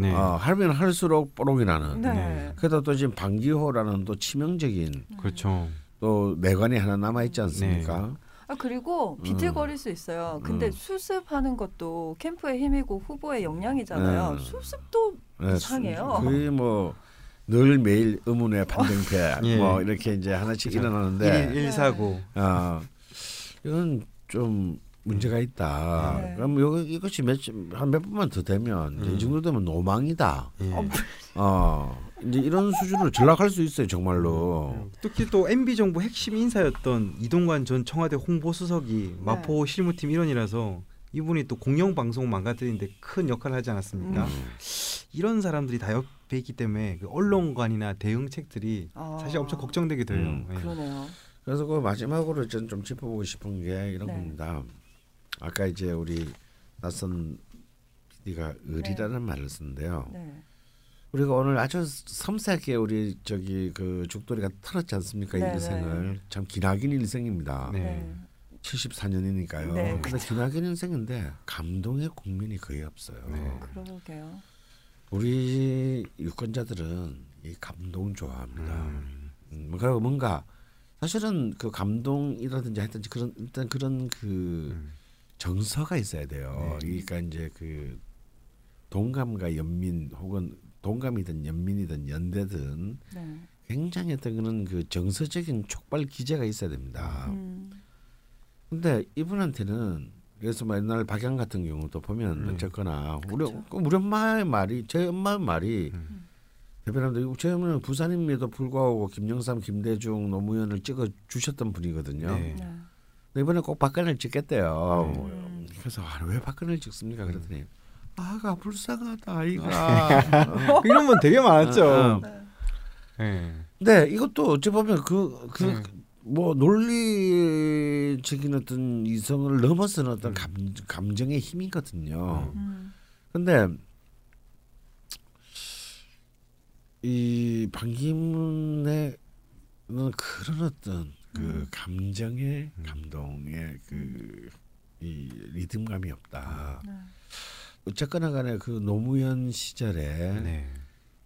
하면 할수록 뽀록이 나는. 그래서 또 지금 방기호라는 또 치명적인 또 내관이 하나 남아 있지 않습니까? 그리고 비틀거릴 수 있어요. 근데 수습하는 것도 캠프의 힘이고 후보의 역량이잖아요. 수습도 이상해요. 거의 뭐 늘 매일 의문의 반등패 뭐 이렇게 이제 하나씩 일어나는데 일사고. 이건 좀 문제가 있다. 그럼 이것이 몇 분만 더 되면 이 정도 되면 노망이다. 이제 이런 수준으로 전락할 수 있어요, 정말로. 특히 또 MB 정부 핵심 인사였던 이동관 전 청와대 홍보수석이 마포 실무팀 일원이라서 이분이 또 공영방송 망가뜨리는데 큰 역할을 하지 않았습니까? 이런 사람들이 다 옆에 있기 때문에 그 언론관이나 대응책들이 사실 엄청 걱정되게 돼요. 그러네요. 그래서 그 마지막으로 저는 좀 짚어보고 싶은 게 이런 겁니다. 아까 이제 우리 낯선 PD가 을이라는 말을 썼는데요. 우리가 오늘 아주 섬세하게 우리 저기 그 죽돌이가 털었지 않습니까? 인생을 참 기나긴 인생입니다. 74년이니까요. 근데 기나긴 인생인데 감동의 국민이 거의 없어요. 그러게요. 우리 유권자들은 이 감동 좋아합니다. 그리고 뭔가 사실은 그 감동이라든지 하여튼 그런 그 정서가 있어야 돼요. 그러니까 이제 그 동감과 연민 혹은 동감이든 연민이든 연대든 네. 굉장히 어떤 거는 그 정서적인 촉발 기제가 있어야 됩니다. 근데 이분한테는 그래서 옛날 박양 같은 경우도 보면 어쨌거나 그렇죠. 우리 엄마의 말이 제 엄마의 말이 대변합니다. 제 엄마는 부산임에도 불구하고 김영삼, 김대중, 노무현을 찍어 주셨던 분이거든요. 네. 네. 근데 이번에 꼭 박근혜를 찍겠대요. 그래서 아, 왜 박근혜를 찍습니까? 그랬더니 아가 불쌍하다 아이가 이런 분 되게 많았죠. 네, 이것도 어찌 보면 뭐 논리적인 어떤 이성을 넘어서는 어떤 감정의 힘이거든요. 근데 이 반기문의 그런 어떤 그 감정의 감동의 그 이 리듬감이 없다. 어쨌거나 간에 그 노무현 시절에 네.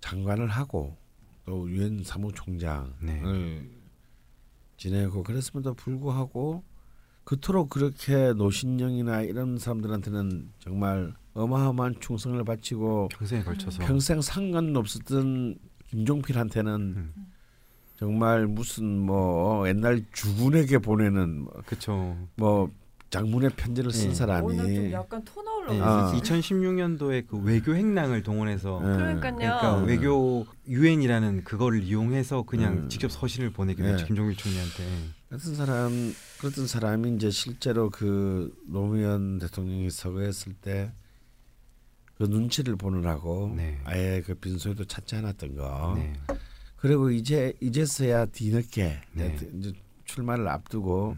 장관을 하고 또 유엔 사무총장을 네. 지내고 그랬음에도 불구하고 그토록 그렇게 노신영이나 이런 사람들한테는 정말 어마어마한 충성을 바치고 평생에 걸쳐서 평생 상관없었던 김종필한테는 정말 무슨 뭐 옛날 주군에게 보내는 그쵸. 뭐 장문의 편지를 쓴 네. 사람이 오늘 좀 약간 토너 네, 2016년도에 그 외교 행랑을 동원해서 그러니까 외교 유엔이라는 그걸 이용해서 그냥 직접 서신을 보내기로 했죠. 김종필 총리한테. 그랬던 사람이 이제 실제로 그 노무현 대통령이 서거했을 때 그 눈치를 보느라고 네. 아예 그 빈소에도 찾지 않았던 거. 네. 그리고 이제서야 뒤늦게 네. 이제 출마를 앞두고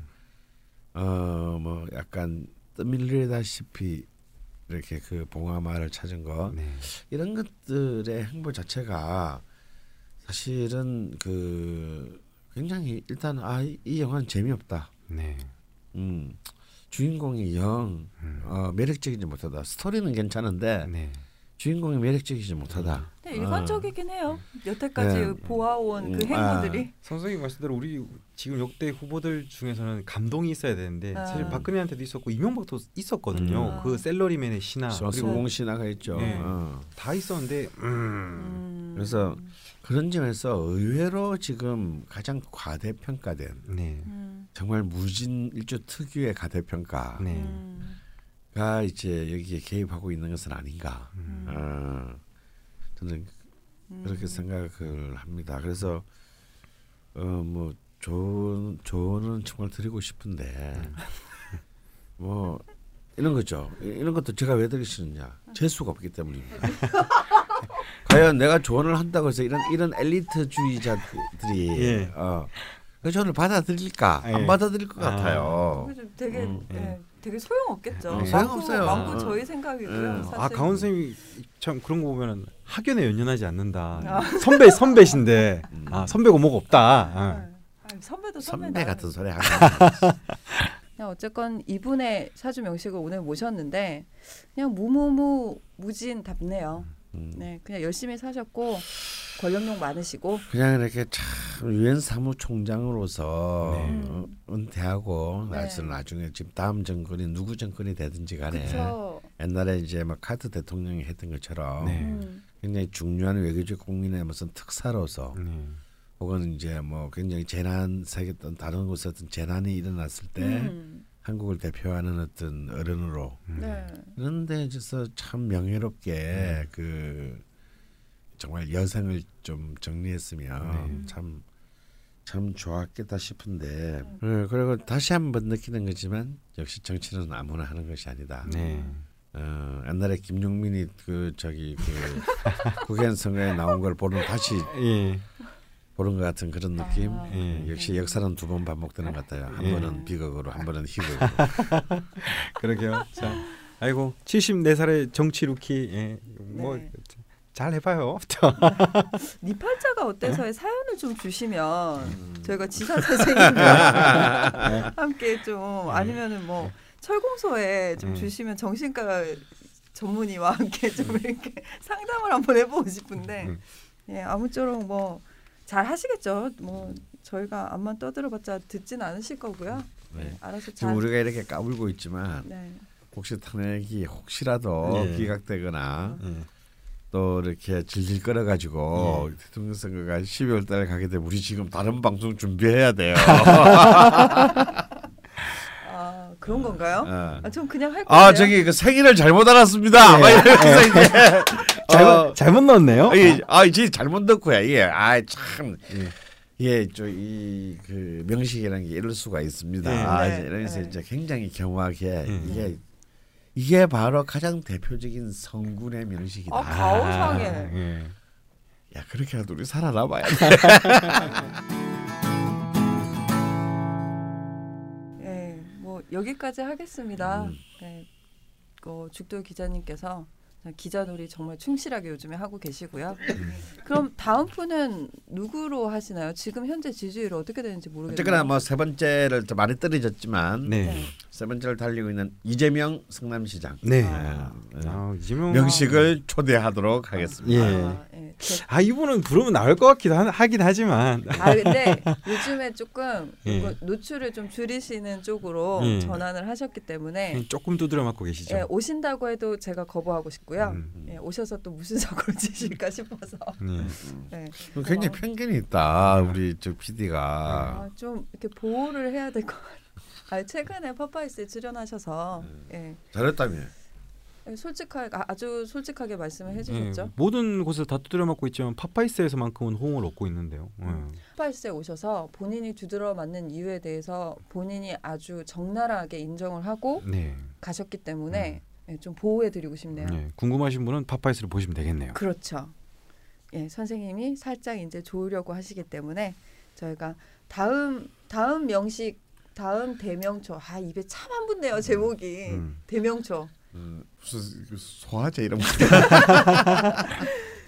뭐 약간 떠밀리다시피 이렇게 그 봉하마를 찾은 것 네. 이런 것들의 행보 자체가 사실은 그 굉장히 일단 아 이 영화는 재미없다. 네. 주인공이 영 매력적이지 못하다. 스토리는 괜찮은데 네. 주인공이 매력적이지 못하다. 네, 일반적이긴 해요. 여태까지 네. 보아온 그 행보들이. 선생님 말씀대로 우리 지금 역대 후보들 중에서는 감동이 있어야 되는데 사실 박근혜한테도 있었고 이명박도 있었거든요. 그 셀러리맨의 신화, 성공 신화가 있죠. 네. 다 있었는데 그래서 그런 점에서 의외로 지금 가장 과대평가된 네. 정말 무진 일조 특유의 과대평가. 네. 가 이제 여기에 개입하고 있는 것은 아닌가 저는 그렇게 생각을 합니다. 그래서 뭐 조언은 정말 드리고 싶은데 뭐 이런 거죠. 이런 것도 제가 왜 드리기 싫느냐 재수가 없기 때문입니다. 과연 내가 조언을 한다고 해서 이런 엘리트주의자들이 예. 그 조언을 받아들일까 안 예. 받아들일 것 같아요. 되게 예. 되게 소용없겠죠. 네. 소용없어요. 망고 저희 생각이고요. 사실. 아 강원 선생님이 참 그런 거 보면 학연에 연연하지 않는다. 아. 선배신데 아, 선배고 뭐가 없다. 아. 아니, 선배도 선배 같은 소리 하는 그냥 어쨌건 이분의 사주 명식을 오늘 모셨는데 그냥 무무무 무진답네요. 네, 그냥 열심히 사셨고 권력욕 많으시고 그냥 이렇게 참 유엔 사무총장으로서 은퇴하고 나서 네. 나중에 지금 다음 정권이 누구 정권이 되든지 간에 그쵸. 옛날에 이제 막 카트 대통령이 했던 것처럼 네. 굉장히 중요한 외교적 공인의 무슨 특사로서 혹은 이제 뭐 굉장히 재난 세계 다른 곳에 어떤 재난이 일어났을 때 한국을 대표하는 어떤 어른으로 그런데 그래서 참 명예롭게 그 정말 여생을 좀 정리했으면 참 좋았겠다 싶은데 그리고 다시 한번 느끼는 거지만 역시 정치는 아무나 하는 것이 아니다. 네. 옛날에 김용민이 그 국회의원 선거에 나온 걸 보는 다시. 예. 보는 것 같은 그런 느낌. 예. 역시 역사는 두 번 반복되는 것 같아요. 한 번은 비극으로, 한 번은 희극으로. 그러게요. 자, 아이고 74살의 정치 루키. 예. 뭐 잘 해봐요. 네 팔자가 어때서의 사연을 좀 주시면 저희가 지사 선생님과 함께 좀 아니면은 뭐 철공소에 좀 주시면 정신과 전문의와 함께 좀 이렇게 상담을 한번 해보고 싶은데 예, 아무쪼록 뭐. 잘 하시겠죠. 뭐 저희가 암만 떠들어봤자 듣진 않으실 거고요. 네. 알아서 지금 우리가 이렇게 까불고 있지만 네. 혹시 탄핵이 혹시라도 기각되거나 또 이렇게 질질 끌어가지고 대통령 선거가 12월 달에 가게 되면 우리 지금 다른 방송 준비해야 돼요. 아 그런 건가요? 아, 좀 그냥 할 거예요. 아 저기 그 생일을 잘못 알았습니다. 네. 네. 잘못 넣었네요. 아 이제 잘못 넣고야 이게 아 참. 예, 저 이 그 명식이라는 게 이럴 수가 있습니다. 네, 아, 네, 이러면서 네. 이제 굉장히 겸허하게 이게 바로 가장 대표적인 성군의 명식이다. 아, 가오상에. 아, 예. 야, 그렇게라도 우리 살아남아야 돼. 네, 뭐 여기까지 하겠습니다. 네, 죽돌 기자님께서. 기자놀이 정말 충실하게 요즘에 하고 계시고요. 그럼 다음 분은 누구로 하시나요? 지금 현재 지지율 어떻게 되는지 모르겠네요. 어쨌거나 뭐 세 번째를 좀 많이 떨어졌지만 네. 세 번째를 달리고 있는 이재명 성남시장. 네. 아, 이재명 명식을 초대하도록 하겠습니다. 예. 아 이분은 부르면 나올 것 같기도 하긴 하지만. 아 근데 요즘에 조금 노출을 좀 줄이시는 쪽으로 전환을 하셨기 때문에 조금 두드려 맞고 계시죠. 예, 오신다고 해도 제가 거부하고 싶고요. 예, 오셔서 또 무슨 사고를 치실까 싶어서. 네. 굉장히 편견이 있다 우리 저 PD가. 아, 좀 이렇게 보호를 해야 될 것 같아요. 아 최근에 파파이스에 출연하셔서 예. 잘했다며. 예, 솔직하게 아주 솔직하게 말씀을 해주셨죠. 예, 모든 곳에서 다 두드려 맞고 있지만 파파이스에서만큼은 호응을 얻고 있는데요. 예. 파파이스에 오셔서 본인이 두드려 맞는 이유에 대해서 본인이 아주 적나라하게 인정을 하고 네. 가셨기 때문에 예, 좀 보호해드리고 싶네요. 예, 궁금하신 분은 파파이스를 보시면 되겠네요. 그렇죠. 예, 선생님이 살짝 이제 조으려고 하시기 때문에 저희가 다음 명식 다음 대명초. 아 입에 참 안 붙네요. 제목이. 대명초. 무슨 소화제 이런 거.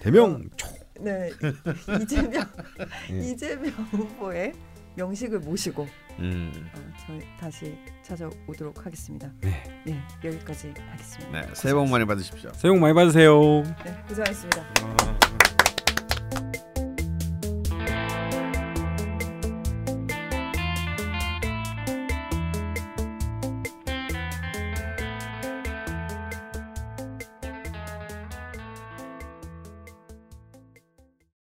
대명초. 네. 이재명 후보의 명식을 모시고 저희 다시 찾아오도록 하겠습니다. 네. 네 여기까지 하겠습니다. 네, 새해 복 많이 받으십시오. 새해 복 많이 받으세요. 네, 고생하셨습니다.